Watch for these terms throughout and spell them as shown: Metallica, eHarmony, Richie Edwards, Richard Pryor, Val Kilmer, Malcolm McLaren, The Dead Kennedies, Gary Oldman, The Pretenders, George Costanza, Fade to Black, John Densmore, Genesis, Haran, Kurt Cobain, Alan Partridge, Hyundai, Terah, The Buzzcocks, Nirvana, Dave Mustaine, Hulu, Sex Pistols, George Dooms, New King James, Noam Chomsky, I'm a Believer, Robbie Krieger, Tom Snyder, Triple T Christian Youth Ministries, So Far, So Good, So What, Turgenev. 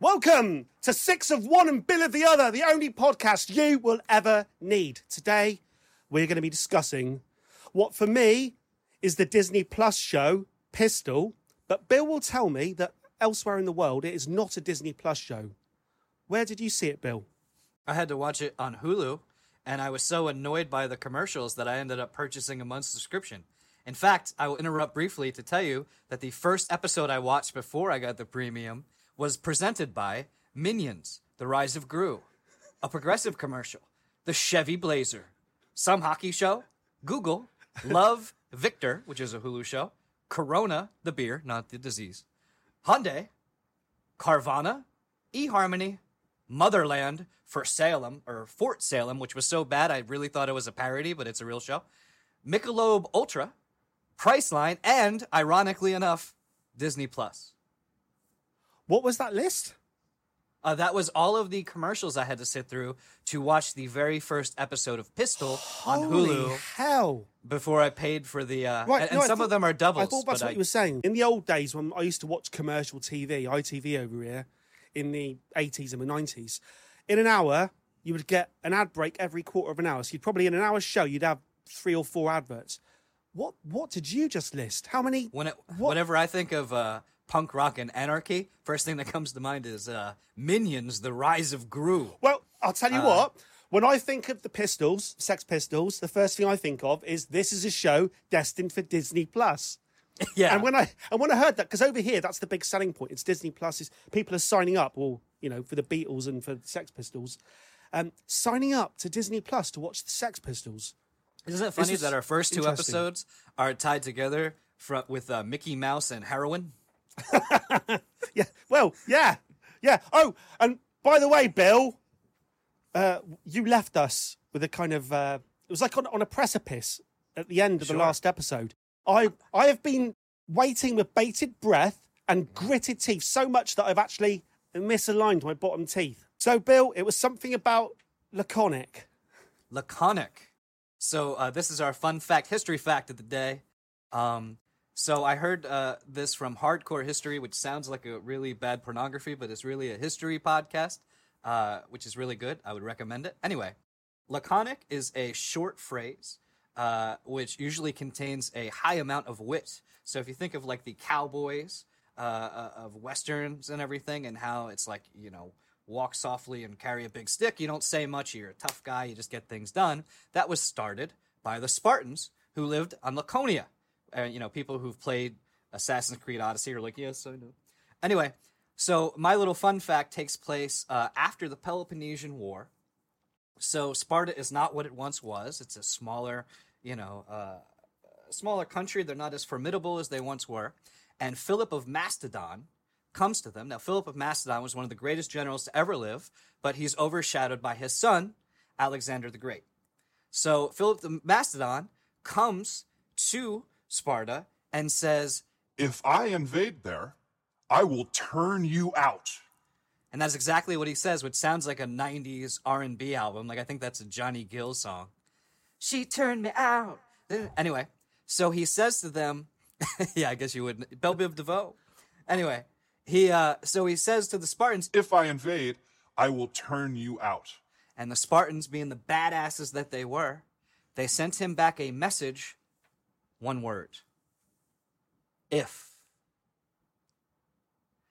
Welcome to Six of One and Bill of the Other, the only podcast you will ever need. Today, we're going to be discussing what, for me, is the Disney Plus show, Pistol, but Bill will tell me that elsewhere in the world, it is not a Disney Plus show. Where did you see it, Bill? I had to watch it on Hulu, and I was so annoyed by the commercials that I ended up purchasing a month's subscription. In fact, I will interrupt briefly to tell you that the first episode I watched before I got the premium was presented by Minions, The Rise of Gru, a Progressive commercial, the Chevy Blazer, some hockey show, Google, Love, Victor, which is a Hulu show, Corona, the beer, not the disease, Hyundai, Carvana, eHarmony, Motherland for Salem, or Fort Salem, which was so bad I really thought it was a parody, but it's a real show, Michelob Ultra, Priceline, and, ironically enough, Disney Plus. What was that list? That was all of the commercials I had to sit through to watch the very first episode of Pistol on Hulu. Holy hell. Before I paid for the... of them are doubles. I thought that's what you were saying. In the old days when I used to watch commercial TV, ITV over here, in the 80s and the 90s, in an hour, you would get an ad break every quarter of an hour. So you'd probably, in an hour's show, you'd have 3 or 4 adverts. What did you just list? How many... Whenever I think of... punk rock and anarchy, first thing that comes to mind is Minions, The Rise of Gru. Well, I'll tell you what, when I think of the Pistols, Sex Pistols, the first thing I think of is this is a show destined for Disney Plus. Yeah. And when I heard that, because over here, that's the big selling point. It's Disney Plus. People are signing up, well, you know, for the Beatles and for Sex Pistols, signing up to Disney Plus to watch the Sex Pistols. Isn't it funny that our first 2 episodes are tied together with Mickey Mouse and heroin? Yeah. Well, yeah. Oh, and by the way, Bill, you left us with a kind of it was like on a precipice at the end of the last episode. I have been waiting with bated breath and gritted teeth so much that I've actually misaligned my bottom teeth. So, Bill, it was something about laconic. Laconic. So this is our fun fact, history fact of the day. So I heard this from Hardcore History, which sounds like a really bad pornography, but it's really a history podcast, which is really good. I would recommend it. Anyway, laconic is a short phrase, which usually contains a high amount of wit. So if you think of like the cowboys of Westerns and everything and how it's like, you know, walk softly and carry a big stick. You don't say much. You're a tough guy. You just get things done. That was started by the Spartans who lived on Laconia. You know, people who've played Assassin's Creed Odyssey are like, yes, I know. Anyway, so my little fun fact takes place after the Peloponnesian War. So Sparta is not what it once was. It's a smaller, you know, smaller country. They're not as formidable as they once were. And Philip of Macedon comes to them. Now, Philip of Macedon was one of the greatest generals to ever live, but he's overshadowed by his son, Alexander the Great. So Philip of Macedon comes to Sparta and says, if I invade there, I will turn you out. And that's exactly what he says, which sounds like a 90s R&B album. Like, I think that's a Johnny Gill song. She turned me out. Anyway, so he says to them, yeah, I guess you wouldn't. Belle Biv DeVoe. Anyway, he says to the Spartans, if I invade, I will turn you out. And the Spartans, being the badasses that they were, they sent him back a message. One word. If.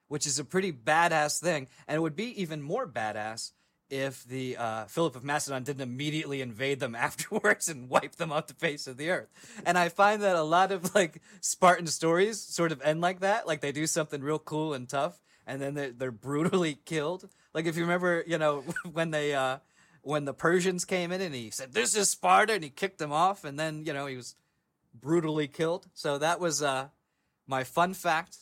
Which is a pretty badass thing. And it would be even more badass if the Philip of Macedon didn't immediately invade them afterwards and wipe them off the face of the earth. And I find that a lot of like Spartan stories sort of end like that. Like they do something real cool and tough and then they're brutally killed. Like if you remember, you know, when they... when the Persians came in and he said, this is Sparta, and he kicked them off and then, you know, he was... brutally killed. So that was my fun fact.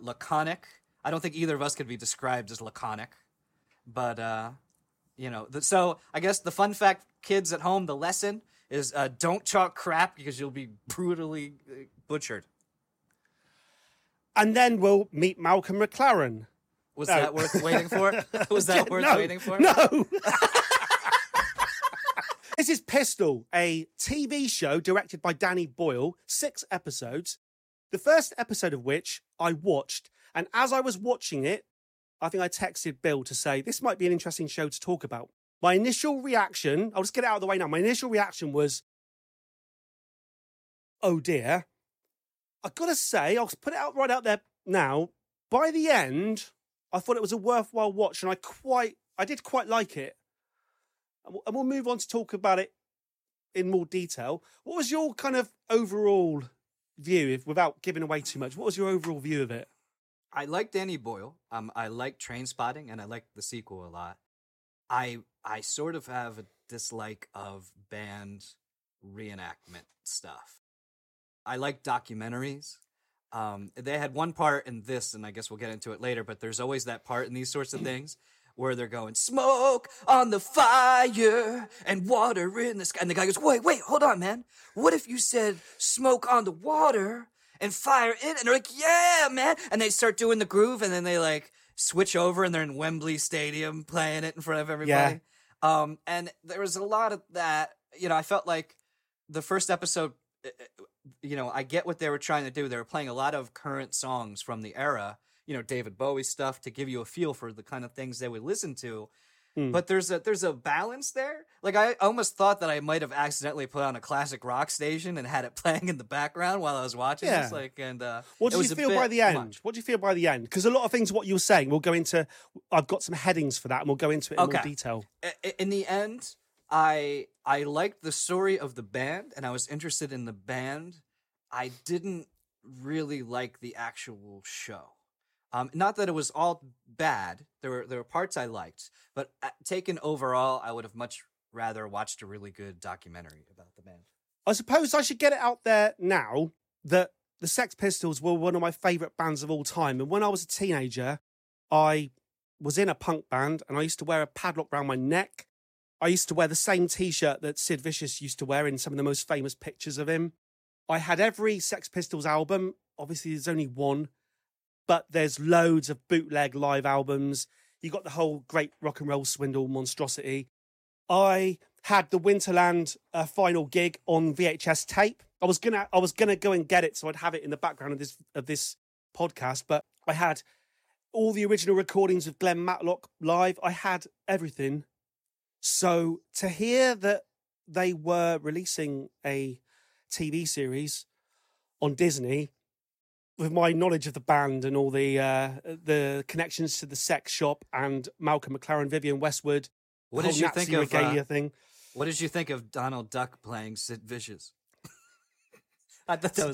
Laconic. I don't think either of us could be described as laconic, but you know. So I guess the fun fact, kids at home, the lesson is don't talk crap because you'll be brutally butchered. And then we'll meet Malcolm McLaren. Was that worth waiting for? Was that worth waiting for? No. This is Pistol, a TV show directed by Danny Boyle, 6 episodes, the first episode of which I watched. And as I was watching it, I think I texted Bill to say, this might be an interesting show to talk about. My initial reaction, I'll just get it out of the way now. My initial reaction was, oh dear. I got to say, I'll put it out right out there now. By the end, I thought it was a worthwhile watch and I did quite like it. And we'll move on to talk about it in more detail. What was your kind of overall view, without giving away too much? What was your overall view of it? I like Danny Boyle. I like Trainspotting, and I like the sequel a lot. I sort of have a dislike of band reenactment stuff. I like documentaries. They had one part in this, and I guess we'll get into it later, but there's always that part in these sorts of things where they're going, smoke on the fire and water in the sky. And the guy goes, wait, hold on, man. What if you said smoke on the water and fire in? And they're like, yeah, man. And they start doing the groove, and then they like switch over, and they're in Wembley Stadium playing it in front of everybody. Yeah. And there was a lot of that. You know, I felt like the first episode, you know, I get what they were trying to do. They were playing a lot of current songs from the era, you know, David Bowie stuff, to give you a feel for the kind of things they would listen to. Mm. But there's a balance there. Like, I almost thought that I might have accidentally put on a classic rock station and had it playing in the background while I was watching this. Like, and What do you feel by the end? Because a lot of things, what you were saying, we'll go into, I've got some headings for that, and we'll go into it in more detail. In the end, I liked the story of the band, and I was interested in the band. I didn't really like the actual show. Not that it was all bad. There were parts I liked, but taken overall, I would have much rather watched a really good documentary about the band. I suppose I should get it out there now that the Sex Pistols were one of my favourite bands of all time. And when I was a teenager, I was in a punk band, and I used to wear a padlock around my neck. I used to wear the same T-shirt that Sid Vicious used to wear in some of the most famous pictures of him. I had every Sex Pistols album. Obviously, there's only one. But there's loads of bootleg live albums. You got the whole Great Rock and Roll Swindle monstrosity. I had the Winterland final gig on VHS tape. I was gonna go and get it, so I'd have it in the background of this podcast. But I had all the original recordings of Glenn Matlock live. I had everything. So to hear that they were releasing a TV series on Disney, with my knowledge of the band and all the connections to the sex shop and Malcolm McLaren, Vivienne Westwood, what did you think of regalia thing? What did you think of Donald Duck playing Sid Vicious? I thought that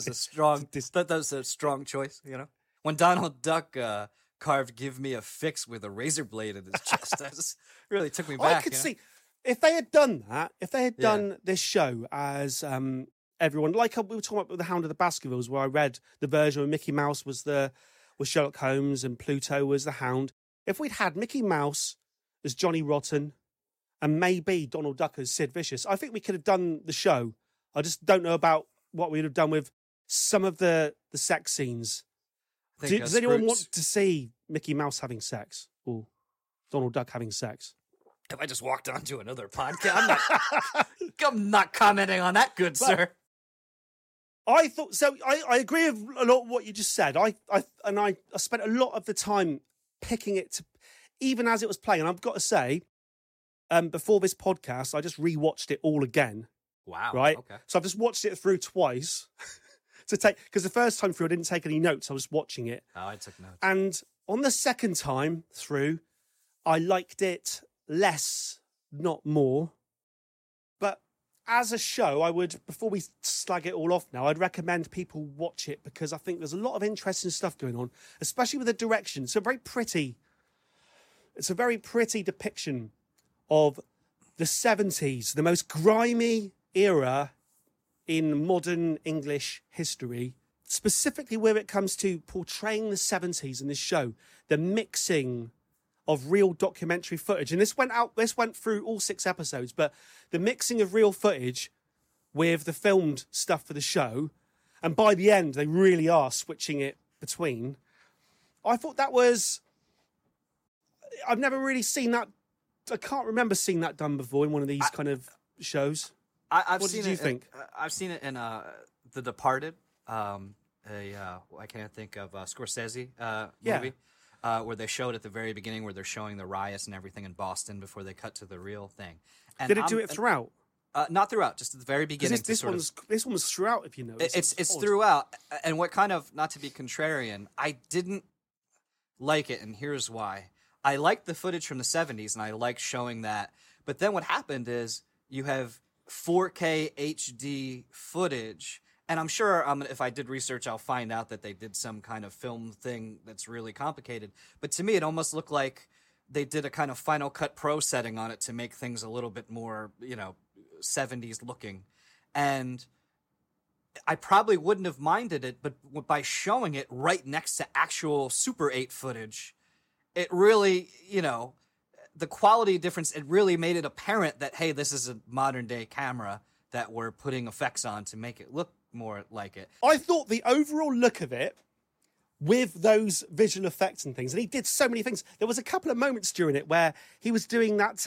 was a strong choice. You know, when Donald Duck carved "Give Me a Fix" with a razor blade in his chest, that really took me back. I could see if they had done that. If they had done this show as everyone, like we were talking about with The Hound of the Baskervilles, where I read the version where Mickey Mouse was Sherlock Holmes and Pluto was the Hound. If we'd had Mickey Mouse as Johnny Rotten and maybe Donald Duck as Sid Vicious, I think we could have done the show. I just don't know about what we'd have done with some of the sex scenes. Does anyone want to see Mickey Mouse having sex or Donald Duck having sex? If I just walked onto another podcast, I'm not commenting on that, good sir. I thought so. I agree with a lot of what you just said. I spent a lot of the time picking it to, even as it was playing. And I've got to say, before this podcast, I just rewatched it all again. Wow! Right. Okay. So I've just watched it through twice because the first time through I didn't take any notes. I was watching it. Oh, I took notes. And on the second time through, I liked it less, not more. As a show, I would, before we slag it all off now, I'd recommend people watch it because I think there's a lot of interesting stuff going on, especially with the direction. It's a very pretty depiction of the 70s, the most grimy era in modern English history, specifically where it comes to portraying the 70s in this show, the mixing of real documentary footage. And this went through all 6 episodes, but the mixing of real footage with the filmed stuff for the show, and by the end, they really are switching it between. I thought that was... I've never really seen that... I can't remember seeing that done before in one of these kind of shows. What did you think? I've seen it in The Departed, I can't think of Scorsese movie. where they showed at the very beginning where they're showing the riots and everything in Boston before they cut to the real thing. And did it do it throughout? Not throughout, just at the very beginning. This one was throughout, if you notice. It's throughout. And what kind of, not to be contrarian, I didn't like it, and here's why. I liked the footage from the 70s, and I liked showing that. But then what happened is you have 4K HD footage, and I'm sure if I did research, I'll find out that they did some kind of film thing that's really complicated. But to me, it almost looked like they did a kind of Final Cut Pro setting on it to make things a little bit more, 70s looking, and I probably wouldn't have minded it, but by showing it right next to actual Super 8 footage, it really, the quality difference, it really made it apparent that, hey, this is a modern day camera that we're putting effects on to make it look more like it. I thought the overall look of it with those visual effects and things, and he did so many things. There was a couple of moments during it where he was doing that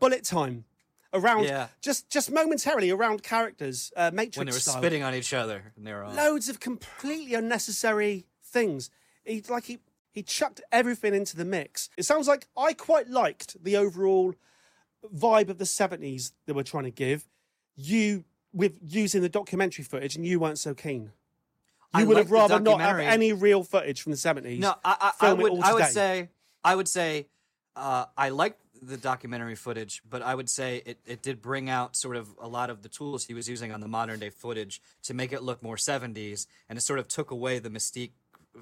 bullet time around, just momentarily around characters, Matrix style. When they were spitting on each other. And they were loads of completely unnecessary things. He chucked everything into the mix. It sounds like I quite liked the overall vibe of the 70s that we're trying to give. You, with using the documentary footage, and you weren't so keen. You would have rather not have any real footage from the 70s. No, I would say I like the documentary footage, but I would say it did bring out sort of a lot of the tools he was using on the modern day footage to make it look more 70s, and it sort of took away the mystique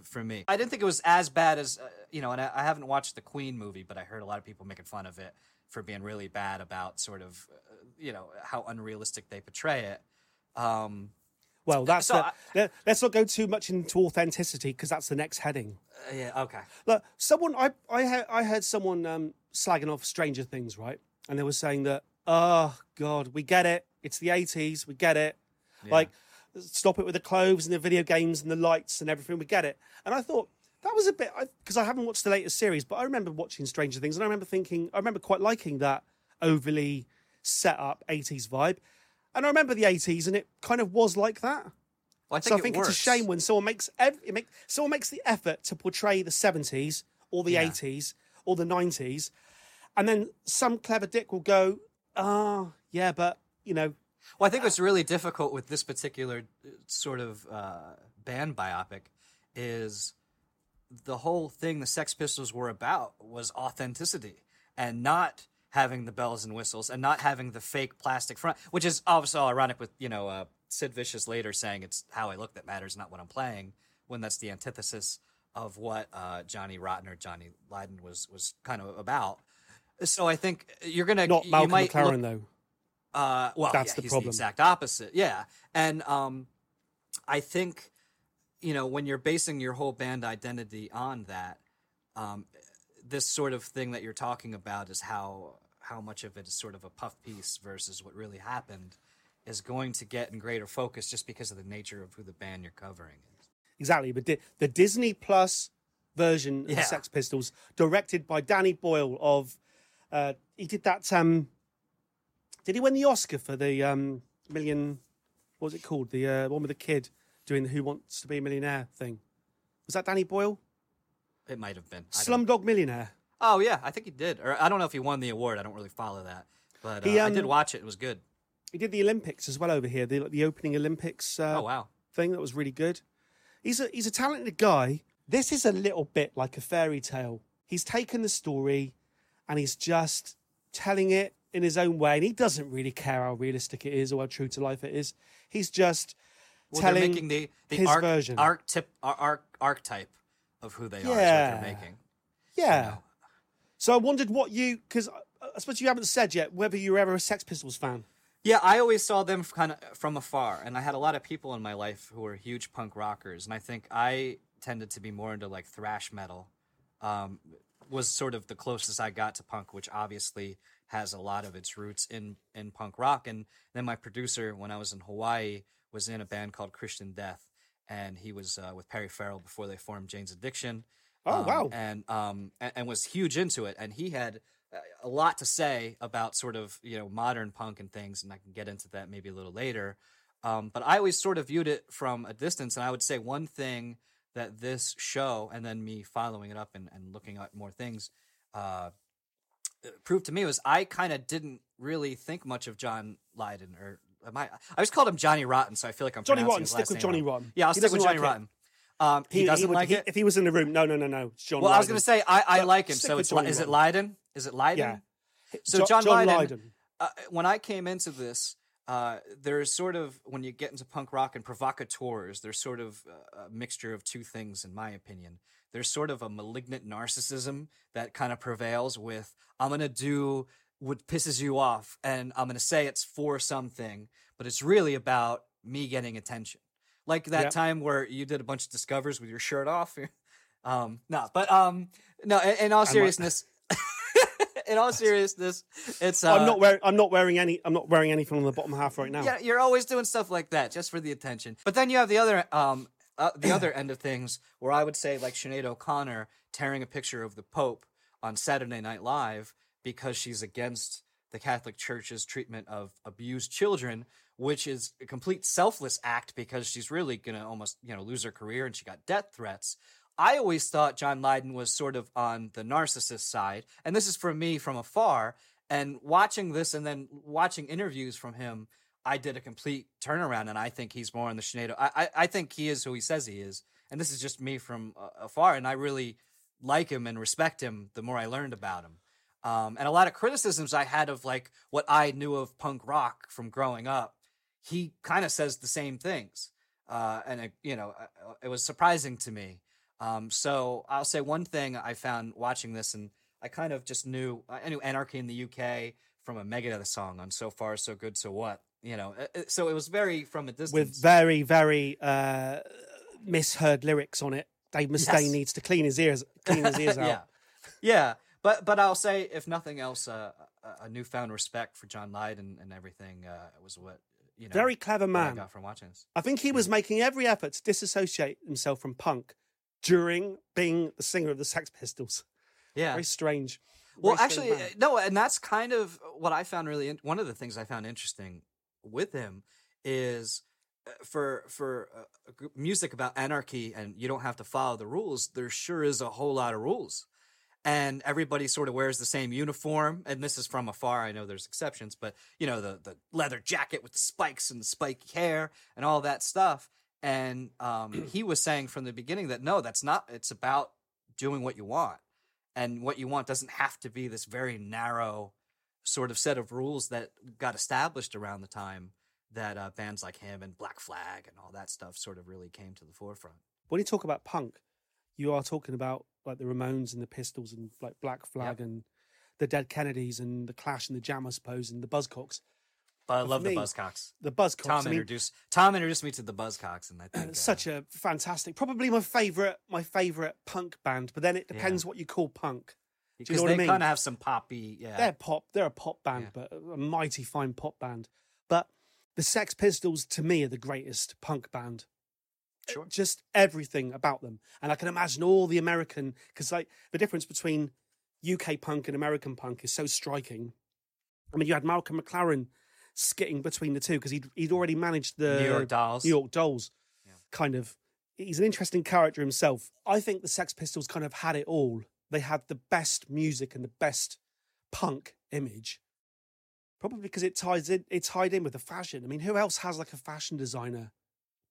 for me. I didn't think it was as bad as, and I haven't watched the Queen movie, but I heard a lot of people making fun of it for being really bad about sort of, how unrealistic they portray it. Well, that's let's not go too much into authenticity, because that's the next heading. Okay. Look, someone I heard someone slagging off Stranger Things, right? And they were saying that, oh God, we get it. It's the 80s, we get it. Yeah. Like, stop it with the clothes and the video games and the lights and everything. We get it. And I thought that was a bit, because I haven't watched the latest series, but I remember watching Stranger Things, and I remember quite liking that overly set up 80s vibe. And I remember the 80s, and it kind of was like that. Well, I think it's a shame when someone makes the effort to portray the 70s or the 80s or the 90s, and then some clever dick will go, but. Well, I think what's really difficult with this particular sort of band biopic is the whole thing the Sex Pistols were about was authenticity and not having the bells and whistles and not having the fake plastic front, which is obviously all ironic with, Sid Vicious later saying it's how I look that matters, not what I'm playing, when that's the antithesis of what Johnny Rotten or Johnny Lydon was kind of about. So I think you're going to... Not Malcolm McLaren, though. That's the problem. He's the exact opposite, yeah. And I think, when you're basing your whole band identity on that... this sort of thing that you're talking about is how much of it is sort of a puff piece versus what really happened is going to get in greater focus just because of the nature of who the band you're covering is. Exactly. But the Disney Plus version of the Sex Pistols, directed by Danny Boyle of... he did that... did he win the Oscar for the million... What was it called? The one with the kid doing the Who Wants to Be a Millionaire thing. Was that Danny Boyle? It might have been. Slumdog Millionaire. Oh, yeah. I think he did. Or I don't know if he won the award. I don't really follow that. But he, I did watch it. It was good. He did the Olympics as well over here. The opening Olympics thing. That was really good. He's a talented guy. This is a little bit like a fairy tale. He's taken the story and he's just telling it in his own way. And he doesn't really care how realistic it is or how true to life it is. He's just telling his version. Archetype. Of who they are is what they're making. Yeah. So I wondered what you... Because I suppose you haven't said yet whether you were ever a Sex Pistols fan. Yeah, I always saw them kind of from afar. And I had a lot of people in my life who were huge punk rockers. And I think I tended to be more into, thrash metal. Was sort of the closest I got to punk, which obviously has a lot of its roots in punk rock. And then my producer, when I was in Hawaii, was in a band called Christian Death. And he was with Perry Farrell before they formed Jane's Addiction. Oh, wow. And was huge into it. And he had a lot to say about sort of, modern punk and things. And I can get into that maybe a little later. But I always sort of viewed it from a distance. And I would say one thing that this show, and then me following it up and looking at more things, proved to me was I kind of didn't really think much of John Lydon, or I just called him Johnny Rotten, so I feel like I'm Johnny Rotten. Stick with Johnny Rotten. Yeah, I'll stick with Johnny Rotten. He doesn't like it. If he was in the room, no. John. Well, Lydon. I was going to say I like him. So it's is it Lydon? Is it Lydon? Yeah. So John Lydon. When I came into this, there's sort of, when you get into punk rock and provocateurs, there's sort of a mixture of two things, in my opinion. There's sort of a malignant narcissism that kind of prevails with, I'm going to do what pisses you off, and I'm going to say it's for something, but it's really about me getting attention. Like that time where you did a bunch of discovers with your shirt off. No, in all seriousness... In all seriousness, it's I'm not wearing anything on the bottom half right now. Yeah, you're always doing stuff like that just for the attention. But then you have the other end of things, where I would say like Sinead O'Connor tearing a picture of the Pope on Saturday Night Live because she's against the Catholic Church's treatment of abused children, which is a complete selfless act because she's really gonna almost lose her career, and she got death threats. I always thought John Lydon was sort of on the narcissist side, and this is for me from afar, and watching this and then watching interviews from him, I did a complete turnaround, and I think he's more on the Sinead. I think he is who he says he is, and this is just me from afar, and I really like him and respect him the more I learned about him. And a lot of criticisms I had of like what I knew of punk rock from growing up, he kind of says the same things, it was surprising to me. So I'll say one thing I found watching this, and I kind of just knew, I knew Anarchy in the UK from a Megadeth song on So Far, So Good, So What, so it was very from a distance. With very, very misheard lyrics on it. Dave Mustaine needs to clean his ears out. Yeah. But I'll say, if nothing else, a newfound respect for John Lydon and everything was what... very clever man. I got from watching this. I think he was making every effort to disassociate himself from punk during being the singer of the Sex Pistols. Yeah. Very strange. Well, no, and that's kind of what I found one of the things I found interesting with him is for music about anarchy and you don't have to follow the rules, there sure is a whole lot of rules. And everybody sort of wears the same uniform, and this is from afar. I know there's exceptions, but, the leather jacket with the spikes and the spiky hair and all that stuff. And he was saying from the beginning that no, that's not. It's about doing what you want, and what you want doesn't have to be this very narrow sort of set of rules that got established around the time that bands like him and Black Flag and all that stuff sort of really came to the forefront. When you talk about punk, you are talking about like the Ramones and the Pistols and like Black Flag and the Dead Kennedys and the Clash and the Jam, I suppose, and the Buzzcocks. But I love the Buzzcocks. The Buzzcocks. Tom introduced me to the Buzzcocks, and I think such a fantastic, probably my favorite punk band. But then it depends what you call punk. Because they kind of have some poppy. Yeah, they're a pop band, but a mighty fine pop band. But the Sex Pistols to me are the greatest punk band. Sure, just everything about them, and I can imagine all the American, because like the difference between UK punk and American punk is so striking. I mean, you had Malcolm McLaren skitting between the two because he'd already managed the New York Dolls. Yeah. Kind of, he's an interesting character himself. I think the Sex Pistols kind of had it all. They had the best music and the best punk image, probably because it tied in with the fashion. I mean, who else has like a fashion designer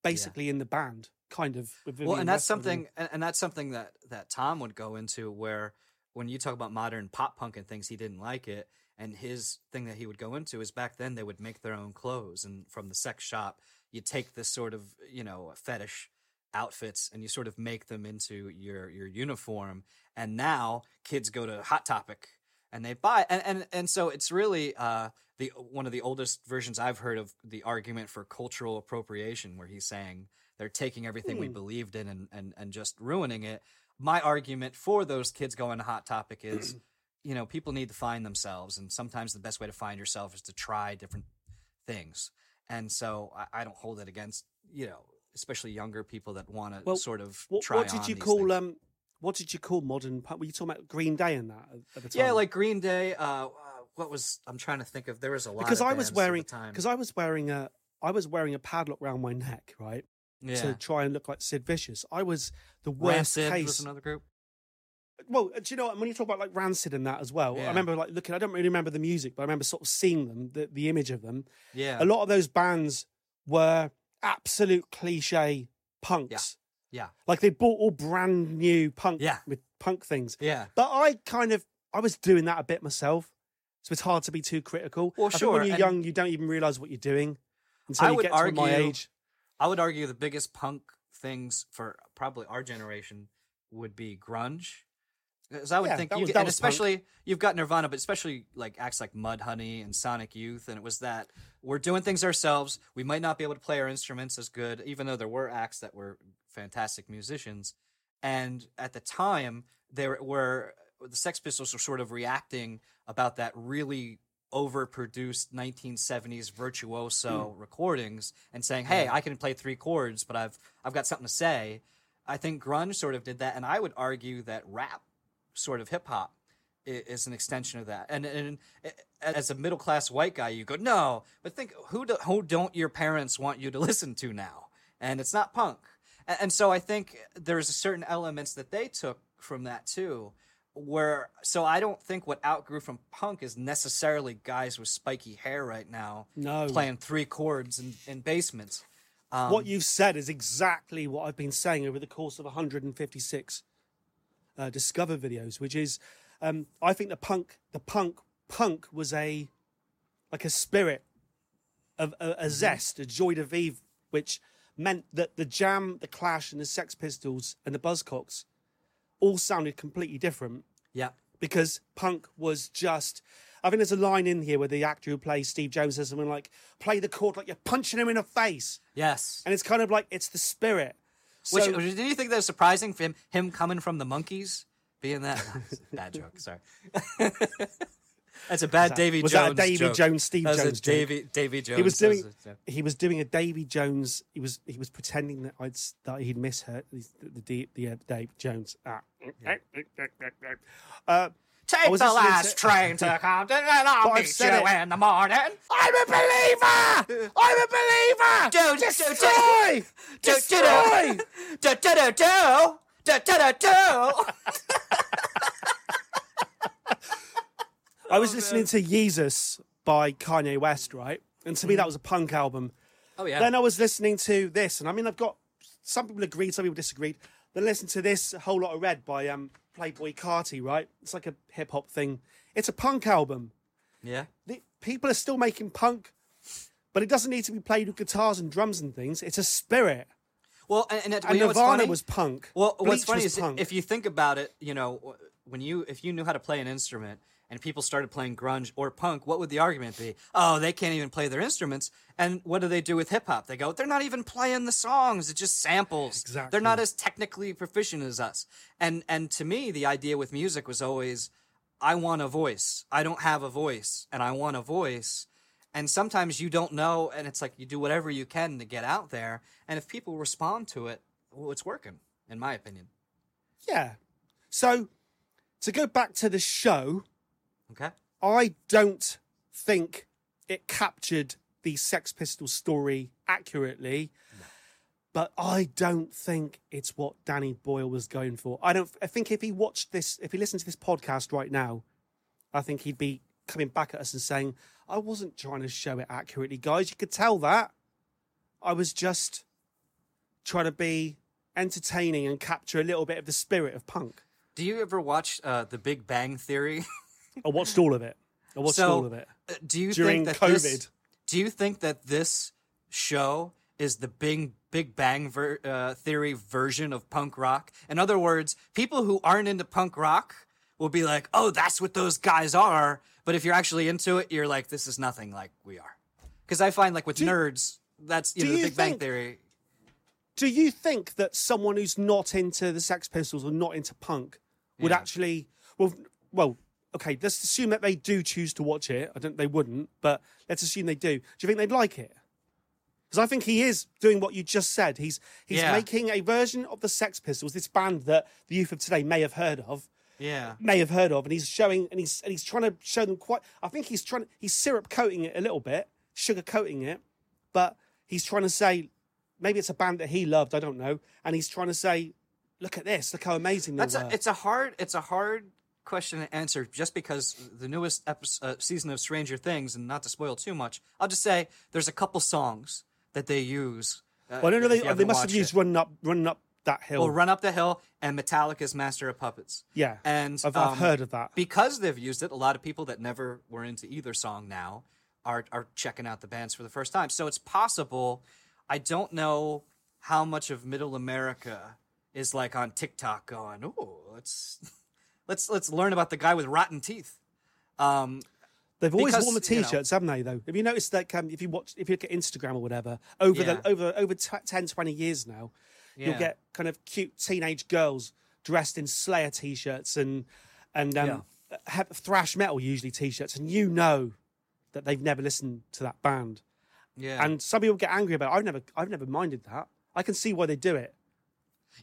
basically in the band? Kind of. Well, and that's something, and that's something that Tom would go into, where when you talk about modern pop punk and things, he didn't like it. And his thing that he would go into is back then they would make their own clothes. And from the sex shop, you take this sort of, fetish outfits and you sort of make them into your uniform. And now kids go to Hot Topic and they buy. And so it's really one of the oldest versions I've heard of the argument for cultural appropriation, where he's saying they're taking everything we believed in and just ruining it. My argument for those kids going to Hot Topic is... people need to find themselves, and sometimes the best way to find yourself is to try different things. And so I don't hold it against, especially younger people that want to sort of try. What did you call modern punk? Were you talking about Green Day and that at the time? Yeah, like Green Day. I'm trying to think of. There was a lot because of bands at the time. Because I was wearing a padlock round my neck, right? to try and look like Sid Vicious. I was the worst case. Rancid was another group. Well, do you know what? When you talk about like Rancid and that as well, I remember like looking. I don't really remember the music, but I remember sort of seeing them, the image of them. Yeah, a lot of those bands were absolute cliche punks. Yeah, like they bought all brand new punk with punk things. Yeah, but I was doing that a bit myself, so it's hard to be too critical. Well, sure. When you're young, you don't even realize what you're doing until you get to my age. I would argue the biggest punk things for probably our generation would be grunge. Because I would think, and especially punk. You've got Nirvana, but especially like acts like Mudhoney and Sonic Youth, and it was that we're doing things ourselves. We might not be able to play our instruments as good, even though there were acts that were fantastic musicians. And at the time, the Sex Pistols were sort of reacting about that really overproduced 1970s virtuoso recordings and saying, "Hey, I can play three chords, but I've got something to say." I think grunge sort of did that, and I would argue that rap. Sort of hip hop is an extension of that, and as a middle class white guy, you go no, but think who don't your parents want you to listen to now? And it's not punk, and so I think there's a certain elements that they took from that too. So I don't think what outgrew from punk is necessarily guys with spiky hair right now playing three chords in basements. What you've said is exactly what I've been saying over the course of 156. Discover videos, which is, I think the punk was a spirit of a zest, a joy de vivre, which meant that the Jam, the Clash, and the Sex Pistols and the Buzzcocks all sounded completely different. Yeah, because punk was just. I think there's a line in here where the actor who plays Steve Jones says something like, "Play the chord like you're punching him in the face." Yes, and it's kind of like it's the spirit. So, do you think that was surprising for him coming from the Monkees, being that? That's a bad joke, sorry. That's a bad Davy Jones joke. Was that a Davy Jones, Steve Jones joke? Davy Jones. He was doing a Davy Jones. He was pretending that he'd misheard the Dave Jones. Take the last train to Compton and I'll meet you in the morning. I'm a believer! I'm a believer! Do, destroy! Destroy! Do, do, do, do! Do, do, do! I was listening to Yeezus by Kanye West, right? And to me, that was a punk album. Oh, yeah. Then I was listening to this, and I mean, I've got... Some people agreed, some people disagreed. Then listen to this Whole Lot of Red by... Playboi Carti, right? It's like a hip-hop thing. It's a punk album. Yeah. People are still making punk, but it doesn't need to be played with guitars and drums and things. It's a spirit. Well, and Nirvana was punk. Well, what's funny is if you think about it, you know, if you knew how to play an instrument and people started playing grunge or punk, what would the argument be? Oh, they can't even play their instruments. And what do they do with hip-hop? They go, they're not even playing the songs. It's just samples. Exactly. They're not as technically proficient as us. And to me, the idea with music was always, I want a voice. I don't have a voice, and I want a voice. And sometimes you don't know, and it's like you do whatever you can to get out there. And if people respond to it, well, it's working, in my opinion. Yeah. So, to go back to the show... Okay. I don't think it captured the Sex Pistols story accurately, but I don't think it's what Danny Boyle was going for. I think if he watched this, if he listened to this podcast right now, I think he'd be coming back at us and saying, I wasn't trying to show it accurately, guys. You could tell that. I was just trying to be entertaining and capture a little bit of the spirit of punk. Do you ever watch The Big Bang Theory? I watched all of it. During COVID. Do you think that this show is the Big Bang Theory version of punk rock? In other words, people who aren't into punk rock will be like, oh, that's what those guys are. But if you're actually into it, you're like, this is nothing like we are. Because I find like with nerds, that's the Big Bang Theory. Do you think that someone who's not into the Sex Pistols or not into punk would actually... Well, okay, let's assume that they do choose to watch it. I don't think they wouldn't, but let's assume they do. Do you think they'd like it? Because I think he is doing what you just said. He's making a version of the Sex Pistols, this band that the youth of today may have heard of, and he's trying to show them quite. I think he's syrup coating it a little bit, sugar coating it, but he's trying to say, maybe it's a band that he loved, I don't know, and he's trying to say, look at this, look how amazing they were. It's a hard question to answer, just because the newest season of Stranger Things, and not to spoil too much, I'll just say there's a couple songs that they use. Well, I don't know, they must have used Running Up That Hill. Well, Run Up the Hill and Metallica's Master of Puppets. Yeah, and I've heard of that. Because they've used it, a lot of people that never were into either song now are checking out the bands for the first time. So it's possible. I don't know how much of Middle America is like on TikTok going, oh, let's learn about the guy with rotten teeth. They've always worn the T-shirts, haven't they, though? Have you noticed that if you look at Instagram or whatever, over 10, 20 years now, you'll get kind of cute teenage girls dressed in Slayer T-shirts and thrash metal usually T-shirts, and you know that they've never listened to that band. Yeah. And some people get angry about it. I've never minded that. I can see why they do it.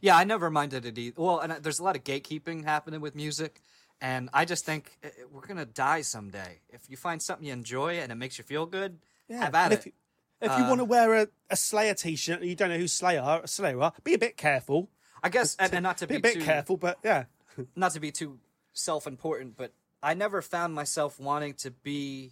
Yeah, I never minded it either. Well, and there's a lot of gatekeeping happening with music. And I just think we're going to die someday. If you find something you enjoy and it makes you feel good, have at it. If you want to wear a Slayer T-shirt and you don't know who Slayer are, be a bit careful. I guess, and not to be too... Be a bit careful, but yeah. Not to be too self-important, but I never found myself wanting to be...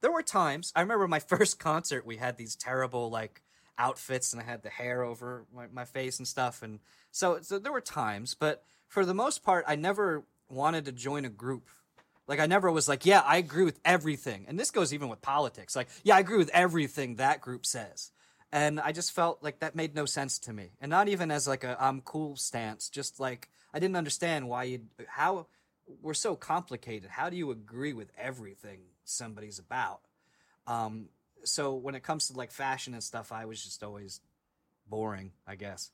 There were times, I remember my first concert, we had these terrible, like, outfits, and I had the hair over my face and stuff, and so there were times, but for the most part, I never wanted to join a group. Like, I never was like, yeah, I agree with everything, and this goes even with politics, like, yeah, I agree with everything that group says, and I just felt like that made no sense to me, and not even as, like, a I'm cool stance, just, like, I didn't understand why how we're so complicated. How do you agree with everything somebody's about? So when it comes to like fashion and stuff, I was just always boring, I guess.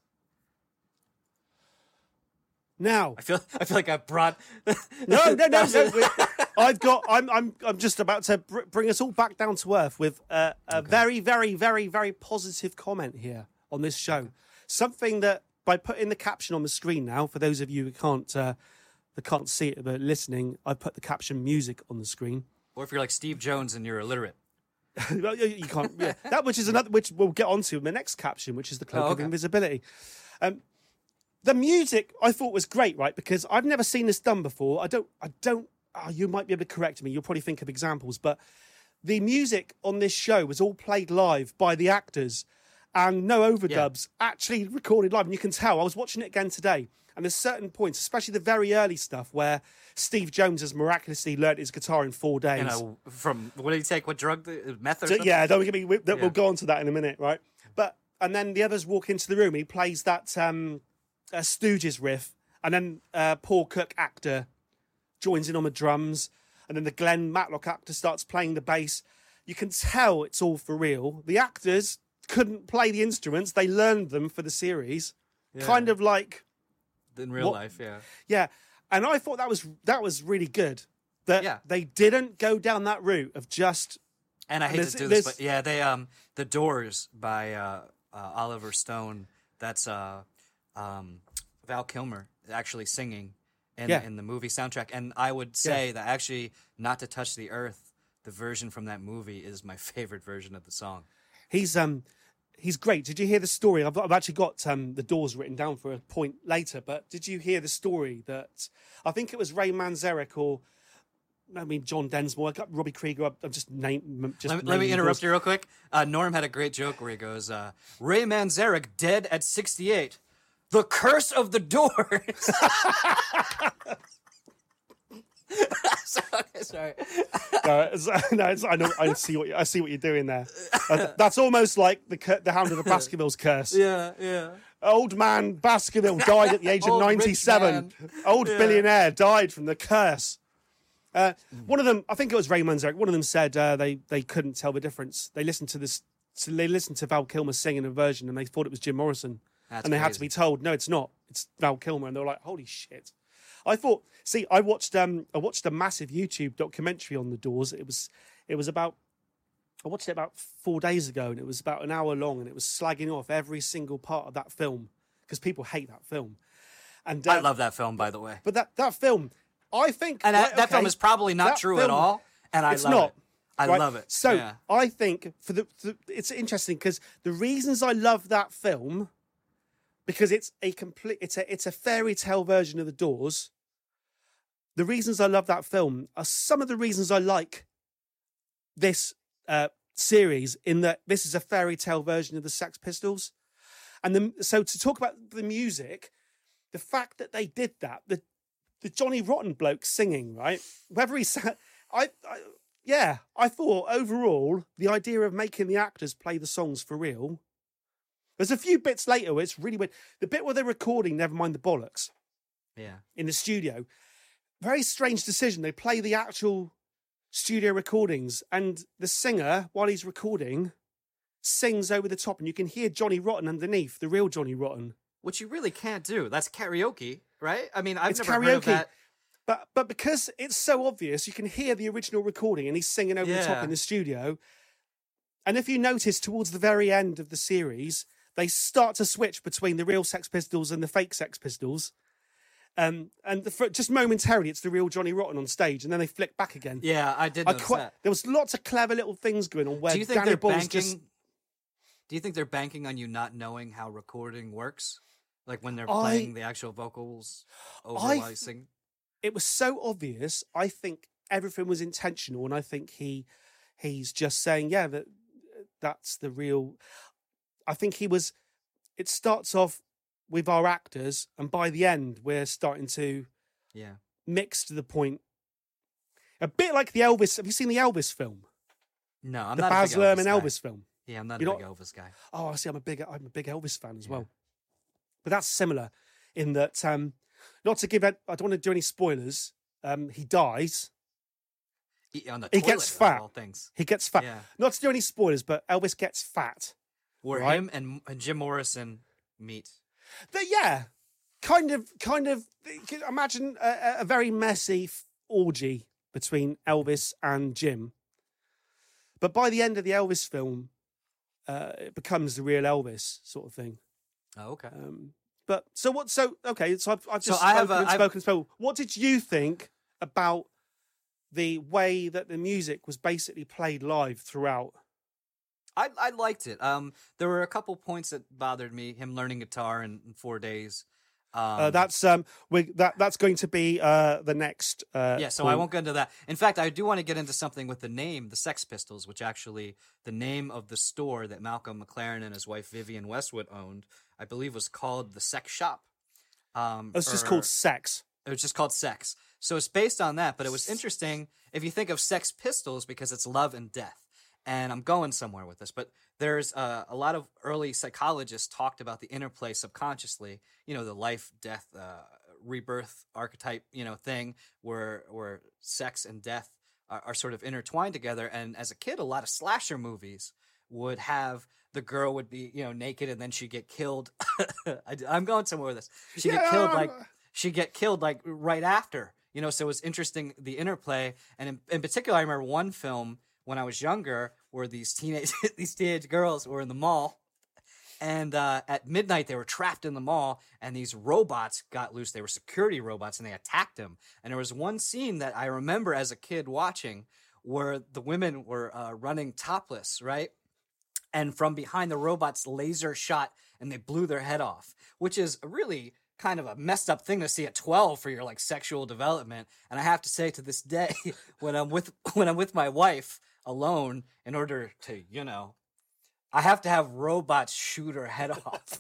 Now I feel like I brought no. I'm just about to bring us all back down to earth with a very, very, very, very positive comment here on this show. Okay. Something that, by putting the caption on the screen now, for those of you who can't see it but listening, I put the caption music on the screen. Or if you're like Steve Jones and you're illiterate. You can't. Yeah. That which we'll get onto in the next caption, which is the cloak of invisibility. The music I thought was great, right? Because I've never seen this done before. You might be able to correct me. You'll probably think of examples, but the music on this show was all played live by the actors and no overdubs, actually recorded live. And you can tell, I was watching it again today. And there's certain points, especially the very early stuff, where Steve Jones has miraculously learned his guitar in 4 days. You know, from what did he take? What drug? Meth or something? Yeah, we'll go on to that in a minute, right? But and then the others walk into the room. He plays that Stooges riff, and then Paul Cook, actor, joins in on the drums, and then the Glenn Matlock actor starts playing the bass. You can tell it's all for real. The actors couldn't play the instruments; they learned them for the series, kind of like. In real life, yeah. Yeah, and I thought that was really good. They didn't go down that route of just... And I hate to do this, but yeah, they The Doors by Oliver Stone, that's Val Kilmer actually singing in the movie soundtrack. And I would say that actually Not to Touch the Earth, the version from that movie, is my favorite version of the song. He's great. Did you hear the story? I've actually got The Doors written down for a point later, but did you hear the story that I think it was Ray Manzarek John Densmore, Robbie Krieger. I'm just name. Just let me interrupt you real quick. Norm had a great joke where he goes, Ray Manzarek dead at 68. The curse of The Doors. Sorry. I see what you're doing there. That's almost like the Hound of the Baskervilles curse. Yeah. Old man Baskerville died at the age of 97. Old billionaire died from the curse. One of them, I think it was Ray Manzarek. One of them said they couldn't tell the difference. They listened to this. So they listened to Val Kilmer singing a version, and they thought it was Jim Morrison. That's and they crazy. Had to be told, no, it's not. It's Val Kilmer, and they were like, holy shit. I thought. See, I watched a massive YouTube documentary on The Doors. I watched it about 4 days ago, and it was about an hour long, and it was slagging off every single part of that film because people hate that film. And I love that film, by the way. But that film, I think, and that film is probably not true at all. And I love it. I love it. So yeah. I think it's interesting because the reasons I love that film, because it's a fairy tale version of The Doors. The reasons I love that film are some of the reasons I like this series, in that this is a fairy tale version of the Sex Pistols. And so to talk about the music, the fact that they did that, the Johnny Rotten bloke singing, right? Whether he sang, I thought overall the idea of making the actors play the songs for real. There's a few bits later where it's really weird. The bit where they're recording Never Mind the Bollocks, yeah, in the studio. Very strange decision. They play the actual studio recordings, and the singer, while he's recording, sings over the top, and you can hear Johnny Rotten underneath, the real Johnny Rotten. Which you really can't do. That's karaoke, right? I mean, it's never heard of that. But because it's so obvious, you can hear the original recording, and he's singing over the top in the studio. And if you notice, towards the very end of the series, they start to switch between the real Sex Pistols and the fake Sex Pistols. And for just momentarily, it's the real Johnny Rotten on stage, and then they flick back again. Yeah, I did notice that. There was lots of clever little things going on where Danny Boyle's just... Do you think they're banking on you not knowing how recording works? Like when they're playing the actual vocals while you sing? It was so obvious. I think everything was intentional, and I think he's just saying, yeah, that's the real... I think he was... It starts off with our actors, and by the end, we're starting to mix to the point. A bit like the Elvis... Have you seen the Elvis film? No, I'm not a big Elvis guy. The Baz Luhrmann Elvis film. Yeah, I'm not a big Elvis guy. Oh, I see. I'm a big Elvis fan as well. But that's similar in that, I don't want to do any spoilers. He dies. On the toilet, gets fat. All things. He gets fat. Yeah. Not to do any spoilers, but Elvis gets fat. Where him and Jim Morrison meet. But yeah, kind of. Imagine a very messy orgy between Elvis and Jim. But by the end of the Elvis film, it becomes the real Elvis sort of thing. Oh, okay. But so what? So okay. So I've spoken. What did you think about the way that the music was basically played live throughout? I liked it. There were a couple points that bothered me. Him learning guitar in 4 days. That's going to be the next. So I won't get into that. In fact, I do want to get into something with the name, the Sex Pistols, which actually the name of the store that Malcolm McLaren and his wife Vivienne Westwood owned, I believe, was called the Sex Shop. It's just called Sex. It was just called Sex. So it's based on that. But it was interesting if you think of Sex Pistols because it's love and death. And I'm going somewhere with this, but there's a lot of early psychologists talked about the interplay subconsciously, the life, death, rebirth archetype, thing where sex and death are sort of intertwined together. And as a kid, a lot of slasher movies would have the girl would be, naked and then she'd get killed. I'm going somewhere with this. She'd get killed like right after, so it was interesting, the interplay. And in particular, I remember one film when I was younger, where these teenage girls were in the mall, and at midnight they were trapped in the mall, and these robots got loose. They were security robots, and they attacked them. And there was one scene that I remember as a kid watching, where the women were running topless, right? And from behind the robots laser shot, and they blew their head off, which is really kind of a messed up thing to see at 12 for your sexual development. And I have to say, to this day, when I'm with my wife alone, in order to, I have to have robots shoot her head off.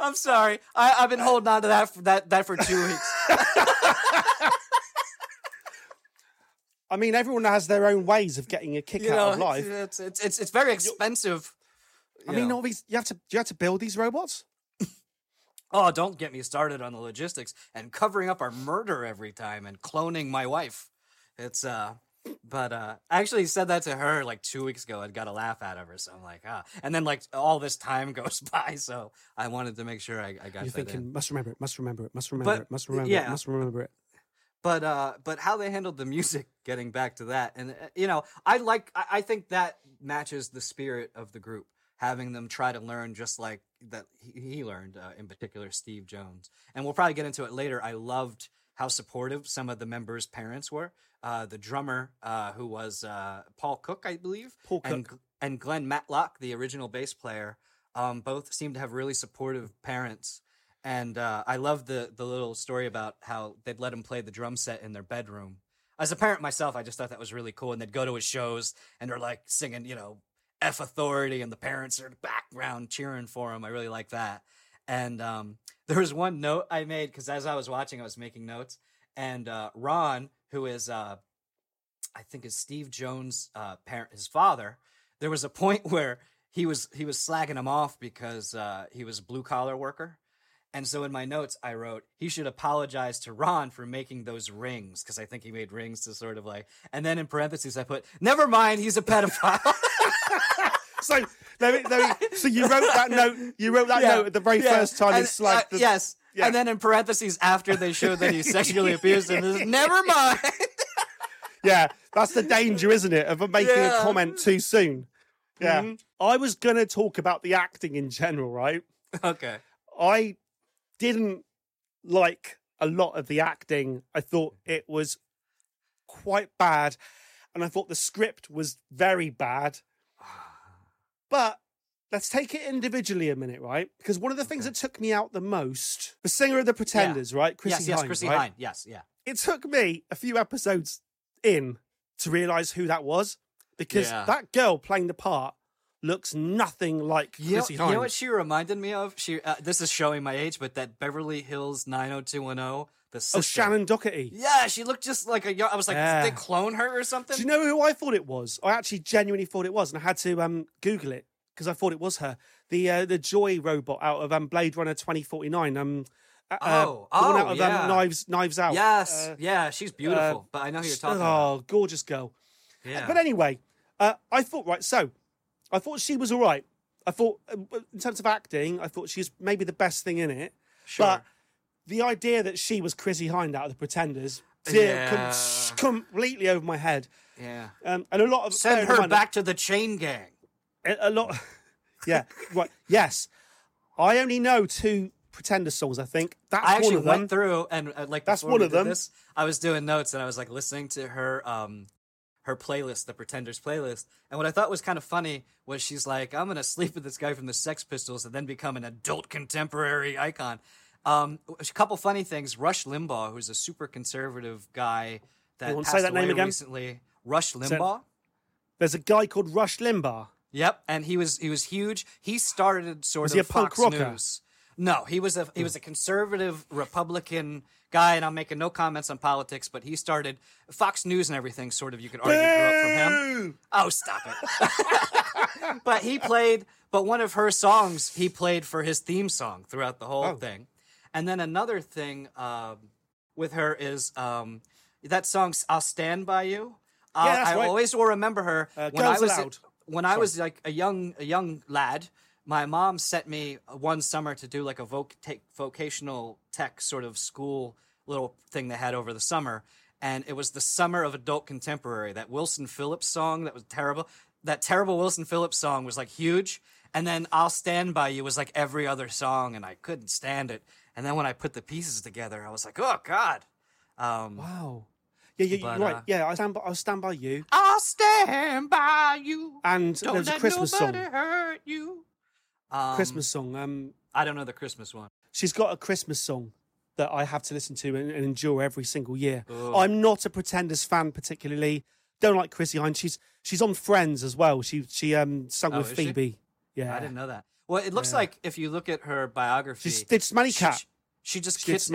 I'm sorry. I've been holding on to that for 2 weeks. I mean, everyone has their own ways of getting a kick out of life. It's very expensive. All these you have to build these robots. Oh, don't get me started on the logistics and covering up our murder every time and cloning my wife. It's I actually said that to her 2 weeks ago and got a laugh out of her. So I'm and then all this time goes by. So I wanted to make sure I got. You're thinking in. Must remember it. But how they handled the music, getting back to that, and I think that matches the spirit of the group, having them try to learn just like that he learned, in particular, Steve Jones. And we'll probably get into it later. I loved how supportive some of the members' parents were. The drummer, who was Paul Cook, I believe. Paul Cook. And Glenn Matlock, the original bass player, both seemed to have really supportive parents. And I loved the little story about how they'd let him play the drum set in their bedroom. As a parent myself, I just thought that was really cool. And they'd go to his shows and they're like singing, you know, F Authority, and the parents are in the background cheering for him. I really like that. And there was one note I made, because as I was watching, I was making notes. And Ron, who is, I think is Steve Jones' parent, his father, there was a point where he was slagging him off because he was a blue-collar worker. And so in my notes, I wrote, he should apologize to Ron for making those rings, because I think he made rings to sort of like, and then in parentheses, I put, never mind, he's a pedophile. So so you wrote that note. You wrote that note at the very first time. And, it's like the, yes. Yeah. And then in parentheses after they showed that he sexually abused him, this is, never mind. Yeah, that's the danger, isn't it, of making a comment too soon? Yeah, mm-hmm. I was gonna talk about the acting in general, right? Okay. I didn't like a lot of the acting. I thought it was quite bad, and I thought the script was very bad. But let's take it individually a minute, right? Because one of the things that took me out the most, the singer of The Pretenders, right? Chrissie Hynde, Chrissie Hynde, yes, yeah. It took me a few episodes in to realise who that was, because that girl playing the part looks nothing like Chrissie Hynde. You know what she reminded me of? She this is showing my age, but that Beverly Hills 90210, the sister. Oh, Shannon Doherty. Yeah, she looked just like a young... I was like, did they clone her or something? Do you know who I thought it was? I actually genuinely thought it was, and I had to Google it because I thought it was her. The Joy robot out of Blade Runner 2049. Knives Out. Yes, she's beautiful, but I know who you're talking about. Oh, gorgeous girl. Yeah. But anyway, I thought she was all right. I thought, in terms of acting, I thought she was maybe the best thing in it. Sure. But the idea that she was Chrissie Hynde out of The Pretenders completely over my head. Yeah. And a lot of... Send her back to the chain gang. A lot... Yeah, right. Yes. I only know two Pretender songs, I think. That's one of them. This, I was doing notes and I was like listening to her... her playlist, the Pretenders playlist. And what I thought was kind of funny was she's like, I'm going to sleep with this guy from the Sex Pistols and then become an adult contemporary icon. A couple funny things. Rush Limbaugh, who's a super conservative guy that passed away recently. Rush Limbaugh? There's a guy called Rush Limbaugh. Yep, and he was huge. He started sort of Fox News. No, he was a conservative Republican guy, and I'm making no comments on politics, but he started Fox News and everything, sort of, you could argue, grew up from him. Oh, stop it. But one of her songs he played for his theme song throughout the whole thing. And then another thing with her is that song, I'll Stand By You. I always will remember her. When I was like a young lad, my mom sent me one summer to do like a vocational tech sort of school little thing they had over the summer. And it was the summer of adult contemporary, that Wilson Phillips song that was terrible. That terrible Wilson Phillips song was like huge. And then I'll Stand By You was like every other song, and I couldn't stand it. And then when I put the pieces together, I was like, oh God. Wow. Yeah, right. Yeah, I'll Stand By You. I'll stand by you. And there was a Christmas song. Don't let nobody hurt you. Christmas song. I don't know the Christmas one. She's got a Christmas song that I have to listen to and endure every single year. Ugh. I'm not a Pretenders fan particularly. Don't like Chrissie Hynde. She's on Friends as well. She sung with Phoebe. She? Yeah, I didn't know that. Well, it looks like if you look at her biography, she did Smelly Cat. She just kicks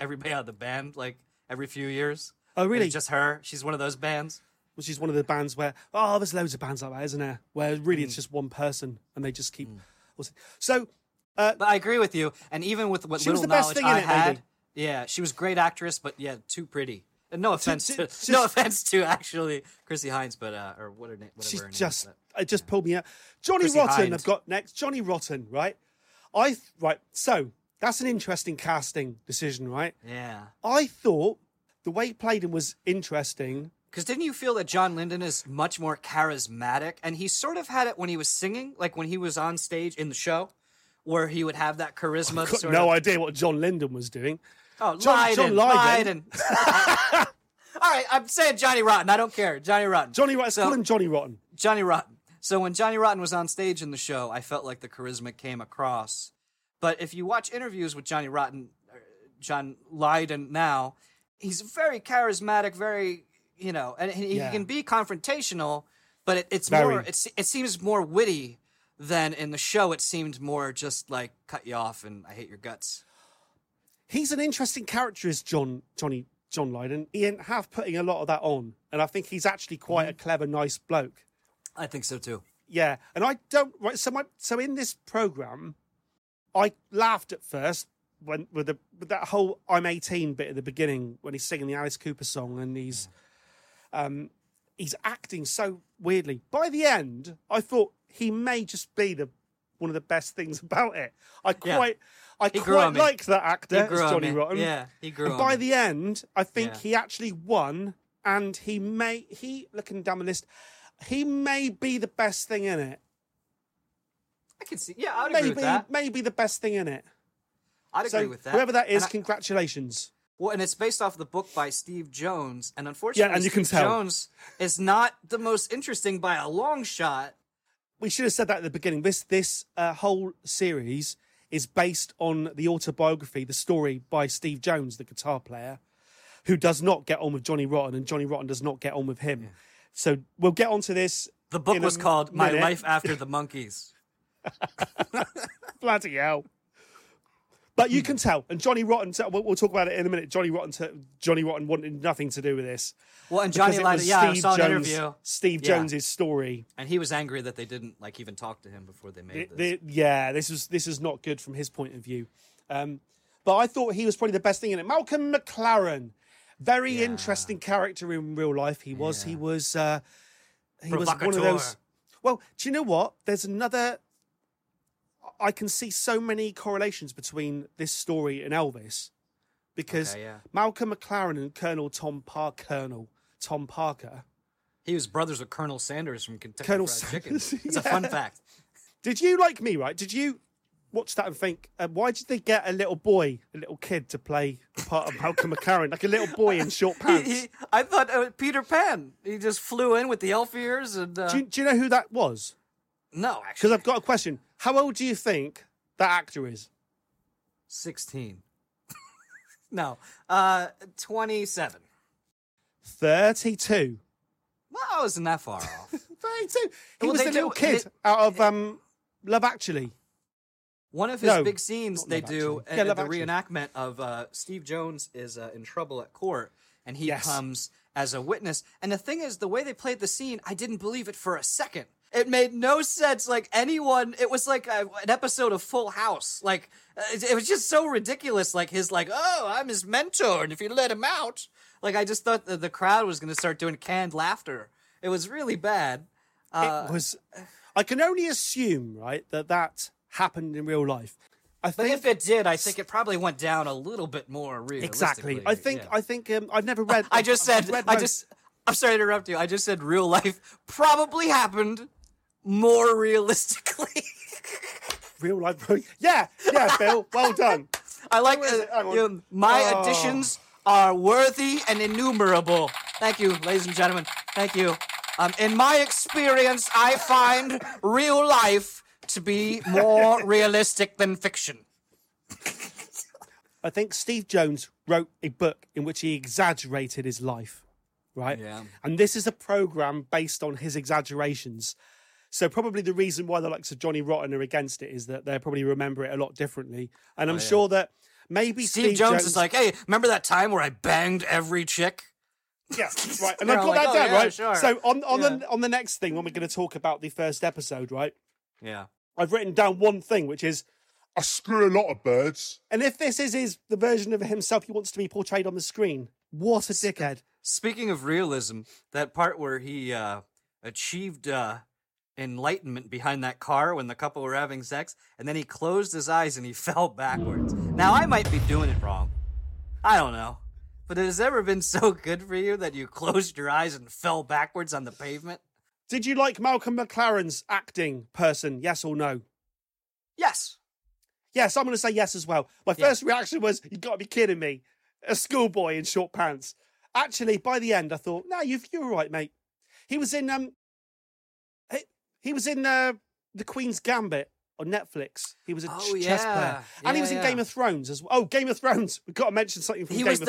everybody out of the band like every few years. Oh, really? It's just her. She's one of those bands. Which is one of the bands where, there's loads of bands like that, isn't there? Where really it's just one person and they just keep... Mm. So... but I agree with you. And even with what little knowledge I had... Yeah, she was a great actress, but too pretty. And no offense to actually Chrissie Hynde, but... or what her name... She's her name just... It just pulled me out. Johnny Rotten I've got next. Johnny Rotten, right? So, that's an interesting casting decision, right? Yeah. I thought the way he played him was interesting... Because didn't you feel that John Lydon is much more charismatic? And he sort of had it when he was singing, like when he was on stage in the show, where he would have that charisma. I've got no idea what John Lydon was doing. Oh, John Lydon. All right, I'm saying Johnny Rotten. I don't care. Johnny Rotten. Johnny Rotten. Call him Johnny Rotten. Johnny Rotten. So when Johnny Rotten was on stage in the show, I felt like the charisma came across. But if you watch interviews with Johnny Rotten, John Lydon now, he's very charismatic, very... You know, and he can be confrontational, but it seems more witty than in the show. It seemed more just like cut you off and I hate your guts. He's an interesting character, is John Lydon. He ain't half putting a lot of that on, and I think he's actually quite a clever, nice bloke. I think so too. Yeah, and I don't. Right, so in this program, I laughed at first. With that whole "I'm 18" bit at the beginning when he's singing the Alice Cooper song and he's. Yeah. He's acting so weirdly. By the end, I thought he may just be one of the best things about it. I quite liked that actor, Johnny Rotten. Yeah, he grew. And by the end, I think he actually won, and looking down the list, he may be the best thing in it. I can see. Yeah, I'd agree with that. Maybe the best thing in it. I'd agree with that. Whoever that is, congratulations. Well, and it's based off the book by Steve Jones, and unfortunately, Jones is not the most interesting by a long shot. We should have said that at the beginning. This whole series is based on the autobiography, the story by Steve Jones, the guitar player, who does not get on with Johnny Rotten, and Johnny Rotten does not get on with him. Yeah. So we'll get onto this. The book was called "My Life After the Monkeys." Bloody hell. But you can tell, and Johnny Rotten. We'll talk about it in a minute. Johnny Rotten wanted nothing to do with this. Well, and Johnny Lydon, I saw an interview. Steve Jones's story, and he was angry that they didn't even talk to him before they made this. This is not good from his point of view. But I thought he was probably the best thing in it. Malcolm McLaren, very interesting character in real life. He was. Yeah. He was one of those. Well, do you know what? There's another. I can see so many correlations between this story and Elvis, because Malcolm McLaren and Colonel Tom Parker. He was brothers with Colonel Sanders from Kentucky Fried Chicken. It's a fun fact. Did you, like me, right? Did you watch that and think, why did they get a little kid to play the part of Malcolm McLaren? Like a little boy in short pants. I thought Peter Pan. He just flew in with the elf ears. And, do you know who that was? No, actually. Because I've got a question. How old do you think that actor is? 16. No. 27. 32. Well, I wasn't that far off. 32. He was the little kid out of Love Actually. One of his big scenes they do at the reenactment of Steve Jones is in trouble at court, and he comes as a witness. And the thing is, the way they played the scene, I didn't believe it for a second. It made no sense. Like anyone, it was like an episode of Full House. Like it was just so ridiculous. Like his, I'm his mentor, and if you let him out, like I just thought that the crowd was going to start doing canned laughter. It was really bad. It was. I can only assume, right, that happened in real life. But if it did, I think it probably went down a little bit more realistically. Exactly. I think I've never read. I'm sorry to interrupt you. I just said real life probably happened. More realistically. Real life. Yeah, Bill. Well done. I like my additions are worthy and innumerable. Thank you, ladies and gentlemen. Thank you. In my experience, I find real life to be more realistic than fiction. I think Steve Jones wrote a book in which he exaggerated his life, right? Yeah. And this is a program based on his exaggerations. So probably the reason why the likes of Johnny Rotten are against it is that they probably remember it a lot differently. And I'm sure that maybe Steve Jones is like, hey, remember that time where I banged every chick? Yeah, right. And I've got that down, right? Sure. So on the next thing, when we're going to talk about the first episode, right? Yeah. I've written down one thing, which is, I screw a lot of birds. And if this is the version of himself he wants to be portrayed on the screen, what a dickhead. Speaking of realism, that part where he achieved... enlightenment behind that car when the couple were having sex, and then he closed his eyes and he fell backwards. Now I might be doing it wrong. I don't know. But has it ever been so good for you that you closed your eyes and fell backwards on the pavement? Did you like Malcolm McLaren's acting person, yes or no? Yes. Yes, I'm going to say yes as well. My first reaction was, you've got to be kidding me. A schoolboy in short pants. Actually, by the end, I thought, no, you're right, mate. He was in The Queen's Gambit on Netflix. He was a chess player. And he was in Game of Thrones as well. Oh, Game of Thrones. We've got to mention something from Game of Thrones.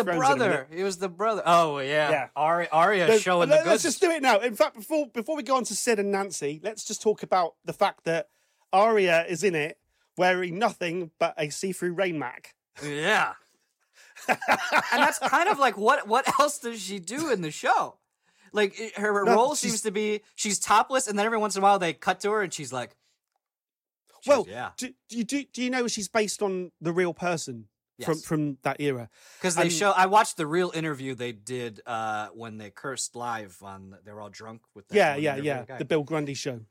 He was the brother. Oh, yeah. Arya showing the goods. Let's just do it now. In fact, before we go on to Sid and Nancy, let's just talk about the fact that Arya is in it wearing nothing but a see-through rain mac. Yeah. And that's kind of like, what else does she do in the show? Like, her role seems to be, she's topless, and then every once in a while they cut to her, and she's like... Do you know she's based on the real person from that era? Because I watched the real interview they did when they cursed live on... They were all drunk with that. Yeah. The Bill Grundy show.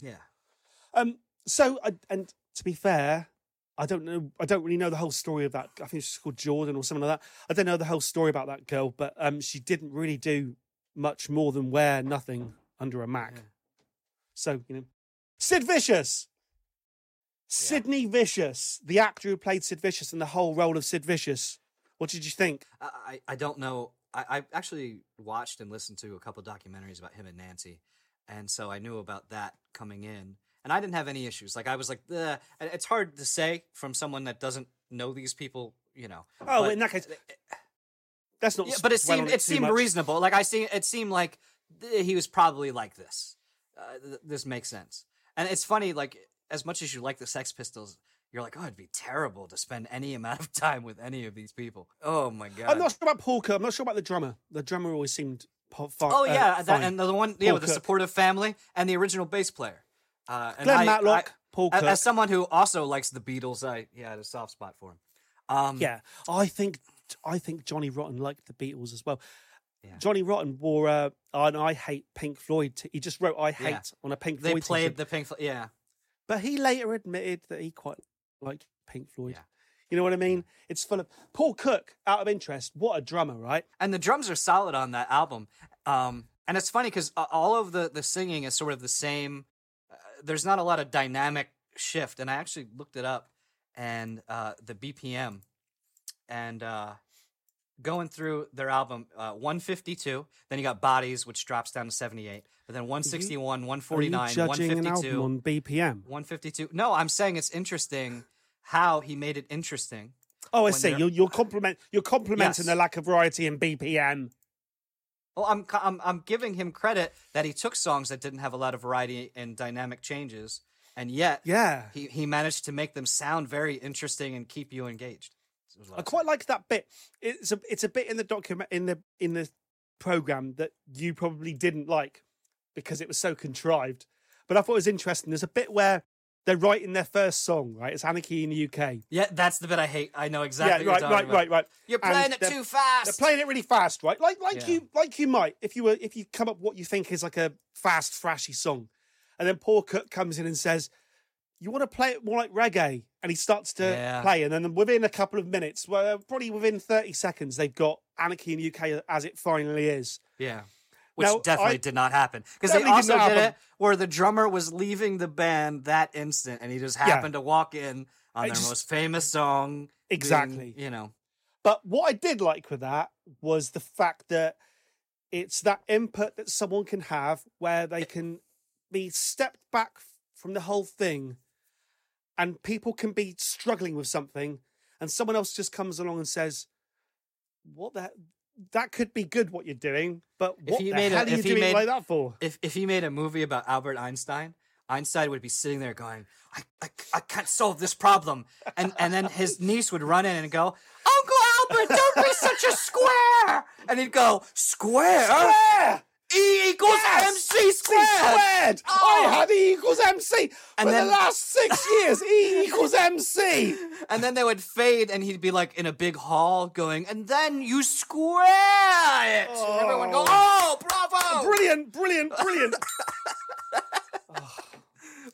Yeah. So, to be fair... I don't really know the whole story of that. I think she's called Jordan or something like that. I don't know the whole story about that girl, but she didn't really do much more than wear nothing under a Mac. Yeah. So, you know. Sid Vicious. Sidney Vicious, the actor who played Sid Vicious and the whole role of Sid Vicious. What did you think? I don't know. I actually watched and listened to a couple of documentaries about him and Nancy. And so I knew about that coming in. And I didn't have any issues. Like, I was like, it's hard to say from someone that doesn't know these people, you know. Oh, but in that case, that's not. Yeah, but it seemed reasonable. Like it seemed like he was probably like this. This makes sense. And it's funny. Like, as much as you like the Sex Pistols, you're like, oh, it'd be terrible to spend any amount of time with any of these people. Oh my god. I'm not sure about Paul Cook. I'm not sure about the drummer. The drummer always seemed fine. And the one with the supportive family and the original bass player. Glenn Matlock, Paul Cook. As someone who also likes the Beatles, I had a soft spot for him. I think Johnny Rotten liked the Beatles as well. Yeah. Johnny Rotten wore an "I Hate Pink Floyd." He just wrote "I Hate" on a Pink Floyd. They played the Pink Floyd. Yeah, but he later admitted that he quite liked Pink Floyd. Yeah. You know what I mean? It's full of Paul Cook. Out of interest, what a drummer, right? And the drums are solid on that album. And it's funny because all of the singing is sort of the same. There's not a lot of dynamic shift. And I actually looked it up and the BPM and going through their album, 152. Then you got Bodies, which drops down to 78. But then 161, 149, 152. Are you judging an album on BPM? 152. No, I'm saying it's interesting how he made it interesting. Oh, I see. You're complimenting the lack of variety in BPM. Well, I'm giving him credit that he took songs that didn't have a lot of variety and dynamic changes, and yet he managed to make them sound very interesting and keep you engaged. I quite like that bit. It's a bit in the document in the program that you probably didn't like because it was so contrived. But I thought it was interesting. There's a bit where they're writing their first song, right? It's Anarchy in the UK. Yeah, that's the bit I hate. I know exactly what you're talking about. Right. You're playing it too fast. They're playing it really fast, right? Like you might, if you come up with what you think is like a fast, thrashy song. And then Paul Cook comes in and says, you want to play it more like reggae? And he starts to play. And then within a couple of minutes, well, probably within 30 seconds, they've got Anarchy in the UK as it finally is. Yeah. Which definitely did not happen. Because they also did it where the drummer was leaving the band that instant and he just happened to walk in on their most famous song. Exactly. Being, you know. But what I did like with that was the fact that it's that input that someone can have where they can be stepped back from the whole thing and people can be struggling with something and someone else just comes along and says, what the heck? That could be good what you're doing, but what the hell are you doing like that for? If he made a movie about Albert Einstein, Einstein would be sitting there going, I can't solve this problem. And then his niece would run in and go, Uncle Albert, don't be such a square. And he'd go, Square! E equals MC squared. Oh. I had E equals MC for the last 6 years. E equals MC. And then they would fade and he'd be like in a big hall going, and then you square it. Oh. And everyone would go, oh, bravo. Brilliant. Oh.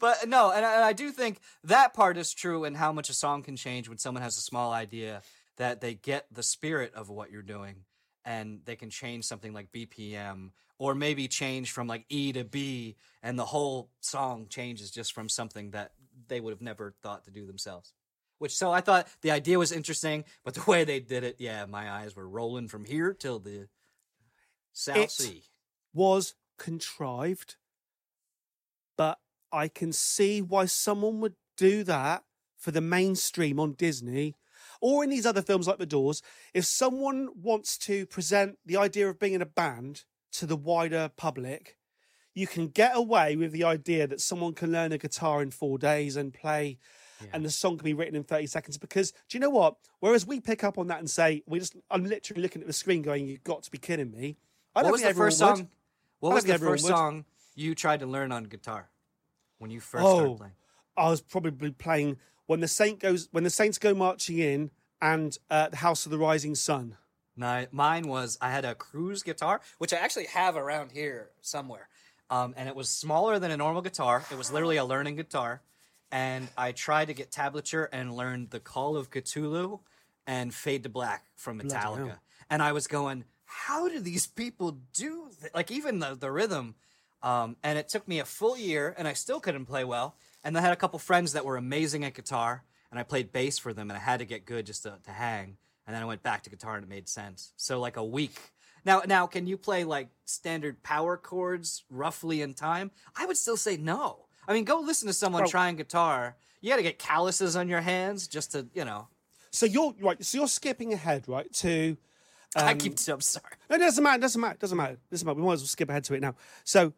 But no, and I do think that part is true in how much a song can change when someone has a small idea that they get the spirit of what you're doing and they can change something like BPM, or maybe change from like E to B, and the whole song changes just from something that they would have never thought to do themselves. Which, so I thought the idea was interesting, but the way they did it, yeah, my eyes were rolling from here till the South Sea. Was contrived, but I can see why someone would do that for the mainstream on Disney or in these other films like The Doors. If someone wants to present the idea of being in a band to the wider public, you can get away with the idea that someone can learn a guitar in 4 days and play, and the song can be written in 30 seconds. Because do you know what? Whereas we pick up on that and say, I'm literally looking at the screen going, you've got to be kidding me. What was the first song you tried to learn on guitar when you first started playing? I was probably playing When the Saints Go Marching In and The House of the Rising Sun. No, mine was, I had a Kruse guitar, which I actually have around here somewhere. And it was smaller than a normal guitar. It was literally a learning guitar. And I tried to get tablature and learned The Call of Cthulhu and Fade to Black from Metallica. And I was going, how do these people do this? Like, even the rhythm. And it took me a full year, and I still couldn't play well. And I had a couple friends that were amazing at guitar, and I played bass for them, and I had to get good just to hang. And then I went back to guitar, and it made sense. So, like, a week. Now, can you play, like, standard power chords roughly in time? I would still say no. I mean, go listen to someone trying guitar. You got to get calluses on your hands just to, you know. So you're skipping ahead, right, to... I'm sorry. No, it doesn't matter. We might as well skip ahead to it now. So,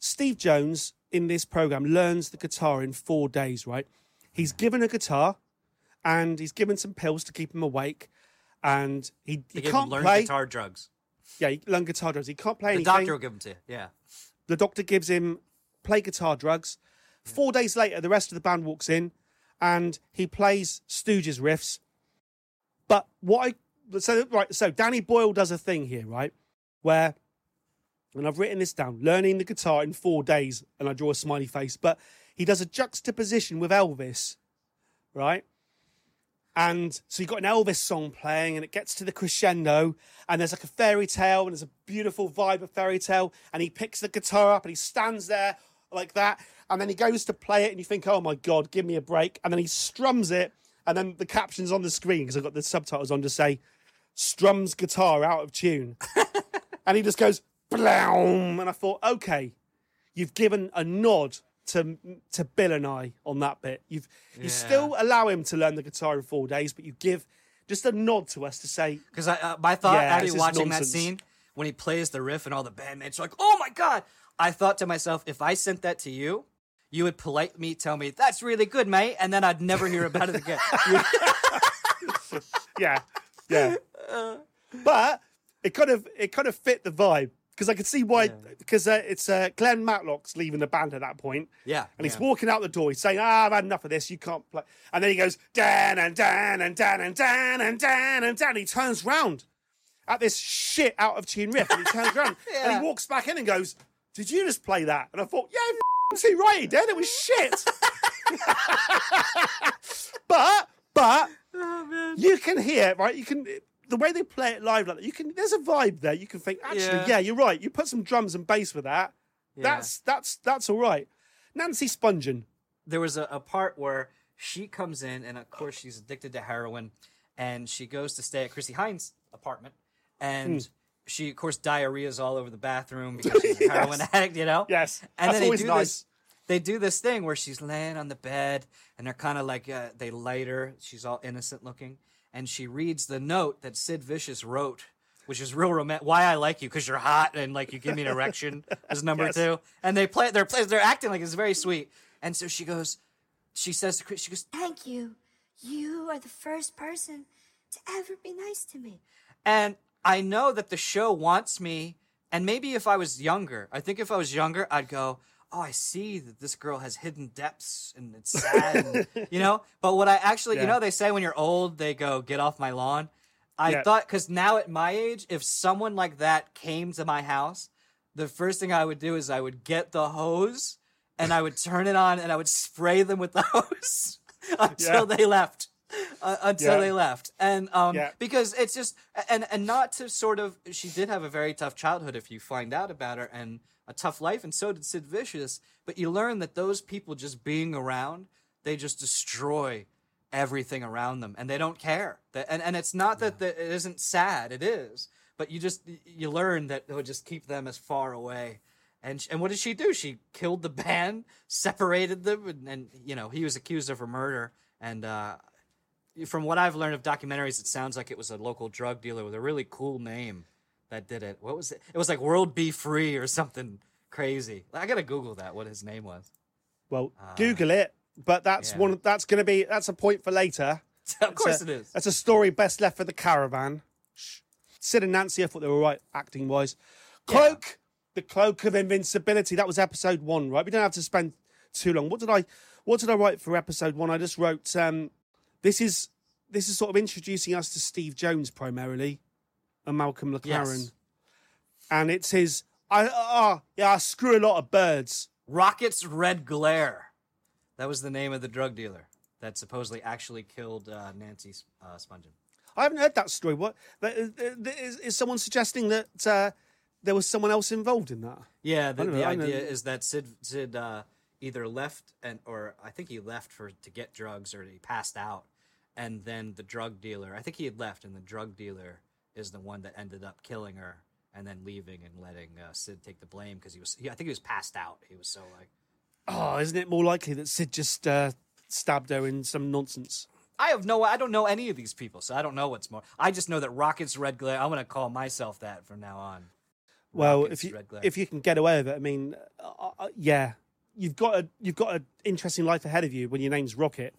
Steve Jones, in this program, learns the guitar in 4 days, right? He's given a guitar, and he's given some pills to keep him awake, and he can't play. Learn guitar drugs. Yeah, learn guitar drugs. He can't play anything. The doctor will give them to you, yeah. The doctor gives him play guitar drugs. Yeah. 4 days later, the rest of the band walks in, and he plays Stooges riffs. But what I... So Danny Boyle does a thing here, right? Where, and I've written this down, learning the guitar in 4 days, and I draw a smiley face, but he does a juxtaposition with Elvis, right? And so you've got an Elvis song playing, and it gets to the crescendo, and there's like a fairy tale, and there's a beautiful vibe of fairy tale, and he picks the guitar up, and he stands there like that, and then he goes to play it, and you think, oh my God, give me a break. And then he strums it, and then the caption's on the screen, because I've got the subtitles on to say, strums guitar out of tune. And he just goes, bloom. And I thought, okay, you've given a nod to Bill and I on that bit. You still allow him to learn the guitar in 4 days, but you give just a nod to us to say... Because my thought, after watching that scene, when he plays the riff and all the bandmates are like, oh my God, I thought to myself, if I sent that to you, you would politely tell me, that's really good, mate, and then I'd never hear about it again. Yeah. But it kind of fit the vibe, because I could see why, because it's Glenn Matlock's leaving the band at that point. Yeah. And he's walking out the door. He's saying, I've had enough of this. You can't play. And then he goes, Dan and Dan and Dan and Dan and Dan and Dan. And he turns round at this shit out of tune riff. And he turns round and he walks back in and goes, did you just play that? And I thought, yeah, see, right, he did. It was shit. but you can hear it, right? You can, the way they play it live like that, there's a vibe there. You can think, actually, yeah, you're right. You put some drums and bass with that. Yeah. That's all right. Nancy Spungen. There was a part where she comes in, and of course she's addicted to heroin, and she goes to stay at Chrissie Hynde's apartment, and she, of course, diarrhea's all over the bathroom because she's a heroin addict, you know? Yes. And then they do this thing where she's laying on the bed, and they're kind of like, they light her. She's all innocent looking. And she reads the note that Sid Vicious wrote, which is real romantic. Why I like you, because you're hot and like you give me an erection as number two. And they're acting like it's very sweet. And so she goes, thank you. You are the first person to ever be nice to me. And I know that the show wants me, and maybe if I was younger, I'd go, oh, I see that this girl has hidden depths, and it's sad, and, you know? But what I actually, they say when you're old, they go, get off my lawn. I thought, because now at my age, if someone like that came to my house, the first thing I would do is I would get the hose, and I would turn it on, and I would spray them with the hose until they left. until they left. And because it's just, and not to sort of, she did have a very tough childhood if you find out about her, and a tough life, and so did Sid Vicious. But you learn that those people just being around, they just destroy everything around them, and they don't care. And it's not that it isn't sad, it is. But you learn that it would just keep them as far away. And what did she do? She killed the band, separated them, and he was accused of her murder. And from what I've learned of documentaries, it sounds like it was a local drug dealer with a really cool name that did it. What was it? It was like World Be Free or something crazy. I gotta Google that, what his name was. Well, Google it. But that's a point for later. Of course it is. That's a story best left for the caravan. Shh. Sid and Nancy, I thought they were right acting wise. Cloak, the Cloak of Invincibility. That was episode 1, right? We don't have to spend too long. What did I write for episode 1? I just wrote this is sort of introducing us to Steve Jones primarily and Malcolm McLaren. Yes. And it's his I screw a lot of birds. Rocket's Red Glare. That was the name of the drug dealer that supposedly actually killed Nancy Spungen. I haven't heard that story. What is someone suggesting that there was someone else involved in that? Yeah, the idea is that Sid either left, or I think he left to get drugs, or he passed out, and then the drug dealer. I think he had left, and the drug dealer is the one that ended up killing her and then leaving and letting Sid take the blame because I think he was passed out. He was so like. Oh, isn't it more likely that Sid just stabbed her in some nonsense? I don't know any of these people, so I don't know what's more. I just know that Rocket's Red Glare. I'm going to call myself that from now on. Well, Rocket's if you can get away with it, I mean, you've got an interesting life ahead of you when your name's Rocket.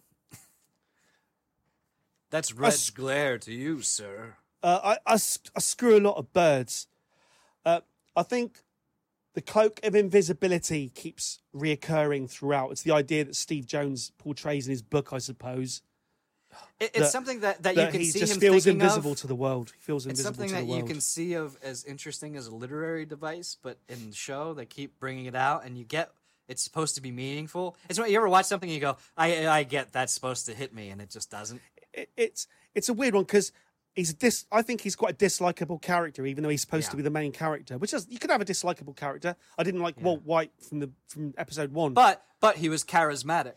That's Red Glare to you, sir. I screw a lot of birds. I think. The Cloak of Invisibility keeps reoccurring throughout. It's the idea that Steve Jones portrays in his book, I suppose. It's something that you can see him thinking of. He just feels invisible to the world. It's something that you can see of as interesting as a literary device, but in the show, they keep bringing it out, and you get it's supposed to be meaningful. It's when you ever watch something and you go, I get that's supposed to hit me, and it just doesn't. It's a weird one, because... I think he's quite a dislikable character, even though he's supposed to be the main character. Which is, you could have a dislikable character. I didn't like Walt White from episode 1, but he was charismatic,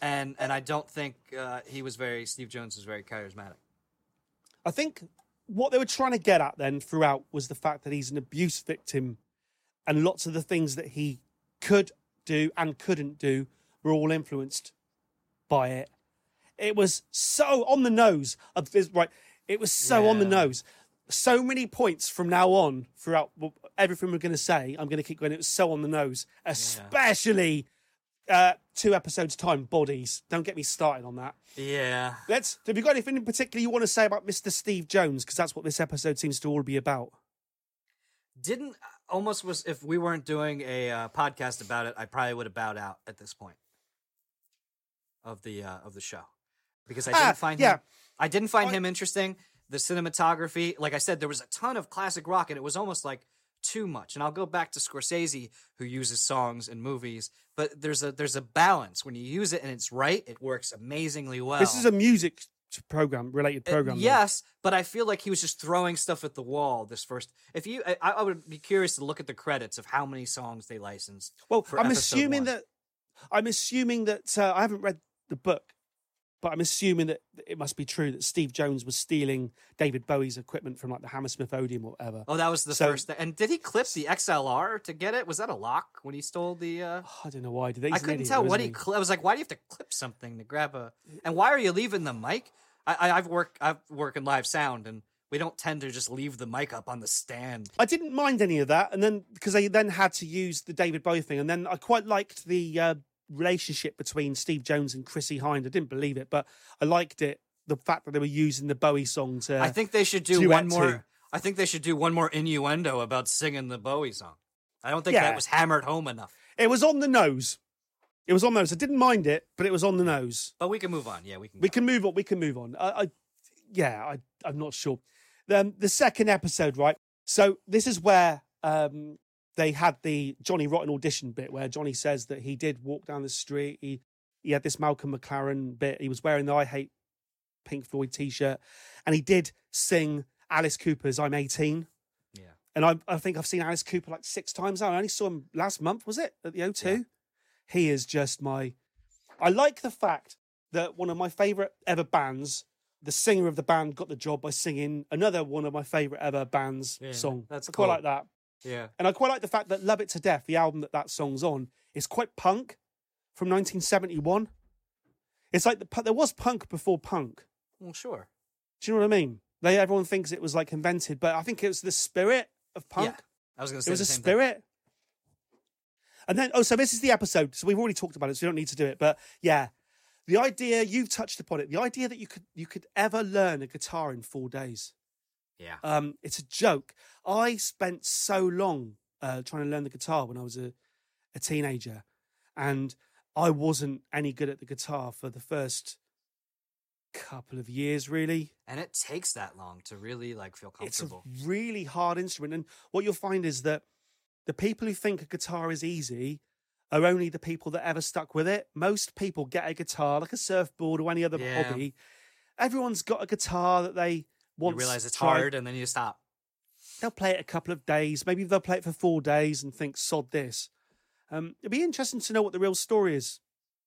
and I don't think Steve Jones was very charismatic. I think what they were trying to get at then throughout was the fact that he's an abuse victim, and lots of the things that he could do and couldn't do were all influenced by it. It was so on the nose. Right. It was so on the nose. So many points from now on, throughout everything we're going to say, I'm going to keep going. It was so on the nose, especially 2 episodes time, bodies. Don't get me started on that. Yeah. Have you got anything in particular you want to say about Mr. Steve Jones? Because that's what this episode seems to all be about. If we weren't doing a podcast about it, I probably would have bowed out at this point of the show, because I didn't find him. I didn't find him interesting. The cinematography, like I said, there was a ton of classic rock, and it was almost like too much. And I'll go back to Scorsese, who uses songs in movies, but there's a balance. When you use it and it's right, it works amazingly well. This is a music program. Yes, but I feel like he was just throwing stuff at the wall. I would be curious to look at the credits of how many songs they licensed. Well, I'm assuming that I haven't read the book. But I'm assuming that it must be true that Steve Jones was stealing David Bowie's equipment from like the Hammersmith Odeon or whatever. Oh, that was the first thing. And did he clip the XLR to get it? Was that a lock when he stole the... I don't know why. I couldn't tell what he clipped. I was like, why do you have to clip something to grab a... And why are you leaving the mic? I've worked in live sound, and we don't tend to just leave the mic up on the stand. I didn't mind any of that. And then, because they then had to use the David Bowie thing. And then I quite liked the... relationship between Steve Jones and Chrissie Hynde. I didn't believe it, but I liked it. The fact that they were using the Bowie song to... I think they should do one more... I think they should do one more innuendo about singing the Bowie song. I don't think that was hammered home enough. It was on the nose. I didn't mind it, but it was on the nose. But we can move on. Yeah, we can move on. I'm not sure. The second episode, right? So this is where... they had the Johnny Rotten audition bit where Johnny says that he did walk down the street. He had this Malcolm McLaren bit. He was wearing the I Hate Pink Floyd t-shirt, and he did sing Alice Cooper's I'm 18. Yeah. And I think I've seen Alice Cooper like 6 times now. I only saw him last month, was it? At the O2. Yeah. He is just my... I like the fact that one of my favourite ever bands, the singer of the band got the job by singing another one of my favourite ever band's song. That's cool. I quite like that. Yeah. And I quite like the fact that Love It to Death, the album that song's on, is quite punk from 1971. It's like there was punk before punk. Well, sure. Do you know what I mean? Everyone thinks it was like invented, but I think it was the spirit of punk. Yeah, I was going to say it was the same spirit. Thing. And then, so this is the episode. So we've already talked about it, so we don't need to do it. But yeah, the idea, you've touched upon it, the idea that you could ever learn a guitar in 4 days. Yeah. It's a joke. I spent so long trying to learn the guitar when I was a teenager, and I wasn't any good at the guitar for the first couple of years, really. And it takes that long to really like feel comfortable. It's a really hard instrument. And what you'll find is that the people who think a guitar is easy are only the people that ever stuck with it. Most people get a guitar, like a surfboard or any other hobby. Everyone's got a guitar that they want. You realize it's hard and then you stop. They'll play it a couple of days. Maybe they'll play it for 4 days and think, sod this. It'd be interesting to know what the real story is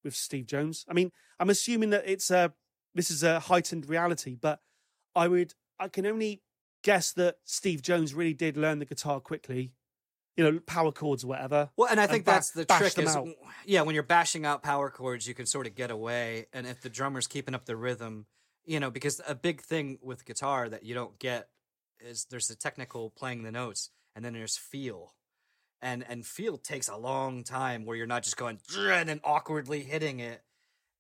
with Steve Jones. I mean, I'm assuming that this is a heightened reality, but I can only guess that Steve Jones really did learn the guitar quickly. You know, power chords or whatever. Well, and I think that's the trick is, when you're bashing out power chords, you can sort of get away. And if the drummer's keeping up the rhythm, you know, because a big thing with guitar that you don't get is there's the technical playing the notes, and then there's feel. And feel takes a long time where you're not just going and awkwardly hitting it.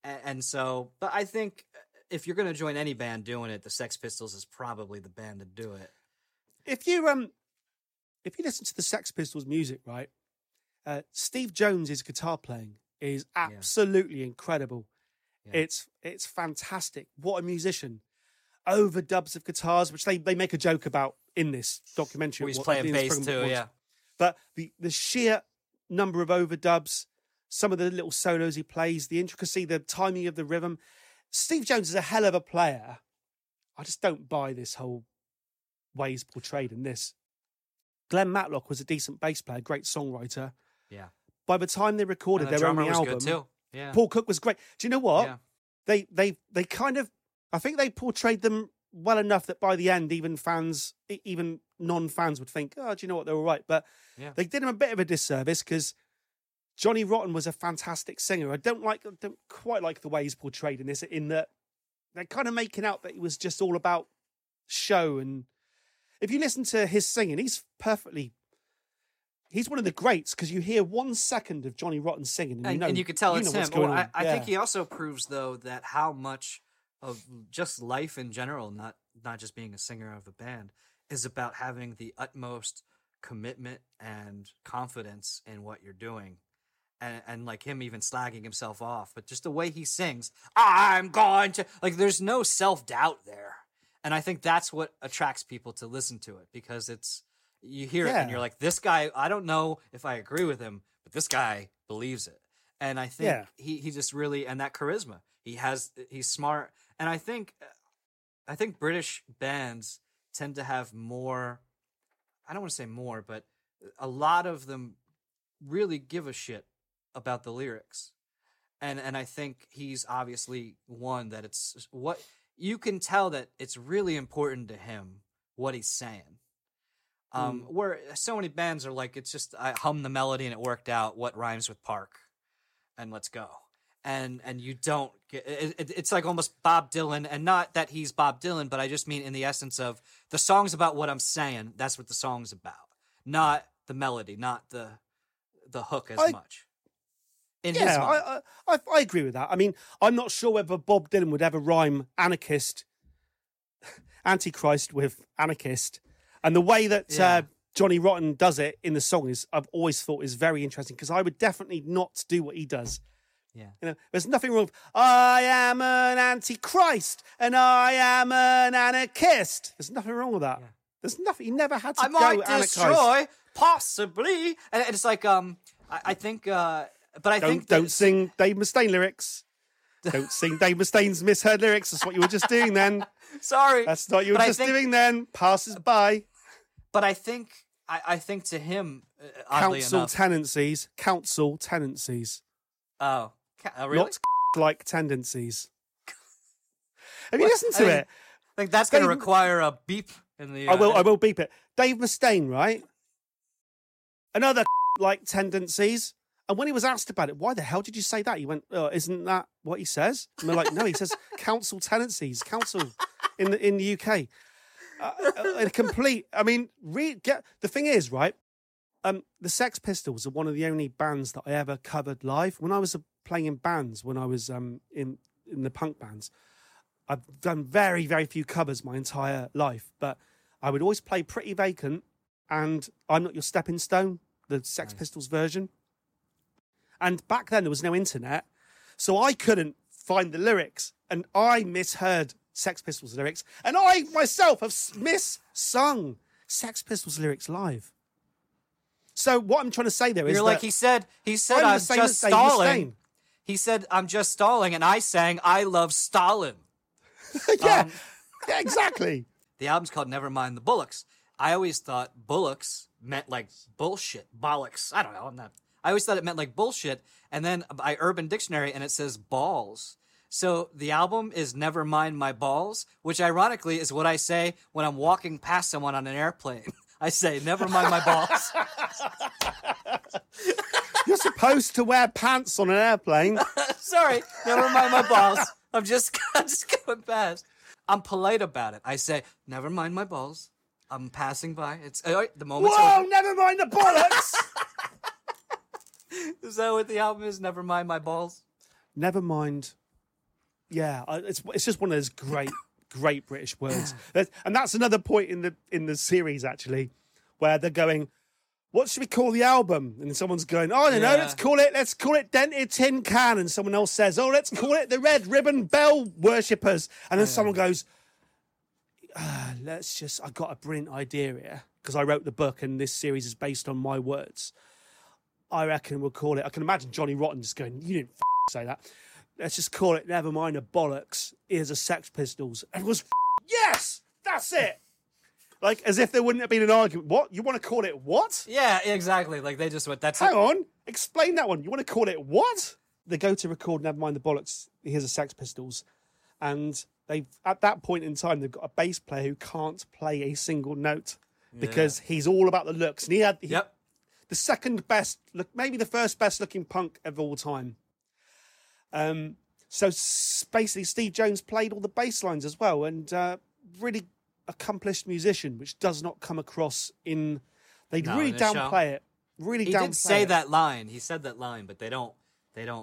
And so, but I think if you're going to join any band doing it, the Sex Pistols is probably the band to do it. If you listen to the Sex Pistols music, right, Steve Jones's guitar playing is absolutely incredible. Yeah. It's fantastic. What a musician. Overdubs of guitars, which they make a joke about in this documentary. He's playing bass too, But the sheer number of overdubs, some of the little solos he plays, the intricacy, the timing of the rhythm. Steve Jones is a hell of a player. I just don't buy this whole way he's portrayed in this. Glenn Matlock was a decent bass player, great songwriter. Yeah. By the time they recorded their only album, yeah. Paul Cook was great. Do you know what? Yeah. They kind of, I think they portrayed them well enough that by the end, even non-fans would think, oh, do you know what? They're all right. But they did him a bit of a disservice because Johnny Rotten was a fantastic singer. I don't quite like the way he's portrayed in this, in that they're kind of making out that it was just all about show. And if you listen to his singing, he's one of the greats because you hear 1 second of Johnny Rotten singing. And you can tell it's him. Well, I think he also proves, though, that how much of just life in general, not just being a singer of a band, is about having the utmost commitment and confidence in what you're doing. And like him even slagging himself off. But just the way he sings, I'm going to... Like, there's no self-doubt there. And I think that's what attracts people to listen to it, because you hear it and you're like, this guy, I don't know if I agree with him, but this guy believes it. And I think he just really, and that charisma, he's smart. And I think British bands tend to have more, I don't want to say more, but a lot of them really give a shit about the lyrics. And I think he's obviously one that it's what... You can tell that it's really important to him what he's saying. Where so many bands are like, it's just, I hum the melody and it worked out. What rhymes with park? And let's go. And you don't get it. It's like almost Bob Dylan, and not that he's Bob Dylan, but I just mean in the essence of the song's about what I'm saying. That's what the song's about, not the melody, not the hook as much. I agree with that. I mean, I'm not sure whether Bob Dylan would ever rhyme antichrist with anarchist. And the way that Johnny Rotten does it in the song is, I've always thought, is very interesting, because I would definitely not do what he does. Yeah, you know, there's nothing wrong with, I am an antichrist and I am an anarchist. There's nothing wrong with that. Yeah. There's nothing. He never had to go anarchist. I might destroy, possibly. And it's like, I think... But I think don't sing Dave Mustaine lyrics. Don't sing Dave Mustaine's misheard lyrics. That's what you were just doing then. Sorry. That's not what you were just doing then. Passes by. But I think to him, oddly enough. Council tenancies. Oh. Really? Not like tendencies. Have you listened to it? I think that's going to require a beep in the... I will beep it. Dave Mustaine, right? Another like tendencies. And when he was asked about it, why the hell did you say that? He went, oh, isn't that what he says? And we're like, no, he says council tenancies, council in the UK. The thing is, right, the Sex Pistols are one of the only bands that I ever covered live. When I was playing in bands, when I was in the punk bands, I've done very, very few covers my entire life. But I would always play Pretty Vacant and I'm Not Your Stepping Stone, the Sex Pistols version. And back then, there was no internet, so I couldn't find the lyrics. And I misheard Sex Pistols lyrics. And I, myself, have missung Sex Pistols lyrics live. So what I'm trying to say there is that... You're like, he said, I'm just stalling. He said, I'm just stalling, and I sang, I love Stalin. Yeah, exactly. The album's called Never Mind the Bullocks. I always thought bullocks meant, like, bullshit, bollocks. I don't know, I'm not... I always thought it meant like bullshit, and then by Urban Dictionary, and it says balls. So the album is Never Mind My Balls, which ironically is what I say when I'm walking past someone on an airplane. I say, never mind my balls. You're supposed to wear pants on an airplane. Sorry, never mind my balls. I'm just going past. I'm polite about it. I say, never mind my balls. I'm passing by. It's the moment's over. Whoa, never mind the bollocks. Is that what the album is? Never Mind My Balls? Never mind. Yeah, it's just one of those great, great British words. And that's another point in the series, actually, where they're going, what should we call the album? And someone's going, oh, I don't know, let's call it Dented Tin Can. And someone else says, oh, let's call it The Red Ribbon Bell Worshippers. And then someone goes, I got a brilliant idea here, because I wrote the book and this series is based on my words. I reckon we'll call it... I can imagine Johnny Rotten just going, you didn't say that. Let's just call it Never Mind the Bollocks. Here's a Sex Pistols. And it was, yes! That's it! Like, as if there wouldn't have been an argument. What? You want to call it what? Yeah, exactly. Like, they just went, that's it. Hang on. Explain that one. You want to call it what? They go to record Never Mind the Bollocks. Here's a Sex Pistols. And they've, at that point in time, they've got a bass player who can't play a single note because he's all about the looks. And he had... The second best, look, maybe the first best looking punk of all time. So basically, Steve Jones played all the bass lines as well, and really accomplished musician, which does not come across in. They really downplay it. Really, he did say that line. He said that line, but they don't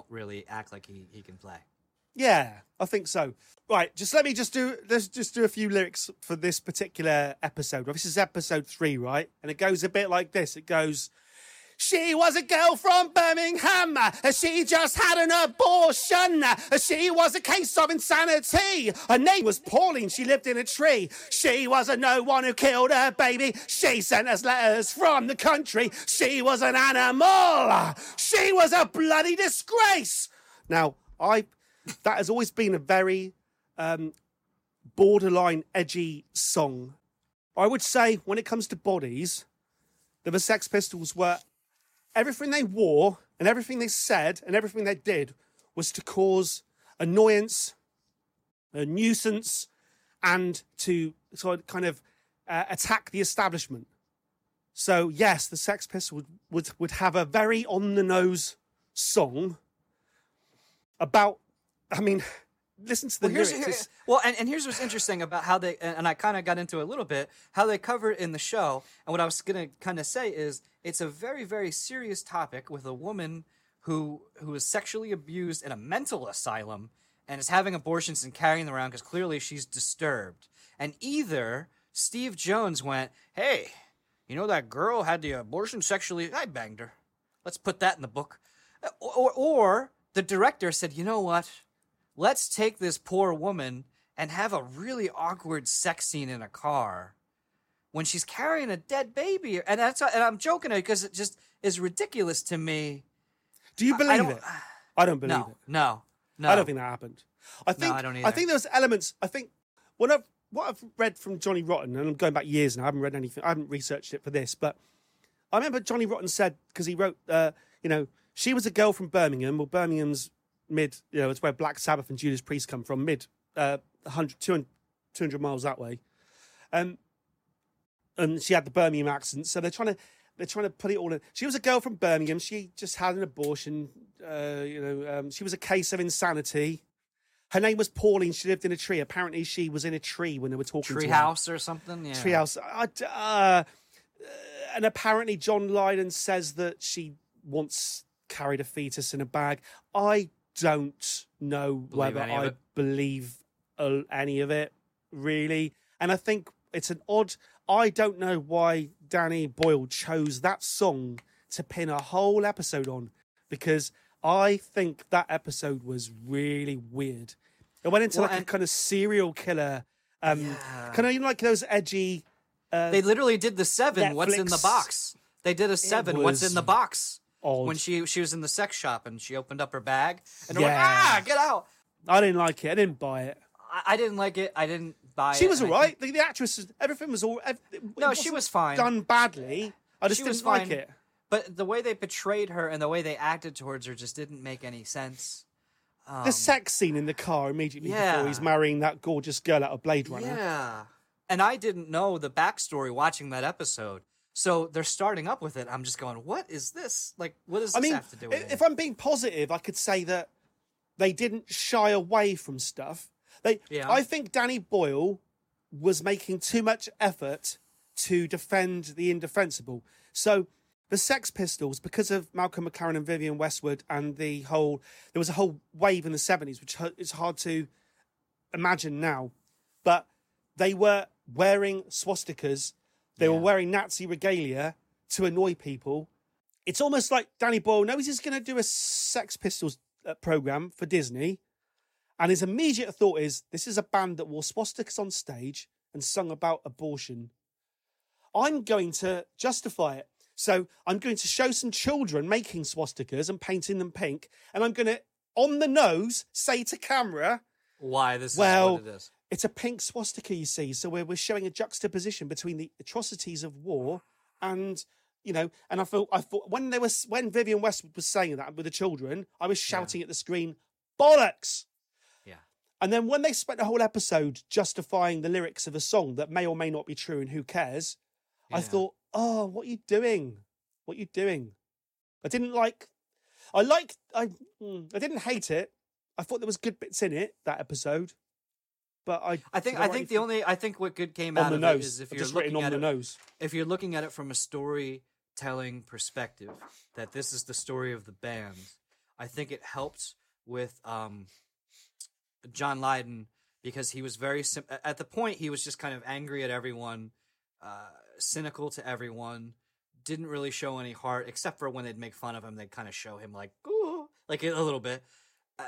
really act like he can play. Yeah, I think so. Right, let's just do a few lyrics for this particular episode. This is episode 3, right? And it goes a bit like this. It goes. She was a girl from Birmingham. She just had an abortion. She was a case of insanity. Her name was Pauline. She lived in a tree. She was a no one who killed her baby. She sent us letters from the country. She was an animal. She was a bloody disgrace. Now, that has always been a very borderline edgy song. I would say when it comes to bodies, the Sex Pistols were... Everything they wore and everything they said and everything they did was to cause annoyance, a nuisance, and to kind of attack the establishment. So, yes, the Sex Pistols would have a very on-the-nose song about... I mean... Listen to the lyrics. And here's what's interesting about how they, and I kind of got into it a little bit, how they covered in the show. And what I was going to kind of say is it's a very, very serious topic with a woman who is sexually abused in a mental asylum and is having abortions and carrying them around because clearly she's disturbed. And either Steve Jones went, hey, you know that girl had the abortion sexually, I banged her. Let's put that in the book. Or the director said, you know what? Let's take this poor woman and have a really awkward sex scene in a car when she's carrying a dead baby. And I'm joking because it just is ridiculous to me. Do you believe it? I don't believe it. No, No. I don't think that happened. I think there was elements. I think what I've read from Johnny Rotten, and I'm going back years now. I haven't read anything. I haven't researched it for this, but I remember Johnny Rotten said, because he wrote, she was a girl from Birmingham. Well, Birmingham's mid, it's where Black Sabbath and Judas Priest come from. Mid 200 miles that way, and she had the Birmingham accent. So they're trying to put it all in. She was a girl from Birmingham. She just had an abortion. She was a case of insanity. Her name was Pauline. She lived in a tree. Apparently, she was in a tree when they were talking. Treehouse or something. Yeah. Treehouse. And apparently, John Lydon says that she once carried a fetus in a bag. I don't know whether I believe any of it, really. And I think it's an odd. I don't know why Danny Boyle chose that song to pin a whole episode on, because I think that episode was really weird. It went into a kind of serial killer, kind of those edgy. They literally did the Seven. Netflix. What's in the box? They did a Seven. What's in the box? Odd. When she was in the sex shop and she opened up her bag and went, get out. I didn't like it. I didn't buy it. I didn't like it. I didn't buy it. She was all right. The actress, everything was all. No, she was fine. Done badly. I just didn't like it. But the way they portrayed her and the way they acted towards her just didn't make any sense. The sex scene in the car immediately before he's marrying that gorgeous girl out of Blade Runner. Yeah. And I didn't know the backstory watching that episode. So they're starting up with it. I'm just going, what is this? Like, what does this have to do with it? If I'm being positive, I could say that they didn't shy away from stuff. I think Danny Boyle was making too much effort to defend the indefensible. So the Sex Pistols, because of Malcolm McLaren and Vivienne Westwood, and there was a whole wave in the 70s, which is hard to imagine now, but they were wearing swastikas, they were wearing Nazi regalia to annoy people. It's almost like Danny Boyle knows he's going to do a Sex Pistols program for Disney, and his immediate thought is, this is a band that wore swastikas on stage and sung about abortion. I'm going to justify it. So I'm going to show some children making swastikas and painting them pink, and I'm going to, on the nose, say to camera, "Why this? Is what it is. It's a pink swastika, you see. So we're showing a juxtaposition between the atrocities of war and, And I thought when Vivienne Westwood was saying that with the children, I was shouting at the screen, "Bollocks!" Yeah. And then when they spent the whole episode justifying the lyrics of a song that may or may not be true, and who cares? Yeah. I thought, oh, what are you doing? What are you doing? I didn't like... I didn't hate it. I thought there was good bits in it, that episode. But I think what good came out of it is if you're looking at it from a storytelling perspective, that this is the story of the band. I think it helped with John Lydon, because he was very... At the point, he was just kind of angry at everyone, cynical to everyone, didn't really show any heart, except for when they'd make fun of him, they'd kind of show him like a little bit.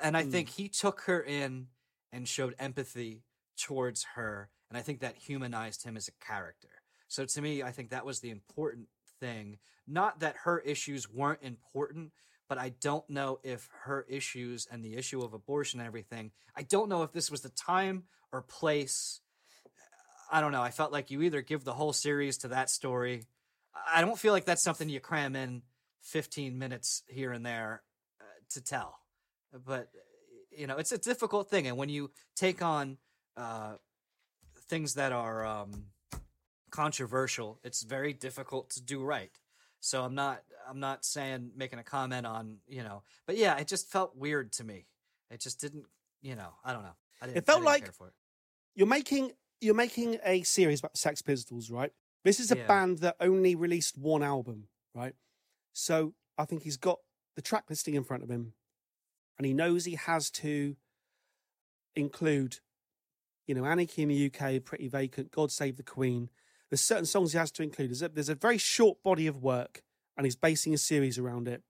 And I think he took her in and showed empathy towards her, and I think that humanized him as a character. So to me, I think that was the important thing. Not that her issues weren't important, but I don't know if her issues and the issue of abortion and everything, I don't know if this was the time or place. I don't know. I felt like you either give the whole series to that story. I don't feel like that's something you cram in 15 minutes here and there to tell. But, it's a difficult thing. And when you take on things that are controversial, it's very difficult to do right. So I'm not saying, making a comment on, But, yeah, it just felt weird to me. It just didn't, I don't know. I didn't care for it. You're making a series about Sex Pistols, right? This is a band that only released one album, right? So I think he's got the track listing in front of him, and he knows he has to include, Anarchy in the UK, Pretty Vacant, God Save the Queen. There's certain songs he has to include. There's a very short body of work, and he's basing a series around it.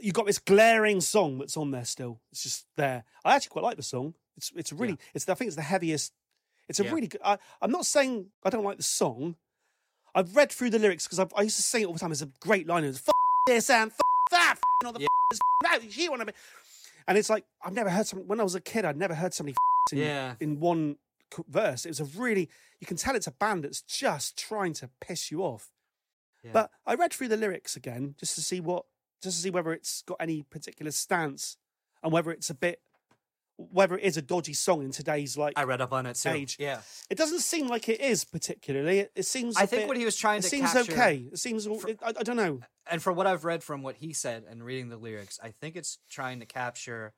You've got this glaring song that's on there still. It's just there. I actually quite like the song. It's really, I think it's the heaviest. It's a really good... I'm not saying I don't like the song. I've read through the lyrics, because I used to sing it all the time. It's a great line. It was, f*** this and f*** that, f***ing all the f***ers, f***ing that, you want to be... And it's like, I've never heard something, when I was a kid, I'd never heard somebody in one verse. It was a really, you can tell it's a band that's just trying to piss you off. Yeah. But I read through the lyrics again, just to see whether it's got any particular stance and whether it is a dodgy song in today's like I read up on it too. Age. Yeah. It doesn't seem like it is particularly. It seems what he was trying to capture. It seems okay. It seems I don't know. And from what I've read from what he said and reading the lyrics, I think it's trying to capture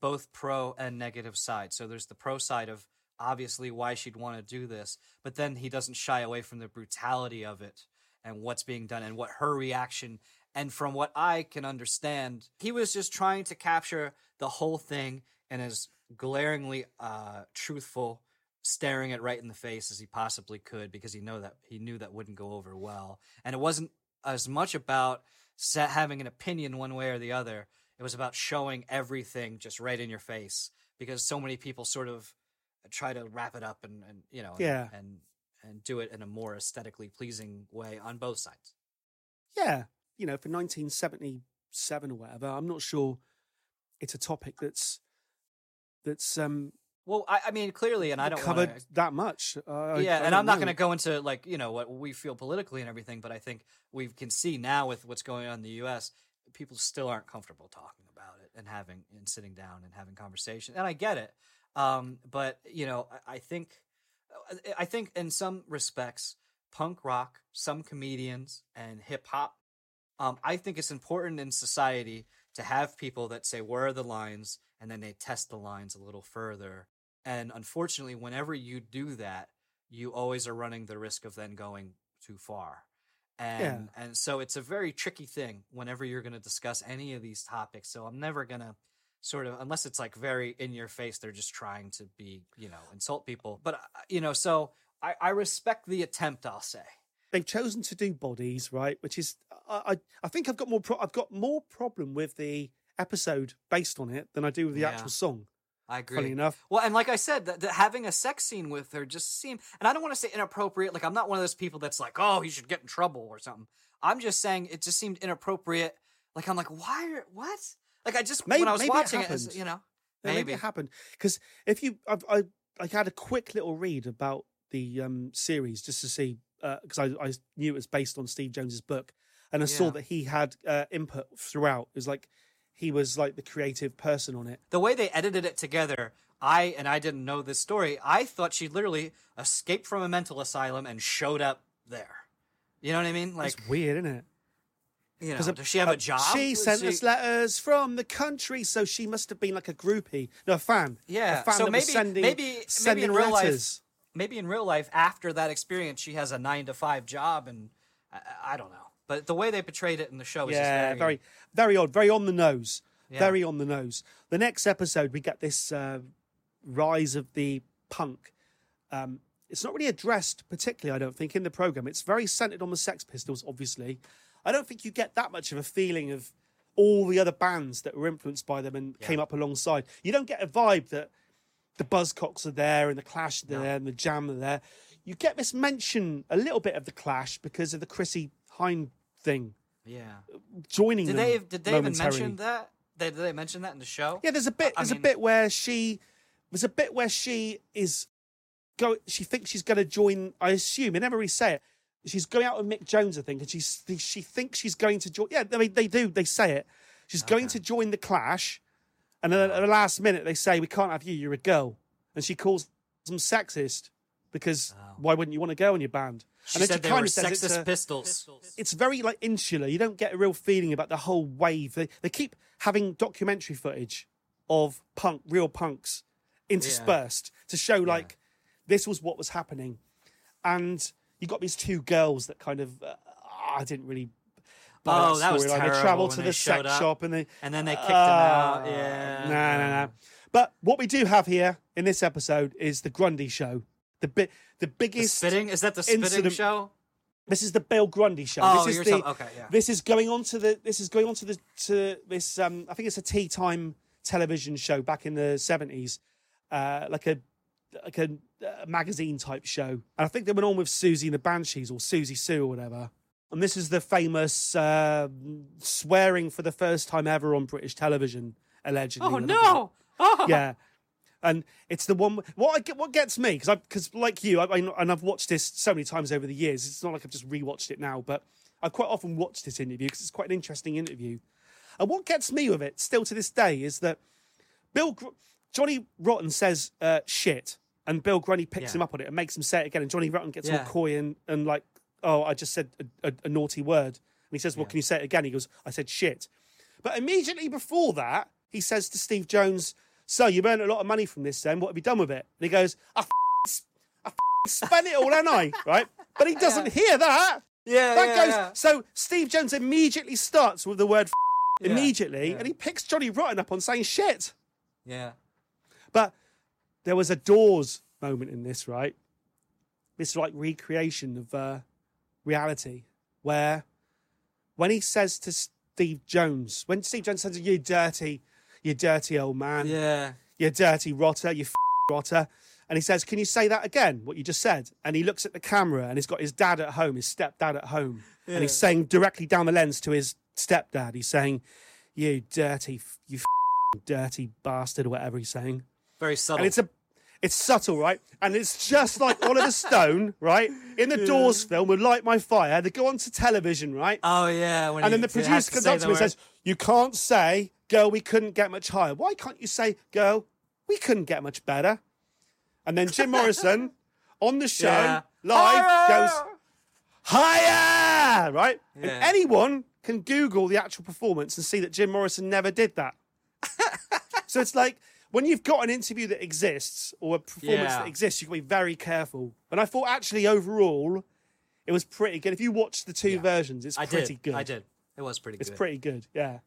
both pro and negative sides. So there's the pro side of obviously why she'd want to do this, but then he doesn't shy away from the brutality of it and what's being done and what her reaction. And from what I can understand, he was just trying to capture the whole thing in as glaringly truthful, staring it right in the face as he possibly could, because he knew that wouldn't go over well. And it wasn't as much about having an opinion one way or the other. It was about showing everything just right in your face, because so many people sort of try to wrap it up and do it in a more aesthetically pleasing way on both sides. Yeah. You know, for 1977 or whatever, I'm not sure it's a topic that's well, I mean, clearly, and I don't covered wanna, that much. And I'm not going to go into like, you know, what we feel politically and everything, but I think we can see now with what's going on in the U.S., people still aren't comfortable talking about it and sitting down and having conversation. And I get it, but you know, I think in some respects, punk rock, some comedians, and hip hop. I think it's important in society to have people that say, where are the lines? And then they test the lines a little further. And unfortunately, whenever you do that, you always are running the risk of then going too far. And so it's a very tricky thing whenever you're going to discuss any of these topics. So I'm never going to sort of, unless it's like very in your face, they're just trying to be, you know, insult people. But, you know, so I respect the attempt, I'll say. They've chosen to do bodies, right? Which is, I think I've got more. I've got more problem with the episode based on it than I do with the actual song. I agree. Funny enough. Well, and like I said, that having a sex scene with her just seemed, and I don't want to say inappropriate. Like, I'm not one of those people that's like, oh, you should get in trouble or something. I'm just saying it just seemed inappropriate. Like, I'm like, what? Like, I just when I was watching it, you know, maybe it happened because if you, I had a quick little read about the series just to see. Because I knew it was based on Steve Jones's book, and I saw that he had input throughout. It was like he was like the creative person on it. The way they edited it together, I didn't know this story. I thought she literally escaped from a mental asylum and showed up there. You know what I mean? Like, it's weird, isn't it? You know, does she have a job? She sent us letters from the country, so she must have been like a groupie, no, a fan. Yeah, a fan so that maybe was sending maybe in real letters. Life. Maybe in real life, after that experience, she has a 9-to-5 job, and I don't know. But the way they portrayed it in the show is just very, very odd, very on the nose, very on the nose. The next episode, we get this rise of the punk. It's not really addressed particularly, I don't think, in the program. It's very centered on the Sex Pistols, obviously. I don't think you get that much of a feeling of all the other bands that were influenced by them and came up alongside. You don't get a vibe that the Buzzcocks are there, and the Clash are there, and the Jam are there. You get this mention a little bit of the Clash because of the Chrissie Hynde thing. Yeah, joining. Did they even mention that? Did they mention that in the show? Yeah, there's a bit. She thinks she's going to join. I assume they never really say it. She's going out with Mick Jones, I think, and she thinks she's going to join. Yeah, I mean, they do. They say it. She's going to join the Clash. And at the last minute, they say, we can't have you, you're a girl. And she calls them sexist because why wouldn't you want a girl in your band? And she said they were sexist Pistols. It's very like insular. You don't get a real feeling about the whole wave. They keep having documentary footage of punk, real punks interspersed to show like this was what was happening. And you got these two girls that kind of, I didn't really... Oh, that was terrible. They travelled to the sex shop and then they kicked them out. Yeah, no. But what we do have here in this episode is the Grundy show. The biggest spitting is that the spitting show. This is the Bill Grundy show. Oh, this is okay, yeah. This is going on to this. I think it's a tea time television show back in the 70s, like a magazine type show. And I think they went on with Susie and the Banshees or Susie Sue or whatever. And this is the famous swearing for the first time ever on British television allegedly. Oh no! Oh. Yeah, and it's the one. What gets me because like you, and I've watched this so many times over the years. It's not like I've just rewatched it now, but I've quite often watched this interview because it's quite an interesting interview. And what gets me with it still to this day is that Johnny Rotten says shit, and Bill Grundy picks him up on it and makes him say it again. And Johnny Rotten gets all coy and like, oh, I just said a naughty word. And he says, well, can you say it again? He goes, I said shit. But immediately before that, he says to Steve Jones, so you've earned a lot of money from this then. What have you done with it? And he goes, I spent it all, haven't I? Right? But he doesn't hear that. Yeah, that goes. Yeah. So Steve Jones immediately starts with the word and he picks Johnny Rotten up on saying shit. Yeah. But there was a Doors moment in this, right? This like recreation of reality where when he says to Steve Jones, when Steve Jones says, you dirty old man, you dirty rotter, you rotter. And he says, can you say that again, what you just said? And he looks at the camera and he's got his dad at home, his stepdad at home. Yeah. And he's saying directly down the lens to his stepdad, he's saying, you dirty bastard, or whatever he's saying. Very subtle. And it's subtle, right? And it's just like Oliver Stone, right? In the Doors film, with Light My Fire, they go onto television, right? Oh, yeah. When and then the producer comes up to me and says, you can't say, girl, we couldn't get much higher. Why can't you say, girl, we couldn't get much better? And then Jim Morrison, on the show, live, goes, higher, right? Yeah. And anyone can Google the actual performance and see that Jim Morrison never did that. So it's like, when you've got an interview that exists or a performance that exists, you've got to be very careful. And I thought, actually, overall, it was pretty good. If you watch the two versions, it's pretty good. I did. It was pretty good. It's pretty good, yeah.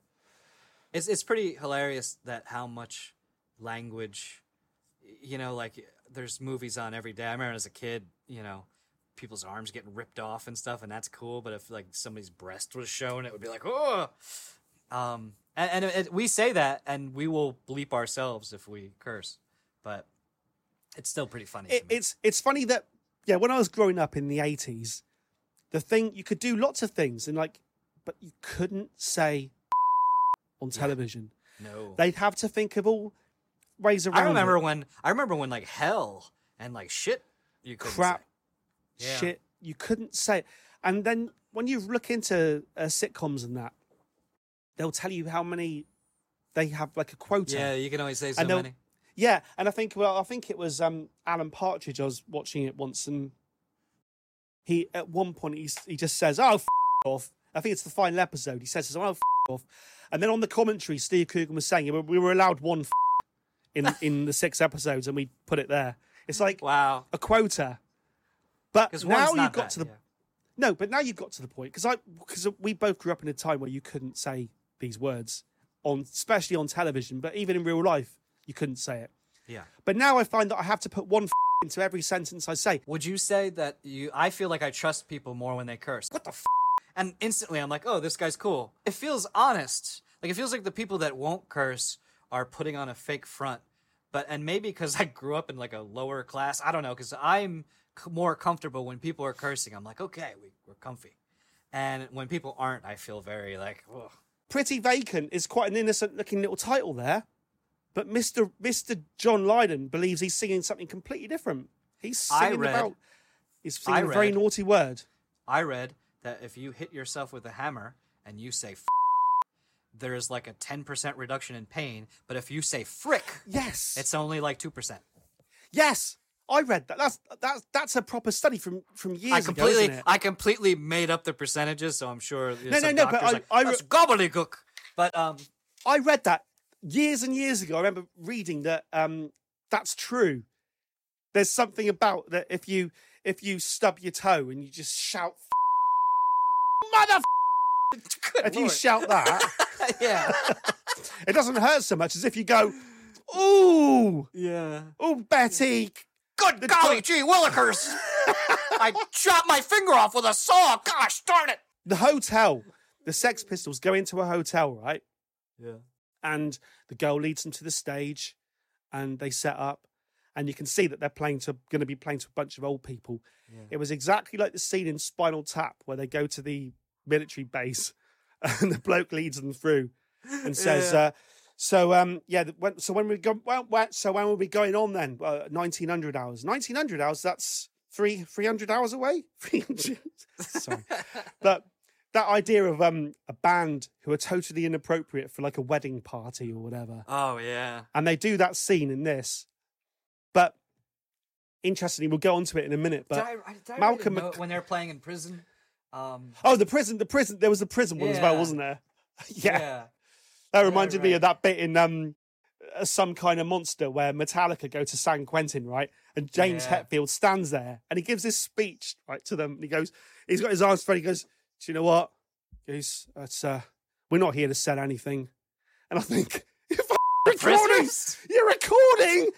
It's pretty hilarious that how much language, you know, like, there's movies on every day. I remember as a kid, you know, people's arms getting ripped off and stuff, and that's cool. But if, like, somebody's breast was shown, it would be like, oh! And we say that, and we will bleep ourselves if we curse, but it's still pretty funny. It's funny that, when I was growing up in the 80s, the thing, you could do lots of things, and like, but you couldn't say on television. Yeah. No. They'd have to think of all ways around I remember when like hell and like shit, you couldn't say. Yeah. Shit, you couldn't say. And then when you look into sitcoms and that, they'll tell you how many they have, like a quota. Yeah, you can always say so many. Yeah, and I think it was Alan Partridge. I was watching it once, and he at one point he just says, "Oh, f- off." I think it's the final episode. He says, "Oh, f- off," and then on the commentary, Steve Coogan was saying we were allowed one f- in the 6 episodes, and we put it there. It's like a quota. But now you've got to the point because we both grew up in a time where you couldn't say these words, especially on television, but even in real life, you couldn't say it. Yeah. But now I find that I have to put one into every sentence I say. Would you say that I feel like I trust people more when they curse? What the f? And instantly I'm like, oh, this guy's cool. It feels honest. Like, it feels like the people that won't curse are putting on a fake front. And maybe because I grew up in like a lower class, I don't know, because I'm more comfortable when people are cursing. I'm like, okay, we're comfy. And when people aren't, I feel very like, ugh. Pretty Vacant is quite an innocent looking little title there, but Mr. John Lydon believes he's singing something completely different. He's singing a very naughty word. I read that if you hit yourself with a hammer and you say f, there is like a 10% reduction in pain, but if you say frick, it's only like 2%. Yes. I read that. That's a proper study from years ago, isn't it? I completely made up the percentages, so I'm sure some doctor's like, that's gobbledygook. But I read that years and years ago. I remember reading that that's true. There's something about that if you stub your toe and you just shout, mother, you shout that, it doesn't hurt so much as if you go, ooh, yeah, ooh, Betty. Good golly, gee willikers! I chopped my finger off with a saw. Gosh darn it! The hotel. The Sex Pistols go into a hotel, right? Yeah. And the girl leads them to the stage, and they set up, and you can see that they're going to be playing to a bunch of old people. Yeah. It was exactly like the scene in Spinal Tap where they go to the military base, and the bloke leads them through and says, So when will we be going on then? 1900 hours. 1900 hours. That's 300 hours away. 300. Sorry, but that idea of a band who are totally inappropriate for like a wedding party or whatever. Oh yeah, and they do that scene in this, but interestingly, we'll go onto it in a minute. But did I Malcolm really know when they're playing in prison. The prison. There was a prison one as well, wasn't there? Yeah. That reminded me of that bit in Some Kind of Monster where Metallica go to San Quentin, right? And James Hetfield stands there and he gives this speech right to them. And he goes, he's got his arms spread. He goes, do you know what? He goes, we're not here to sell anything. And I think, you're recording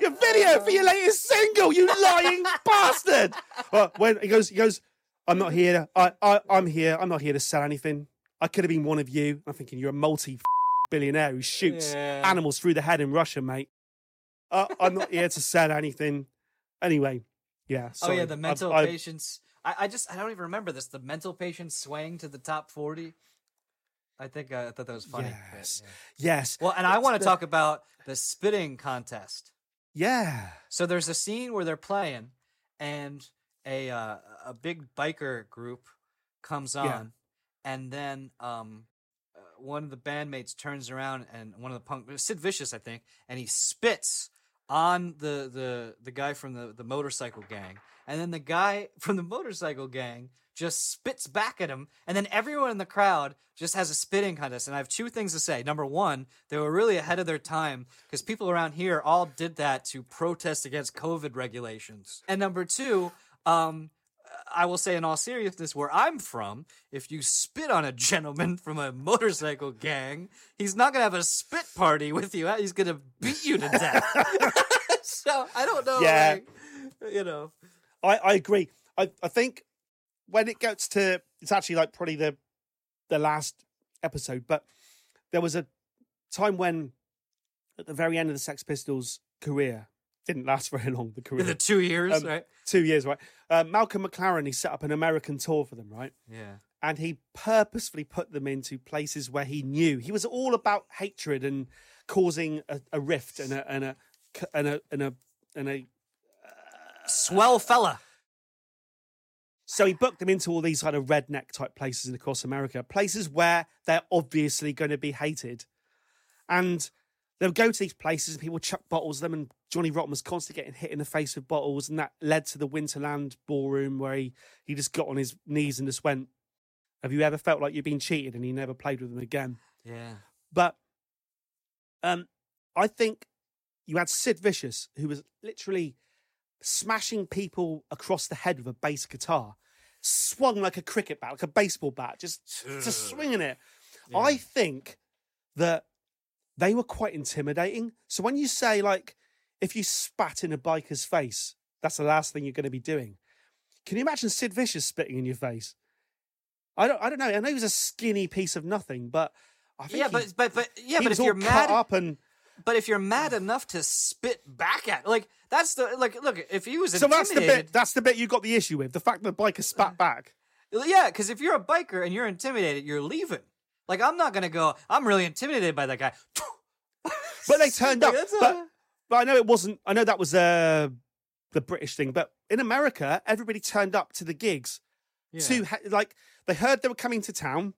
your video for your latest single, you lying bastard. Well, when he goes, I'm not here. I'm here. I'm not here to sell anything. I could have been one of you. I'm thinking you're a multi-billionaire who shoots animals through the head in Russia, mate. I'm not here to sell anything. Anyway, sorry. Oh, yeah, the mental patients. I don't even remember this. The mental patients swaying to the top 40. I thought that was funny. Yes. Yes. Well, and I want to talk about the spitting contest. Yeah. So there's a scene where they're playing and a big biker group comes on. Yeah. And then one of the bandmates turns around, and one of the Sid Vicious, I think, and he spits on the guy from the motorcycle gang. And then the guy from the motorcycle gang just spits back at him. And then everyone in the crowd just has a spitting contest. And I have two things to say. Number one, they were really ahead of their time because people around here all did that to protest against COVID regulations. And number two, I will say in all seriousness, where I'm from, if you spit on a gentleman from a motorcycle gang, he's not going to have a spit party with you. He's going to beat you to death. So I don't know. Yeah. I agree. I think when it gets to, it's actually like probably the last episode, but there was a time when at the very end of the Sex Pistols career, didn't last very long, the career. The 2 years, right? 2 years, right. Malcolm McLaren, he set up an American tour for them, right? Yeah. And he purposefully put them into places where he knew. He was all about hatred and causing a rift and a swell fella. So he booked them into all these kind of redneck type places across America, places where they're obviously going to be hated. And they would go to these places and people would chuck bottles at them, and Johnny Rotten was constantly getting hit in the face with bottles, and that led to the Winterland Ballroom where he just got on his knees and just went, have you ever felt like you've been cheated? And he never played with them again. Yeah. But I think you had Sid Vicious, who was literally smashing people across the head with a bass guitar, swung like a cricket bat, like a baseball bat, just swinging it. Yeah. I think that they were quite intimidating. So when you say, like, if you spat in a biker's face, that's the last thing you're going to be doing. Can you imagine Sid Vicious spitting in your face? I don't know. I know he was a skinny piece of nothing, but I think but if you're mad up and. But if you're mad enough to spit back at, like, that's the, like, look, if he was intimidated. So that's the bit you got the issue with, the fact that the biker spat back. Yeah, because if you're a biker and you're intimidated, you're leaving. Like, I'm not going to go, I'm really intimidated by that guy. But they turned up. But I know it wasn't, I know that was the British thing. But in America, everybody turned up to the gigs. Yeah. They heard they were coming to town.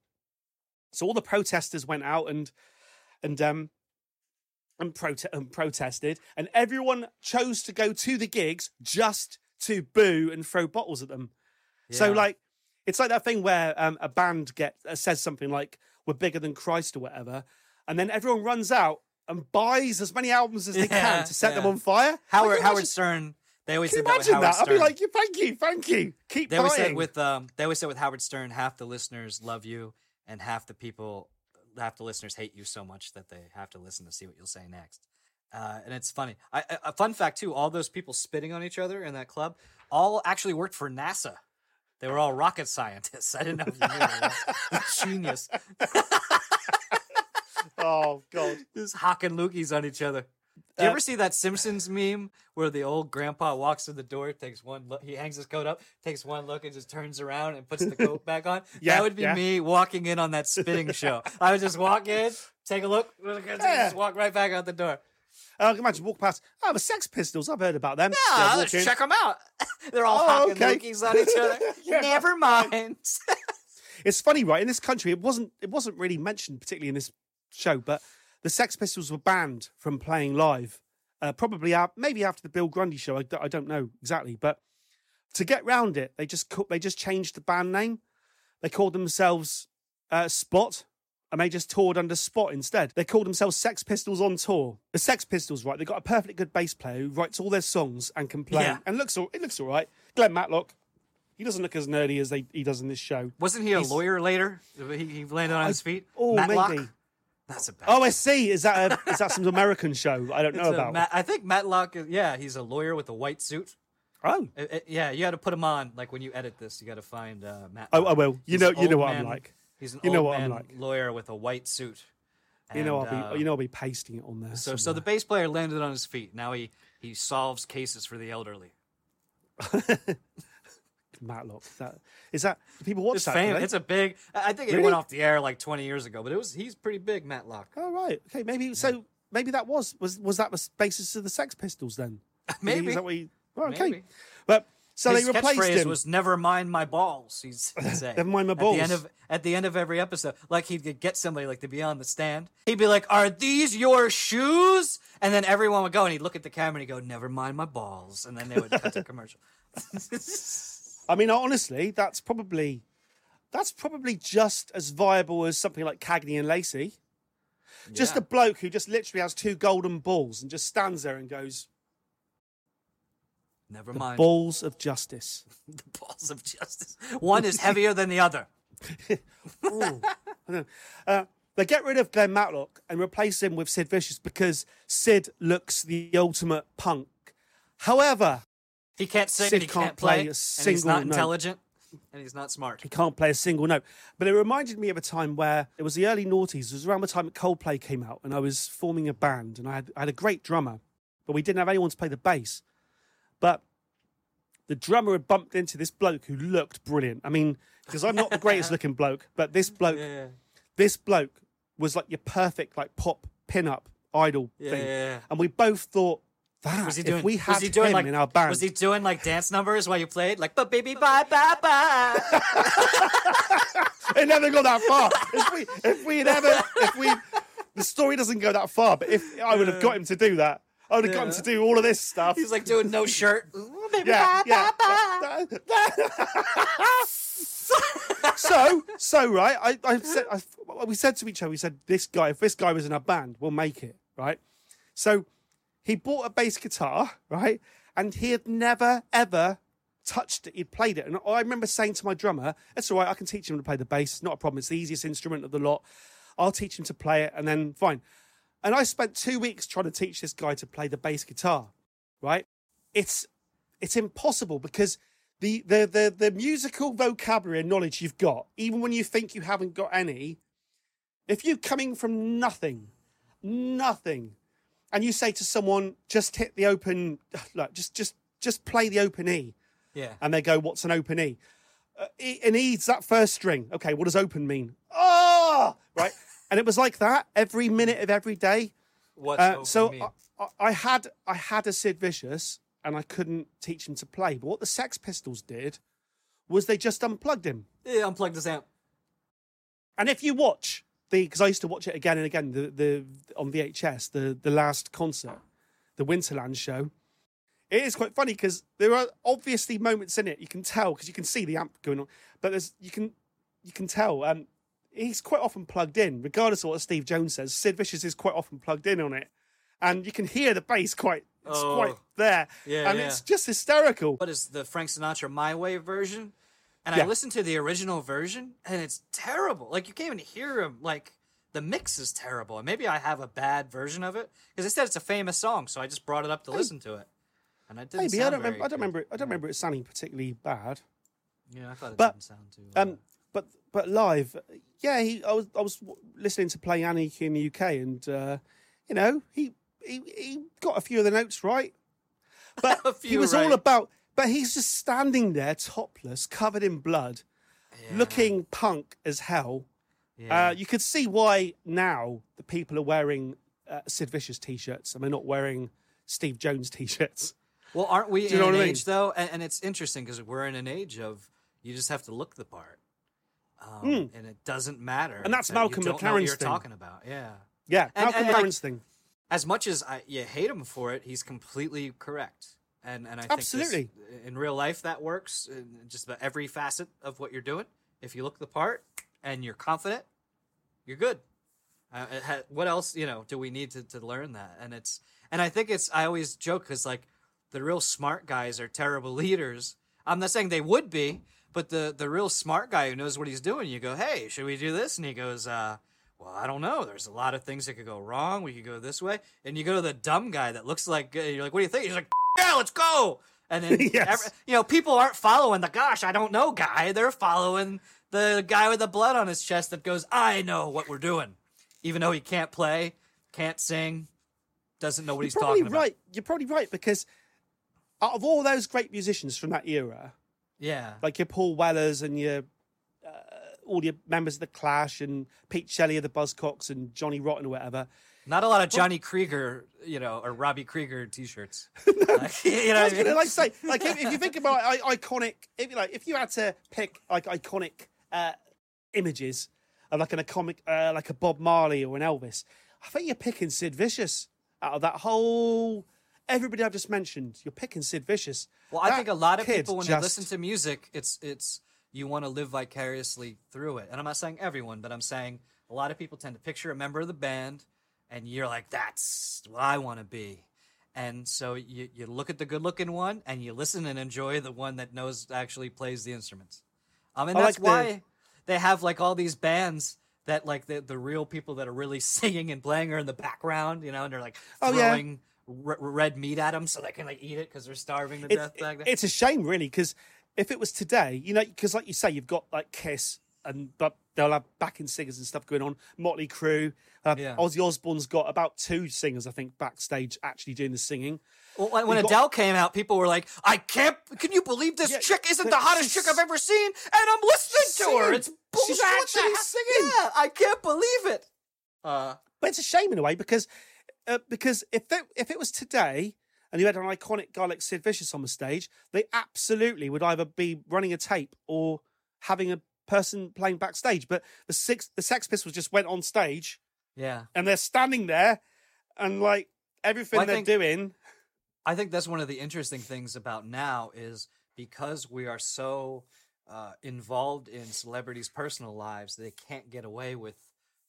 So all the protesters went out and protested. And everyone chose to go to the gigs just to boo and throw bottles at them. Yeah. So, like, it's like that thing where a band says something like, we're bigger than Christ or whatever. And then everyone runs out and buys as many albums as they can to set them on fire. Howard Stern. They always said that with Howard Stern. I'd be like, yeah, thank you. Keep buying. They always said with Howard Stern, half the listeners love you and half the listeners hate you so much that they have to listen to see what you'll say next. And it's funny. A fun fact, too, all those people spitting on each other in that club all actually worked for NASA. They were all rocket scientists. I didn't know if you knew that. Genius. Oh, God. Just hocking loogies on each other. Do you ever see that Simpsons meme where the old grandpa walks to the door, takes one look, he hangs his coat up, takes one look, and just turns around and puts the coat back on? Yeah, that would be me walking in on that spitting show. I would just walk in, take a look, just walk right back out the door. I can imagine walk past. Oh, the Sex Pistols. I've heard about them. Yeah, let's check them out. They're all hocking monkeys on each other. Yeah, never mind. It's funny, right? In this country, it wasn't really mentioned, particularly in this show, but the Sex Pistols were banned from playing live, maybe after the Bill Grundy show. I don't know exactly, but to get round it, they just changed the band name. They called themselves Spot. And they just toured under Spot instead. They called themselves Sex Pistols on Tour. The Sex Pistols, right? They got a perfectly good bass player who writes all their songs and can play. Yeah. And it looks all right. Glenn Matlock, he doesn't look as nerdy as he does in this show. Wasn't he a lawyer later? He landed on his feet? Oh, Matlock? Maybe. That's a bad thing. Oh, I see. Is that some American show I don't know about? I think Matlock, he's a lawyer with a white suit. Oh. You got to put him on. Like when you edit this, you got to find Matlock. Oh, I will. You know what I'm like. He's an old man lawyer with a white suit. And, I'll be pasting it on there. So the bass player landed on his feet. Now he solves cases for the elderly. Matlock. Do people watch that? It's a big... I think it went off the air like 20 years ago, but he's pretty big, Matlock. Oh, right. Okay, maybe... Yeah. So maybe that was that the basis of the Sex Pistols then? Maybe. Is that what okay. Maybe. But... So his catchphrase was "Never mind my balls." He'd say, "Never mind my balls." At the end of every episode, like he'd get somebody like to be on the stand. He'd be like, "Are these your shoes?" And then everyone would go and he'd look at the camera and he'd go, "Never mind my balls." And then they would cut to commercial. I mean, honestly, that's probably just as viable as something like Cagney and Lacey. Yeah. Just a bloke who just literally has two golden balls and just stands there and goes. Never mind. The balls of justice. The balls of justice. One is heavier than the other. They get rid of Glenn Matlock and replace him with Sid Vicious because Sid looks the ultimate punk. However, he can't sing, Sid and he can't play a single note. He's not intelligent and he's not smart. He can't play a single note. But it reminded me of a time where it was the early noughties. It was around the time that Coldplay came out and I was forming a band and I had a great drummer, but we didn't have anyone to play the bass. But the drummer had bumped into this bloke who looked brilliant. I mean, because I'm not the greatest looking bloke, but this bloke was like your perfect like pop pin-up idol thing. Yeah. And we both thought that if we had him like, in our band. Was he doing like dance numbers while you played? Like, but baby, bye, bye, bye. It never got that far. The story doesn't go that far, but if I would have got him to do that, I would have gotten to do all of this stuff. He's like doing no shirt. So right, we said to each other, we said, if this guy was in our band, we'll make it, right? So he bought a bass guitar, right? And he had never, ever touched it. He'd played it. And I remember saying to my drummer, it's all right, I can teach him to play the bass. It's not a problem. It's the easiest instrument of the lot. I'll teach him to play it and then fine. And I spent 2 weeks trying to teach this guy to play the bass guitar, right? It's impossible because the musical vocabulary and knowledge you've got, even when you think you haven't got any, if you're coming from nothing, and you say to someone, just hit the open, like just play the open E, and they go, what's an open E? An E's that first string. Okay, what does open mean? Oh, right. And it was like that every minute of every day. What's open mean? I had a Sid Vicious and I couldn't teach him to play. But what the Sex Pistols did was they just unplugged him. Yeah, unplugged his amp. And if you watch because I used to watch it again and again, the on VHS, the last concert, the Winterland show. It is quite funny because there are obviously moments in it you can tell because you can see the amp going on, but you can tell. He's quite often plugged in, regardless of what Steve Jones says. Sid Vicious is quite often plugged in on it. And you can hear the bass quite there. Yeah, and it's just hysterical. What is the Frank Sinatra My Way version? And I listened to the original version, and it's terrible. Like, you can't even hear him. Like, the mix is terrible. And maybe I have a bad version of it. Because they said it's a famous song, so I just brought it up to listen to it. And it didn't sound I don't remember it sounding particularly bad. Yeah, I thought it didn't sound too bad. But live, I was listening to Play Annie in the UK, and he got a few of the notes right. But he was right. all about... But he's just standing there topless, covered in blood, looking punk as hell. Yeah. You could see why now the people are wearing Sid Vicious T-shirts and they're not wearing Steve Jones T-shirts. Well, aren't we in an age, though? And it's interesting because we're in an age of you just have to look the part. And it doesn't matter. And that's Malcolm McLaren's thing. What you're talking about, yeah. Yeah, Malcolm McLaren's thing. As much as you hate him for it, he's completely correct. And I think absolutely. This, in real life that works in just about every facet of what you're doing. If you look the part and you're confident, you're good. What else, do we need to learn that? And I think I always joke because like the real smart guys are terrible leaders. I'm not saying they would be, but the real smart guy who knows what he's doing, you go, hey, should we do this? And he goes, well, I don't know. There's a lot of things that could go wrong. We could go this way. And you go to the dumb guy that looks like, you're like, what do you think? He's like, yeah, let's go. And then, people aren't following the gosh, I don't know guy. They're following the guy with the blood on his chest that goes, I know what we're doing. Even though he can't play, can't sing, doesn't know what he's talking about. You're probably right, because out of all those great musicians from that era, like your Paul Wellers and your all your members of The Clash and Pete Shelley of The Buzzcocks and Johnny Rotten or whatever... Not a lot of Johnny Krieger, or Robbie Krieger T-shirts. I was going to say, if you think about iconic, if you had to pick iconic images of an iconic, like a Bob Marley or an Elvis, I think you're picking Sid Vicious out of that whole everybody I've just mentioned. You're picking Sid Vicious. Well, I think a lot of people when they listen to music, it's you want to live vicariously through it. And I'm not saying everyone, but I'm saying a lot of people tend to picture a member of the band. And you're like, that's what I want to be. And so you look at the good-looking one, and you listen and enjoy the one that knows actually plays the instruments. And that's why they have, all these bands that, the real people that are really singing and playing are in the background, and they're, throwing red meat at them so they can, eat it because they're starving to death. It's a shame, really, because if it was today, because, like you say, you've got, Kiss... But they'll have backing singers and stuff going on. Motley Crue. Ozzy Osbourne's got about 2 singers, I think, backstage actually doing the singing. Well, when Adele came out, people were like, can you believe this chick isn't the hottest chick I've ever seen? And I'm listening to her. It's bullshit. She's actually singing. Yeah, I can't believe it. But it's a shame in a way because if it was today and you had an iconic guy like Sid Vicious on the stage, they absolutely would either be running a tape or having a person playing backstage, but the Sex Pistols just went on stage, and they're standing there, and everything they're doing. I think that's one of the interesting things about now is because we are so involved in celebrities' personal lives, they can't get away with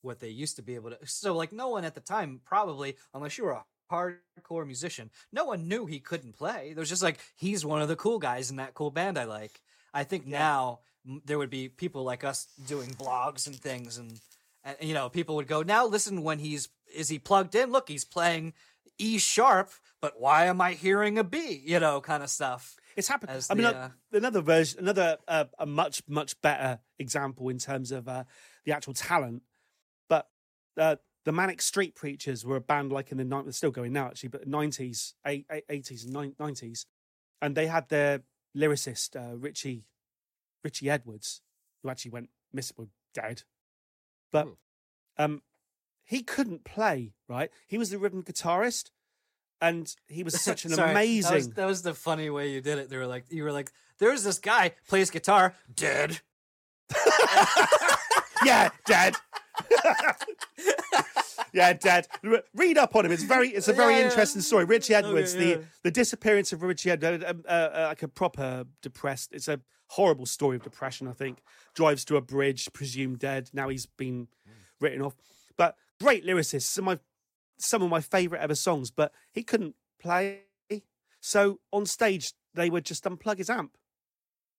what they used to be able to. So, no one at the time probably, unless you were a hardcore musician, no one knew he couldn't play. There's just he's one of the cool guys in that cool band I like. I think now. There would be people like us doing blogs and things. And people would go, now listen, when is he plugged in? Look, he's playing E sharp, but why am I hearing a B, kind of stuff. It's happened. Another much, much better example in terms of the actual talent. But the Manic Street Preachers were a band in the 90s, they're still going now actually, but 90s, 80s and 90s. And they had their lyricist, Richie Edwards, who actually went miserable dead, but he couldn't play. Right, he was the rhythm guitarist, and he was such an amazing. That was the funny way you did it. They were "There's this guy plays guitar, dead." Yeah, dead. Yeah, dead. Read up on him. It's a very interesting story. Richie Edwards, the disappearance of Richie Edwards, a proper depressed. It's a horrible story of depression, I think. Drives to a bridge, presumed dead. Now he's been written off. But great lyricist, some of my favourite ever songs, but he couldn't play. So on stage, they would just unplug his amp.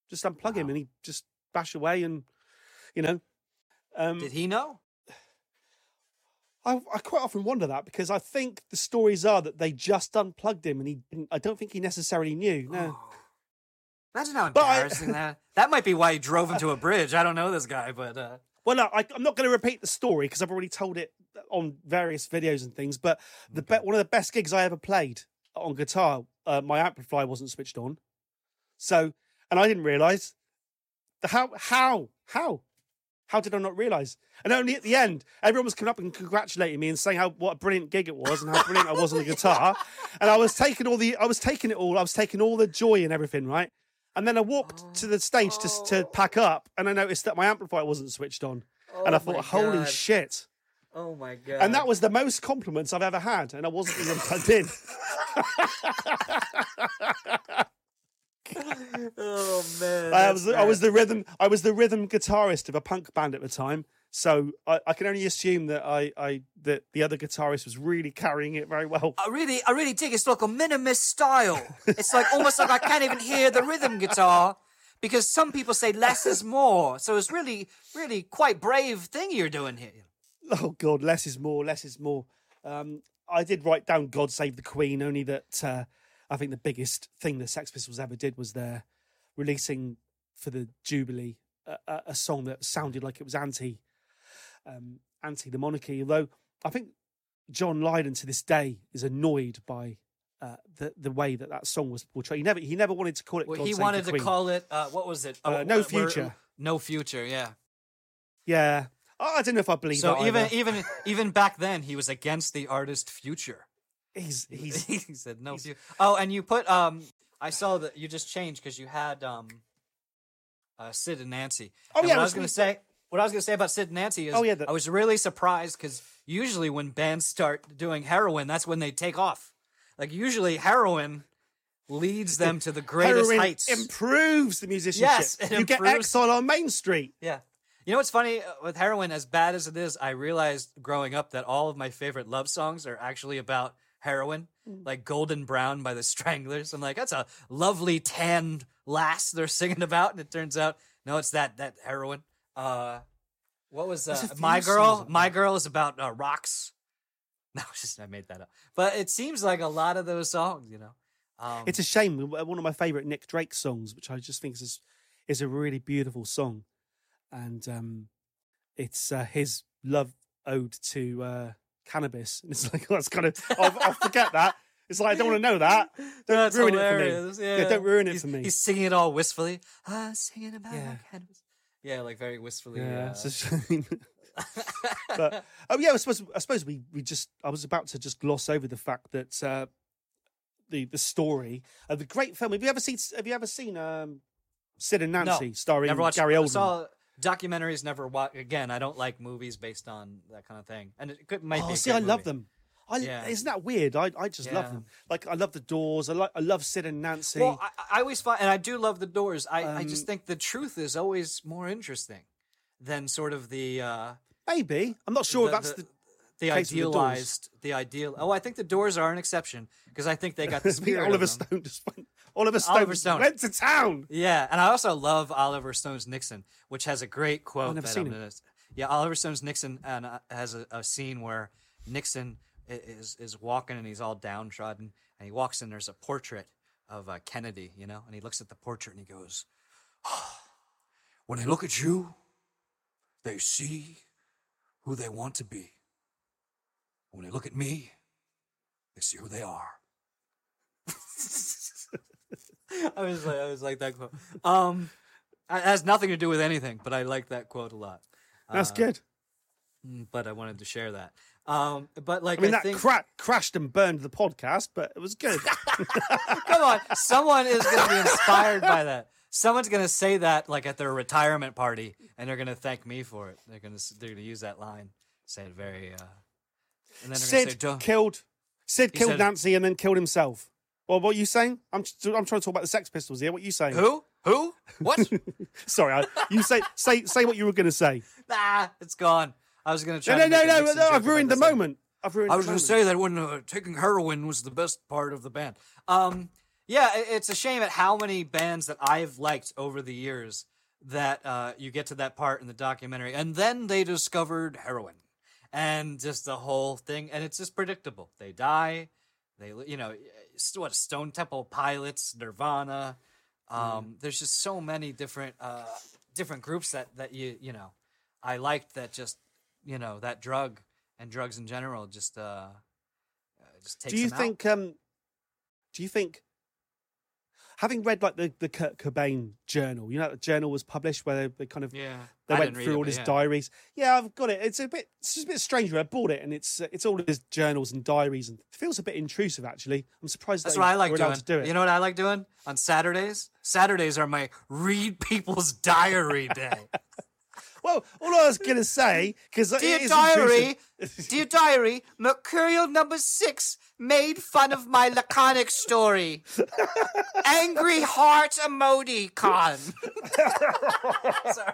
Just unplug him and he'd just bash away and, Did he know? I quite often wonder that because I think the stories are that they just unplugged him and I don't think he necessarily knew. No. Oh. Imagine how embarrassing that. That might be why he drove him to a bridge. I don't know this guy, but Well, no, I'm not going to repeat the story because I've already told it on various videos and things, but one of the best gigs I ever played on guitar, my amplifier wasn't switched on. So, and I didn't realise. How did I not realise? And only at the end, everyone was coming up and congratulating me and saying what a brilliant gig it was and how brilliant I was on the guitar. And I was taking all the joy and everything, right? And then I walked to the stage to pack up, and I noticed that my amplifier wasn't switched on. Oh, and I thought, holy shit. Oh, my God. And that was the most compliments I've ever had, and I wasn't even plugged in. Oh man! I was the rhythm guitarist of a punk band at the time, so I can only assume that that the other guitarist was really carrying it very well. I really dig. It's like a minimalist style. It's like almost like I can't even hear the rhythm guitar because some people say less is more. So it's really, really quite brave thing you're doing here. Oh God, less is more. Less is more. I did write down "God Save the Queen," only that. I think the biggest thing the Sex Pistols ever did was their releasing for the Jubilee a song that sounded like it was anti the monarchy. Although I think John Lydon to this day is annoyed by the way that song was portrayed. He never wanted to call it. Well, God he Save wanted the Queen. To call it what was it? No Future. No Future. Yeah. Yeah. Oh, I don't know if I believe that. So even back then, he was against the artist Future. He said no. Oh, and you put I saw that you just changed because you had Sid and Nancy. Oh and yeah. What I was gonna say about Sid and Nancy is I was really surprised because usually when bands start doing heroin, that's when they take off. Like usually heroin leads them to the greatest heights. Improves the musicianship. Yes, you get exile on Main Street. Yeah. You know what's funny? With heroin, as bad as it is, I realized growing up that all of my favorite love songs are actually about heroin, like Golden Brown by the Stranglers. I'm like, that's a lovely tan lass they're singing about, and it turns out no, it's that heroin. What was My Girl? My Girl is about rocks. No, I made that up. But it seems like a lot of those songs, you know. It's a shame. One of my favorite Nick Drake songs, which I just think is a really beautiful song, and it's his love ode to cannabis, and it's like that's kind of I'll forget that. It's like I don't want to know that. Don't ruin hilarious. It for me. Yeah, don't ruin it for me. He's singing it all wistfully. Singing about my cannabis. Yeah, like very wistfully. Yeah, it's a shame. But I was about to just gloss over the fact that the story of the great film. Have you ever seen Sid and Nancy starring Gary Oldman? Documentaries never watch again. I don't like movies based on that kind of thing, and it could might be. See, I love them. Isn't that weird? I just love them. Like I love the Doors. I love Sid and Nancy. Well, I always find, and I do love the Doors. I just think the truth is always more interesting than sort of the maybe. I'm not sure that's the case idealized. The ideal. Oh, I think the Doors are an exception because I think they got the spirit. Oliver Stone went to town. Yeah, and I also love Oliver Stone's Nixon, which has a great quote. I've never seen it. Yeah, Oliver Stone's Nixon and has a scene where Nixon is walking and he's all downtrodden, and he walks in. There's a portrait of Kennedy, you know, and he looks at the portrait and he goes, oh, "When they look at you, they see who they want to be. When they look at me, they see who they are." I was like that quote. It has nothing to do with anything, but I like that quote a lot. That's good. But I wanted to share that. But like, crashed and burned the podcast, but it was good. Come on, someone is going to be inspired by that. Someone's going to say that like at their retirement party, and they're going to thank me for it. They're going to use that line. Say it very. And then Sid killed Nancy and then killed himself. Well, what are you saying? I'm trying to talk about the Sex Pistols here. What are you saying? Who? What? Sorry, you say what you were going to say. Nah, it's gone. I was going to try. No, I've ruined the moment. I was going to say that when taking heroin was the best part of the band. Yeah, it's a shame at how many bands that I've liked over the years that you get to that part in the documentary and then they discovered heroin and just the whole thing, and it's just predictable. They die. They, you know, what Stone Temple Pilots, Nirvana. There's just so many different groups that you know. I liked that just, you know, that drug and drugs in general just takes them out. Do you think, having read like the Kurt Cobain journal, you know, the journal was published where they kind of they went through all his diaries. Yeah, I've got it. It's just a bit strange. I bought it, and it's all his journals and diaries, and it feels a bit intrusive. Actually, I'm surprised that's what I like doing. To do it. You know what I like doing on Saturdays? Saturdays are my read people's diary day. Well, all I was gonna say, because dear diary, Mercurial number 6 made fun of my laconic story. Angry heart emoticon. Sorry.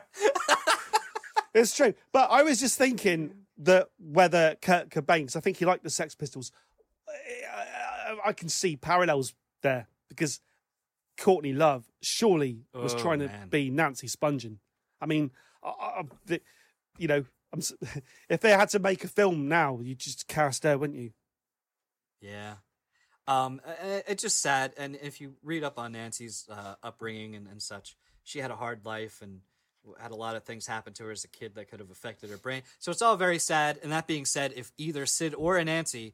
It's true, but I was just thinking that whether Kurt Cobain, because I think he liked the Sex Pistols, I can see parallels there because Courtney Love surely was trying to be Nancy Spungen. I mean. If they had to make a film now, you'd just cast her, wouldn't you? Yeah. It's just sad. And if you read up on Nancy's upbringing and such, she had a hard life and had a lot of things happen to her as a kid that could have affected her brain. So it's all very sad. And that being said, if either Sid or Nancy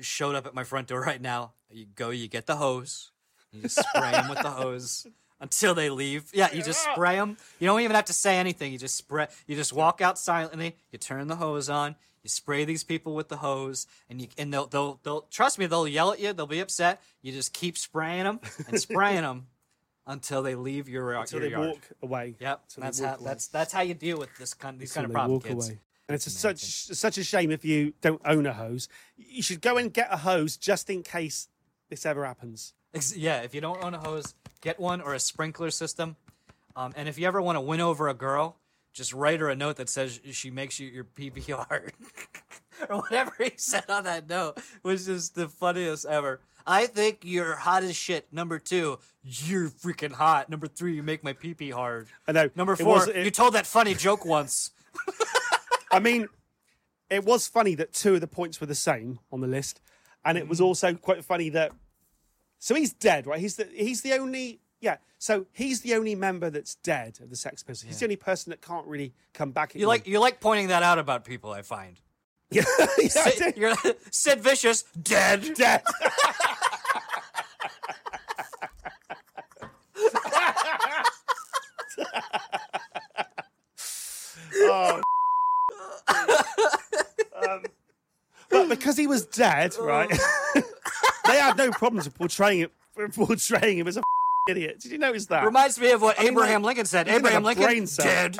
showed up at my front door right now, you get the hose, you just spray them with the hose. Until they leave. Yeah, you just spray them. You don't even have to say anything. You just spray. You just walk out silently. You turn the hose on. You spray these people with the hose, and they'll trust me. They'll yell at you. They'll be upset. You just keep spraying them and spraying them until they leave your yard. Walk away. Yep, that's how you deal with these kind of problems, kids. Away. And it's such a shame if you don't own a hose. You should go and get a hose just in case this ever happens. Yeah, if you don't own a hose, get one or a sprinkler system. And if you ever want to win over a girl, just write her a note that says she makes you your PBR. Or whatever he said on that note, which is the funniest ever. I think you're hot as shit. Number 2, you're freaking hot. Number 3, you make my pee-pee hard. I know. Number 4, you told that funny joke once. I mean, it was funny that 2 of the points were the same on the list. And it was also quite funny that... So he's dead, right? So he's the only member that's dead of the Sex Pistols. Yeah. He's the only person that can't really come back. You like pointing that out about people, I find. Yeah, Sid Vicious dead. Oh. But because he was dead, right? They had no problems with portraying him as a idiot. Did you notice that? Reminds me of what Abraham Lincoln said. Abraham Lincoln, dead.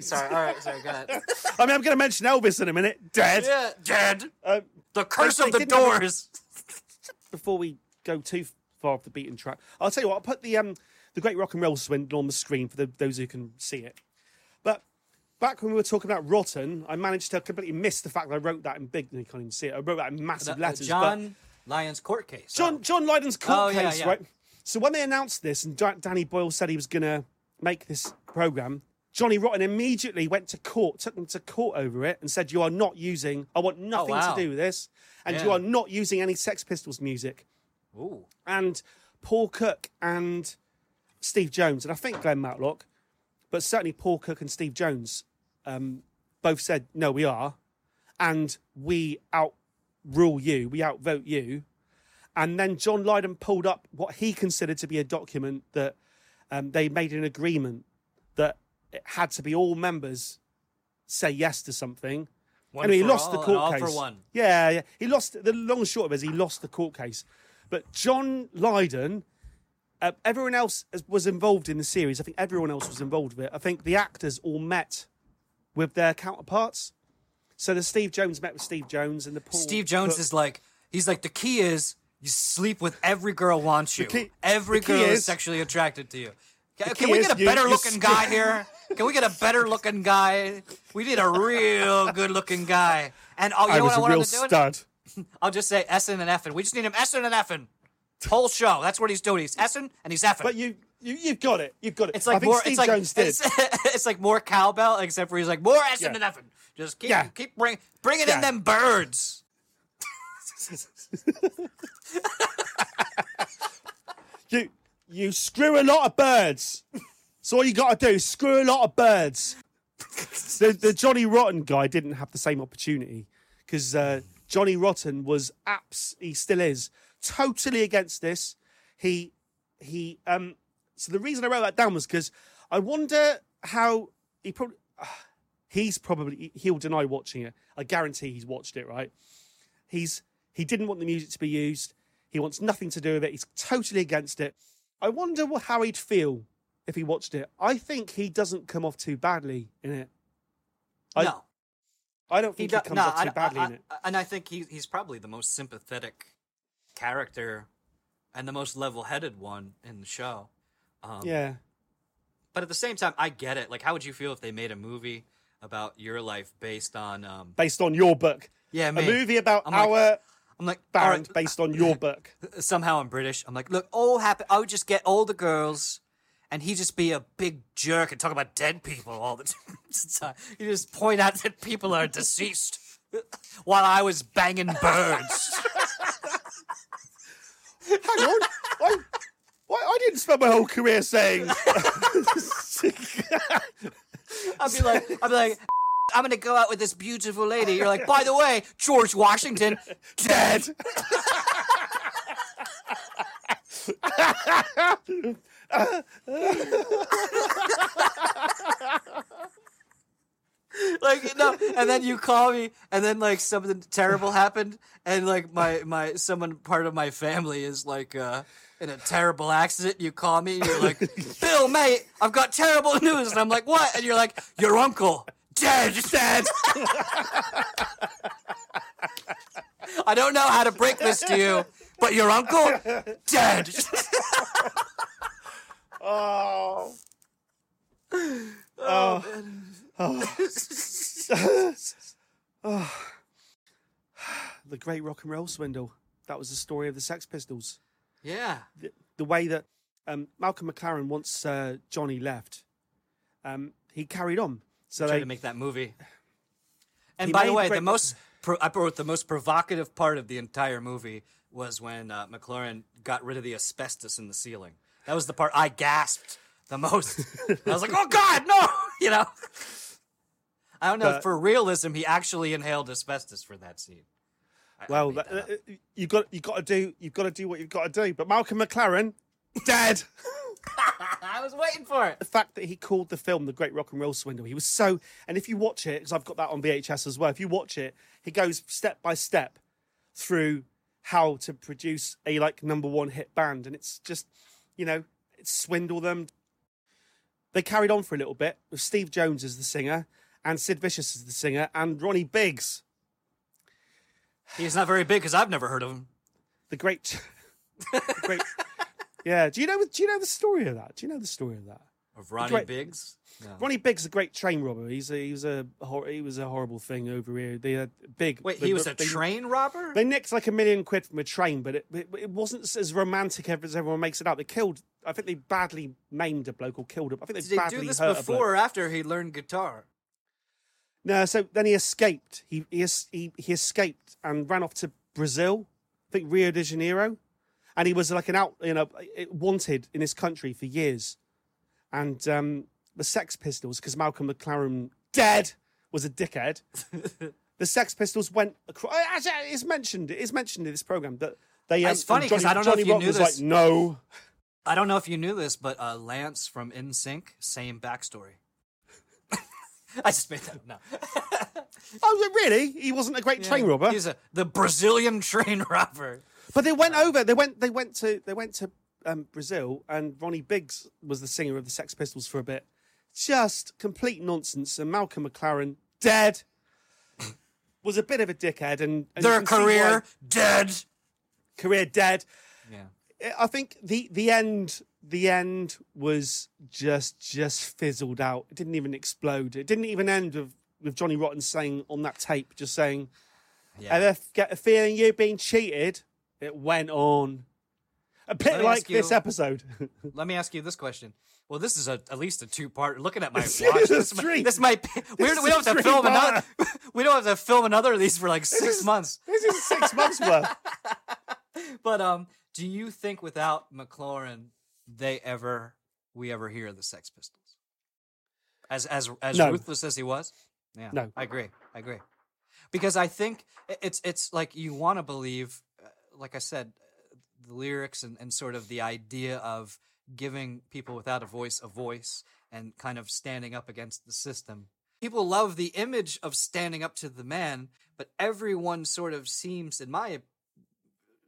Sorry, all right, go ahead. I mean, I'm going to mention Elvis in a minute. Dead. Yeah, dead. The curse of the Doors. Before we go too far off the beaten track, I'll tell you what, I'll put the Great Rock and Roll Swindle on the screen for those who can see it. But back when we were talking about Rotten, I managed to completely miss the fact that I wrote that in big, and you can't even see it. I wrote that in massive letters. Lydon's court case. John Lydon's court case, right? So when they announced this and Danny Boyle said he was going to make this programme, Johnny Rotten immediately went to court, took them to court over it and said, you are not using, I want nothing to do with this, and you are not using any Sex Pistols music. Ooh. And Paul Cook and Steve Jones, and I think Glenn Matlock, but certainly Paul Cook and Steve Jones both said, no, we are, and we outrule you, we outvote you. And then John Lydon pulled up what he considered to be a document that they made an agreement that it had to be all members say yes to something. One and he lost the court case. All for one. Yeah. He lost, the long and short of it is he lost the court case. But John Lydon, everyone else was involved in the series. I think everyone else was involved with it. I think the actors all met with their counterparts. So the Steve Jones met with Steve Jones and the Paul Steve Jones Cook. Is like, he's like, the key is you sleep with every girl wants you. Every girl is sexually attracted to you. Can we get a better looking guy here? Can we get a better looking guy? We need a real good looking guy. And you know what I want him to do? Stud. I'll just say S'ing and F'ing. We just need him S'ing and F'ing. Whole show. That's what he's doing. He's S'ing and he's F'ing. But you've got it. You've got it. It's like it's like more cowbell, except for he's like more S'ing and F'ing. Just keep bringing in them birds. you screw a lot of birds. That's all you got to do. Screw a lot of birds. The Johnny Rotten guy didn't have the same opportunity because Johnny Rotten was he still is totally against this. So the reason I wrote that down was because I wonder how he probably he'll deny watching it. I guarantee he's watched it, right? He didn't want the music to be used. He wants nothing to do with it. He's totally against it. I wonder how he'd feel if he watched it. I think he doesn't come off too badly in it. No. I don't think he comes off too badly in it. And I think he's probably the most sympathetic character and the most level-headed one in the show. Yeah. But at the same time, I get it. Like, how would you feel if they made a movie about your life based on... based on your book. Yeah, man. A movie about band based on your book. Somehow I'm British. I'm like, look, all happen. I would just get all the girls... And he'd just be a big jerk and talk about dead people all the time. He'd just point out that people are deceased while I was banging birds. Hang on. I didn't spend my whole career saying... I'd be like, I'm going to go out with this beautiful lady. You're like, by the way, George Washington, dead. Like, no, and then you call me, and then like something terrible happened, and like someone part of my family is like in a terrible accident. You call me, and you're like, Bill, mate, I've got terrible news, and I'm like, what? And you're like, your uncle dead. I don't know how to break this to you, but your uncle dead. Oh. Oh. Oh. The great rock and roll swindle. That was the story of the Sex Pistols. Yeah. The way that Malcolm McLaren, once Johnny left, he carried on. So tried to make that movie. And by the way, the most provocative part of the entire movie was when McLaren got rid of the asbestos in the ceiling. That was the part I gasped the most. I was like, oh, God, no! You know? I don't know. But, for realism, he actually inhaled asbestos for that scene. You've got to do what you've got to do. But Malcolm McLaren, dead. I was waiting for it. The fact that he called the film The Great Rock and Roll Swindle, he was so... And if you watch it, because I've got that on VHS as well, if you watch it, he goes step by step through how to produce a, like, number one hit band. And it's just... You know, swindle them. They carried on for a little bit with Steve Jones as the singer and Sid Vicious as the singer and Ronnie Biggs. He's not very big because I've never heard of him. The great. Yeah. Do you know the story of that? Of Ronnie Biggs? No. Ronnie Biggs, the great train robber. He was a horrible thing over here. They had big. Wait, he was a train robber? They nicked like £1 million from a train, but it wasn't as romantic as everyone makes it out. I think they badly maimed a bloke or killed him. I think they badly hurt. Did he do this before or after he learned guitar? No, so then he escaped. He escaped and ran off to Brazil, I think Rio de Janeiro, and he was like an out, you know, wanted in his country for years. And the Sex Pistols, because Malcolm McLaren, dead, was a dickhead. The Sex Pistols went across. Actually, it's mentioned in this program that they. It's funny because I don't know if you knew this. Like, no, I don't know if you knew this, but Lance from NSYNC, same backstory. I just made that up now. Oh, really? He wasn't a great train robber. He's the Brazilian train robber. But they went over. They went to. Brazil, and Ronnie Biggs was the singer of the Sex Pistols for a bit. Just complete nonsense. And Malcolm McLaren, dead, was a bit of a dickhead. And their career, dead. Career, dead. Yeah. I think the end was just fizzled out. It didn't even explode. It didn't even end with Johnny Rotten saying on that tape, just saying, yeah. I get a feeling you've been cheated. It went on. A bit like this episode. Let me ask you this question. Well, this is at least a two-part. Looking at my watch, we don't have to film another of these for like six months. This is 6 months worth. But do you think without McLaren, we ever hear the Sex Pistols? As ruthless as he was? Yeah. No. I agree. Because I think it's like you want to believe, like I said, the lyrics and sort of the idea of giving people without a voice and kind of standing up against the system. People love the image of standing up to the man, but everyone sort of seems, in my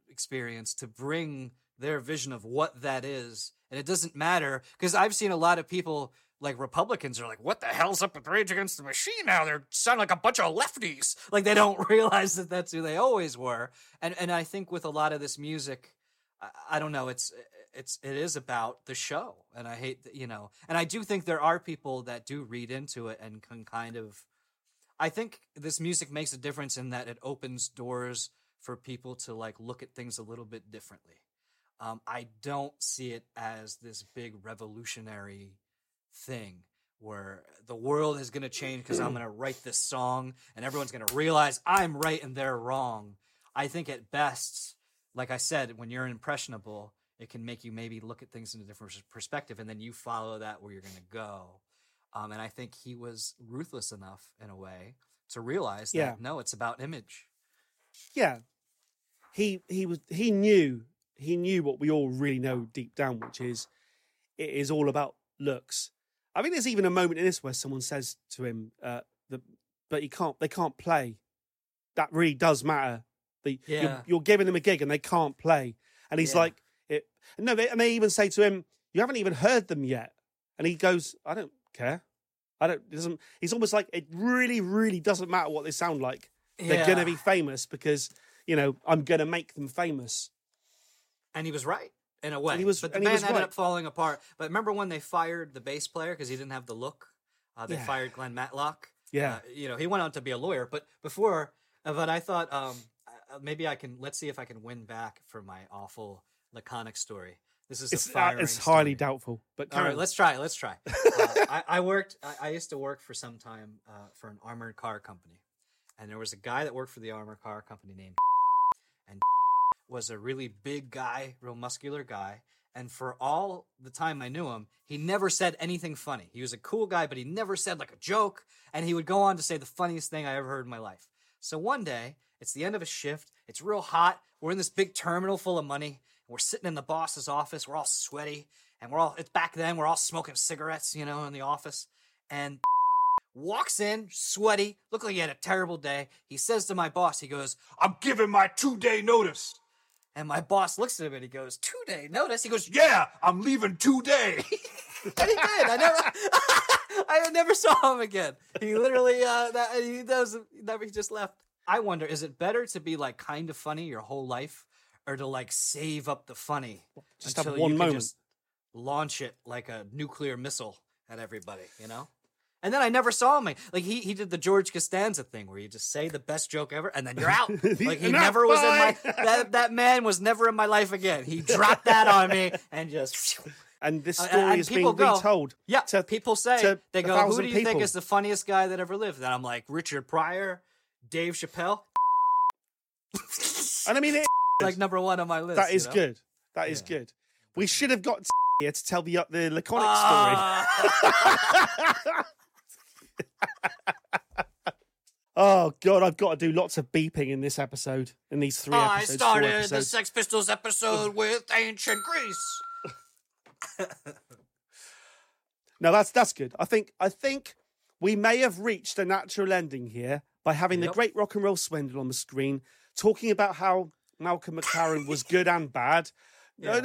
experience, to bring their vision of what that is. And it doesn't matter, because I've seen a lot of people, like Republicans, are like, what the hell's up with Rage Against the Machine now? They sound like a bunch of lefties. Like, they don't realize that that's who they always were. And I think with a lot of this music, I don't know, it is about the show. And I hate that, you know, and I do think there are people that do read into it and can kind of, I think this music makes a difference in that it opens doors for people to like look at things a little bit differently. I don't see it as this big revolutionary thing where the world is going to change because I'm going to write this song and everyone's going to realize I'm right and they're wrong. I think at best, like I said, when you're impressionable, it can make you maybe look at things in a different perspective, and then you follow that where you're going to go. And I think he was ruthless enough in a way to realize that, no, it's about image. Yeah. He knew what we all really know deep down, which is it is all about looks. I think there's even a moment in this where someone says to him, but they can't play. That really does matter. You're giving them a gig and they can't play. And he's like, they even say to him, you haven't even heard them yet. And he goes, I don't care. He's almost like, it really, really doesn't matter what they sound like. Yeah. They're going to be famous because, you know, I'm going to make them famous. And he was right in a way. But the band ended up falling apart. But remember when they fired the bass player because he didn't have the look? They fired Glenn Matlock. Yeah. You know, he went on to be a lawyer. But before, but I thought, maybe let's see if I can win back for my awful laconic story. This is a firing it's highly story. Doubtful, but all right, let's try. I used to work for some time for an armored car company, and there was a guy that worked for the armored car company named and was a really big guy, real muscular guy, and for all the time I knew him, he never said anything funny. He was a cool guy, but he never said like a joke, and he would go on to say the funniest thing I ever heard in my life. So one day, it's the end of a shift, it's real hot, we're in this big terminal full of money. We're sitting in the boss's office. We're all sweaty, and it's back then. We're all smoking cigarettes, you know, in the office. And walks in, sweaty, looked like he had a terrible day. He says to my boss, he goes, "I'm giving my 2-day notice." And my boss looks at him and he goes, "2-day notice?" He goes, "Yeah, I'm leaving today." And he did. I never saw him again. He literally, he just left. I wonder, is it better to be like kind of funny your whole life? Or to like save up the funny, just have one moment, just launch it like a nuclear missile at everybody, you know? And then I never saw him. Like he did the George Costanza thing where you just say the best joke ever, and then you're out. Like he never was in my that man was never in my life again. He dropped that on me and just. And this story is being retold. Yeah, people say they go, "Who do you think is the funniest guy that ever lived?" And I'm like, Richard Pryor, Dave Chappelle. And I mean it. Like number one on my list. That is good. That is good. We should have got here to tell the laconic story. Oh God, I've got to do lots of beeping in this episode. In these 3 episodes. I started the Sex Pistols episode with ancient Greece. No, that's good. I think we may have reached a natural ending here by having the great rock and roll swindle on the screen, talking about how Malcolm McLaren was good and bad. No.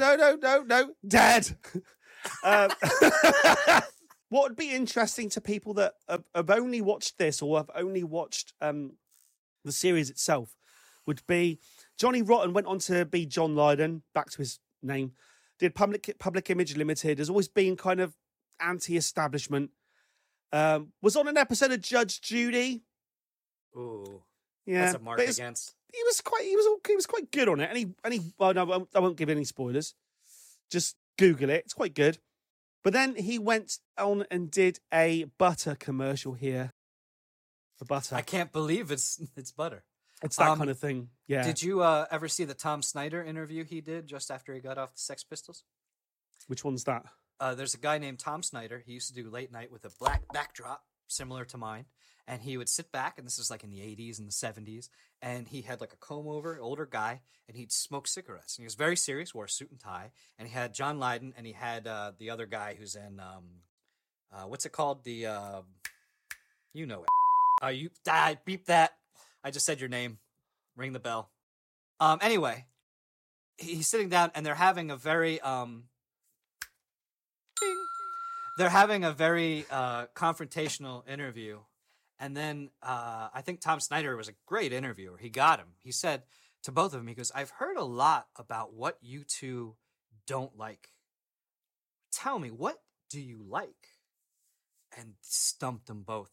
Dead. What would be interesting to people that have only watched this or have only watched the series itself would be Johnny Rotten went on to be John Lydon, back to his name, did Public Image Limited, has always been kind of anti-establishment, was on an episode of Judge Judy. Ooh. Yeah. That's a mark against... He was quite good on it, and I won't give any spoilers. Just Google it; it's quite good. But then he went on and did a butter commercial here for butter. I can't believe it's butter. It's that kind of thing. Yeah. Did you ever see the Tom Snyder interview he did just after he got off the Sex Pistols? Which one's that? There's a guy named Tom Snyder. He used to do late night with a black backdrop similar to mine. And he would sit back, and this is like in the 80s and the 70s, and he had like a comb over, older guy, and he'd smoke cigarettes. And he was very serious, wore a suit and tie, and he had John Lydon, and he had the other guy who's in, what's it called? The, you know it. You died. Beep that. I just said your name. Ring the bell. Anyway, he's sitting down, and they're having a very, they're having a very confrontational interview. And then I think Tom Snyder was a great interviewer. He got him. He said to both of them, he goes, I've heard a lot about what you two don't like. Tell me, what do you like? And stumped them both.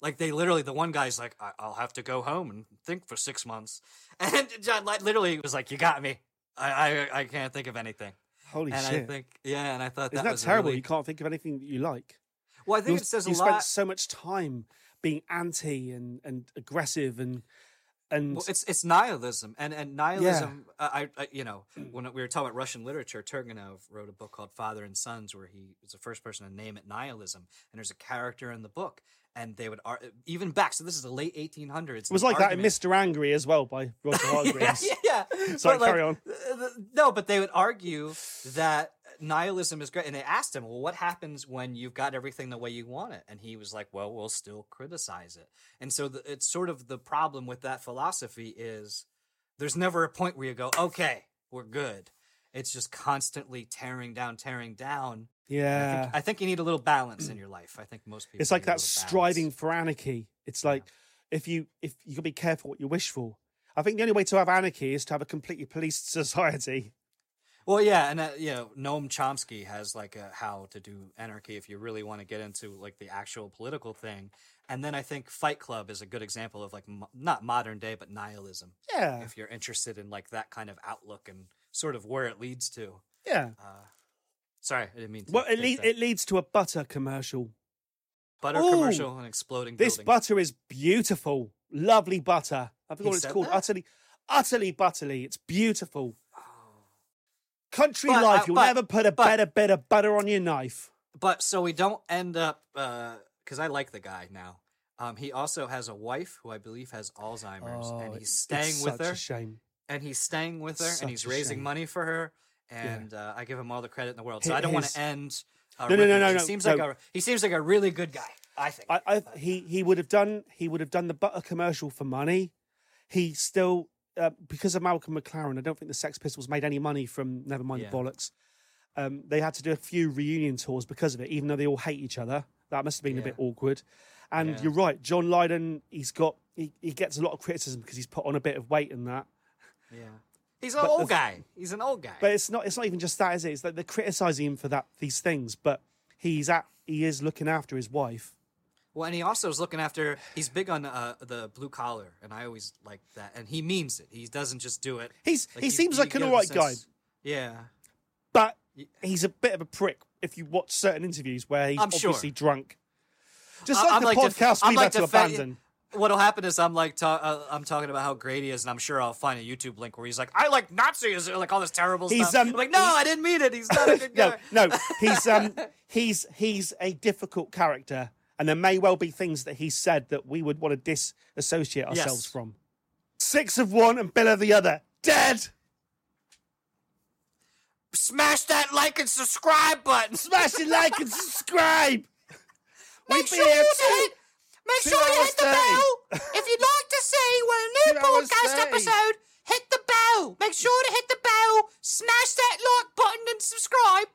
Like, they literally, the one guy's like, I'll have to go home and think for 6 months. And John literally was like, you got me. I can't think of anything. Holy and shit. And I think, yeah, and I thought that was terrible. Really... You can't think of anything that you like. Well, I think it says a lot. You spent so much time being anti and aggressive and well, it's nihilism and nihilism. Yeah. I you know, when we were talking about Russian literature, Turgenev wrote a book called Father and Sons where he was the first person to name it nihilism. And there's a character in the book, and they would even back. So this is the late 1800s. It was like that in Mr. Angry as well by Roger Hargreaves. yeah. Sorry, carry on. No, but they would argue that nihilism is great. And they asked him, well, what happens when you've got everything the way you want it? And he was like, well, we'll still criticize it. And so it's sort of the problem with that philosophy is there's never a point where you go, okay, we're good. It's just constantly tearing down. Yeah. I think you need a little balance in your life. I think most people. It's like that striving for anarchy. It's like if you can be careful what you wish for. I think the only way to have anarchy is to have a completely policed society. Well, yeah, and you know, Noam Chomsky has like a how to do anarchy if you really want to get into like the actual political thing. And then I think Fight Club is a good example of like not modern day, but nihilism. Yeah, if you're interested in like that kind of outlook and sort of where it leads to. Yeah. Sorry, I didn't mean to. Well, it leads to a butter commercial. Butter commercial and exploding. This building. Butter is beautiful, lovely butter. I forgot what it's called. That? Utterly butterly. It's beautiful. Country but, life, you'll never put a better bit of butter on your knife. But so we don't end up, because I like the guy now. He also has a wife who I believe has Alzheimer's, and he's staying with her. Such a shame. And he's staying with her, and he's raising money for her. And I give him all the credit in the world. So I don't want to end. No. He seems like a really good guy. I think he would have done the butter commercial for money. He still. Because of Malcolm McLaren, I don't think the Sex Pistols made any money from Nevermind the Bollocks. They had to do a few reunion tours because of it, even though they all hate each other. That must have been a bit awkward. And you're right, John Lydon, he gets a lot of criticism because he's put on a bit of weight in that. Yeah, he's an old guy. He's an old guy. But it's not even just that, is it? It's like they're criticising him for these things, but he is looking after his wife. Well, and he also is looking after. He's big on the blue collar, and I always like that. And he means it. He doesn't just do it. He seems like an all right guy. Yeah, but he's a bit of a prick. If you watch certain interviews where he's obviously drunk, just like the podcast we've had to abandon. What'll happen is I'm talking about how great he is, and I'm sure I'll find a YouTube link where he's like, "I like Nazis," like all this terrible stuff. I'm like, no, I didn't mean it. He's not a good guy. No, he's a difficult character. And there may well be things that he said that we would want to disassociate ourselves from. 6 of one and Bill of the other. Dead! Smash that like and subscribe button! Smash the like and subscribe! Make sure you hit the bell! If you'd like to see when a new podcast episode, hit the bell! Make sure to hit the bell! Smash that like button and subscribe!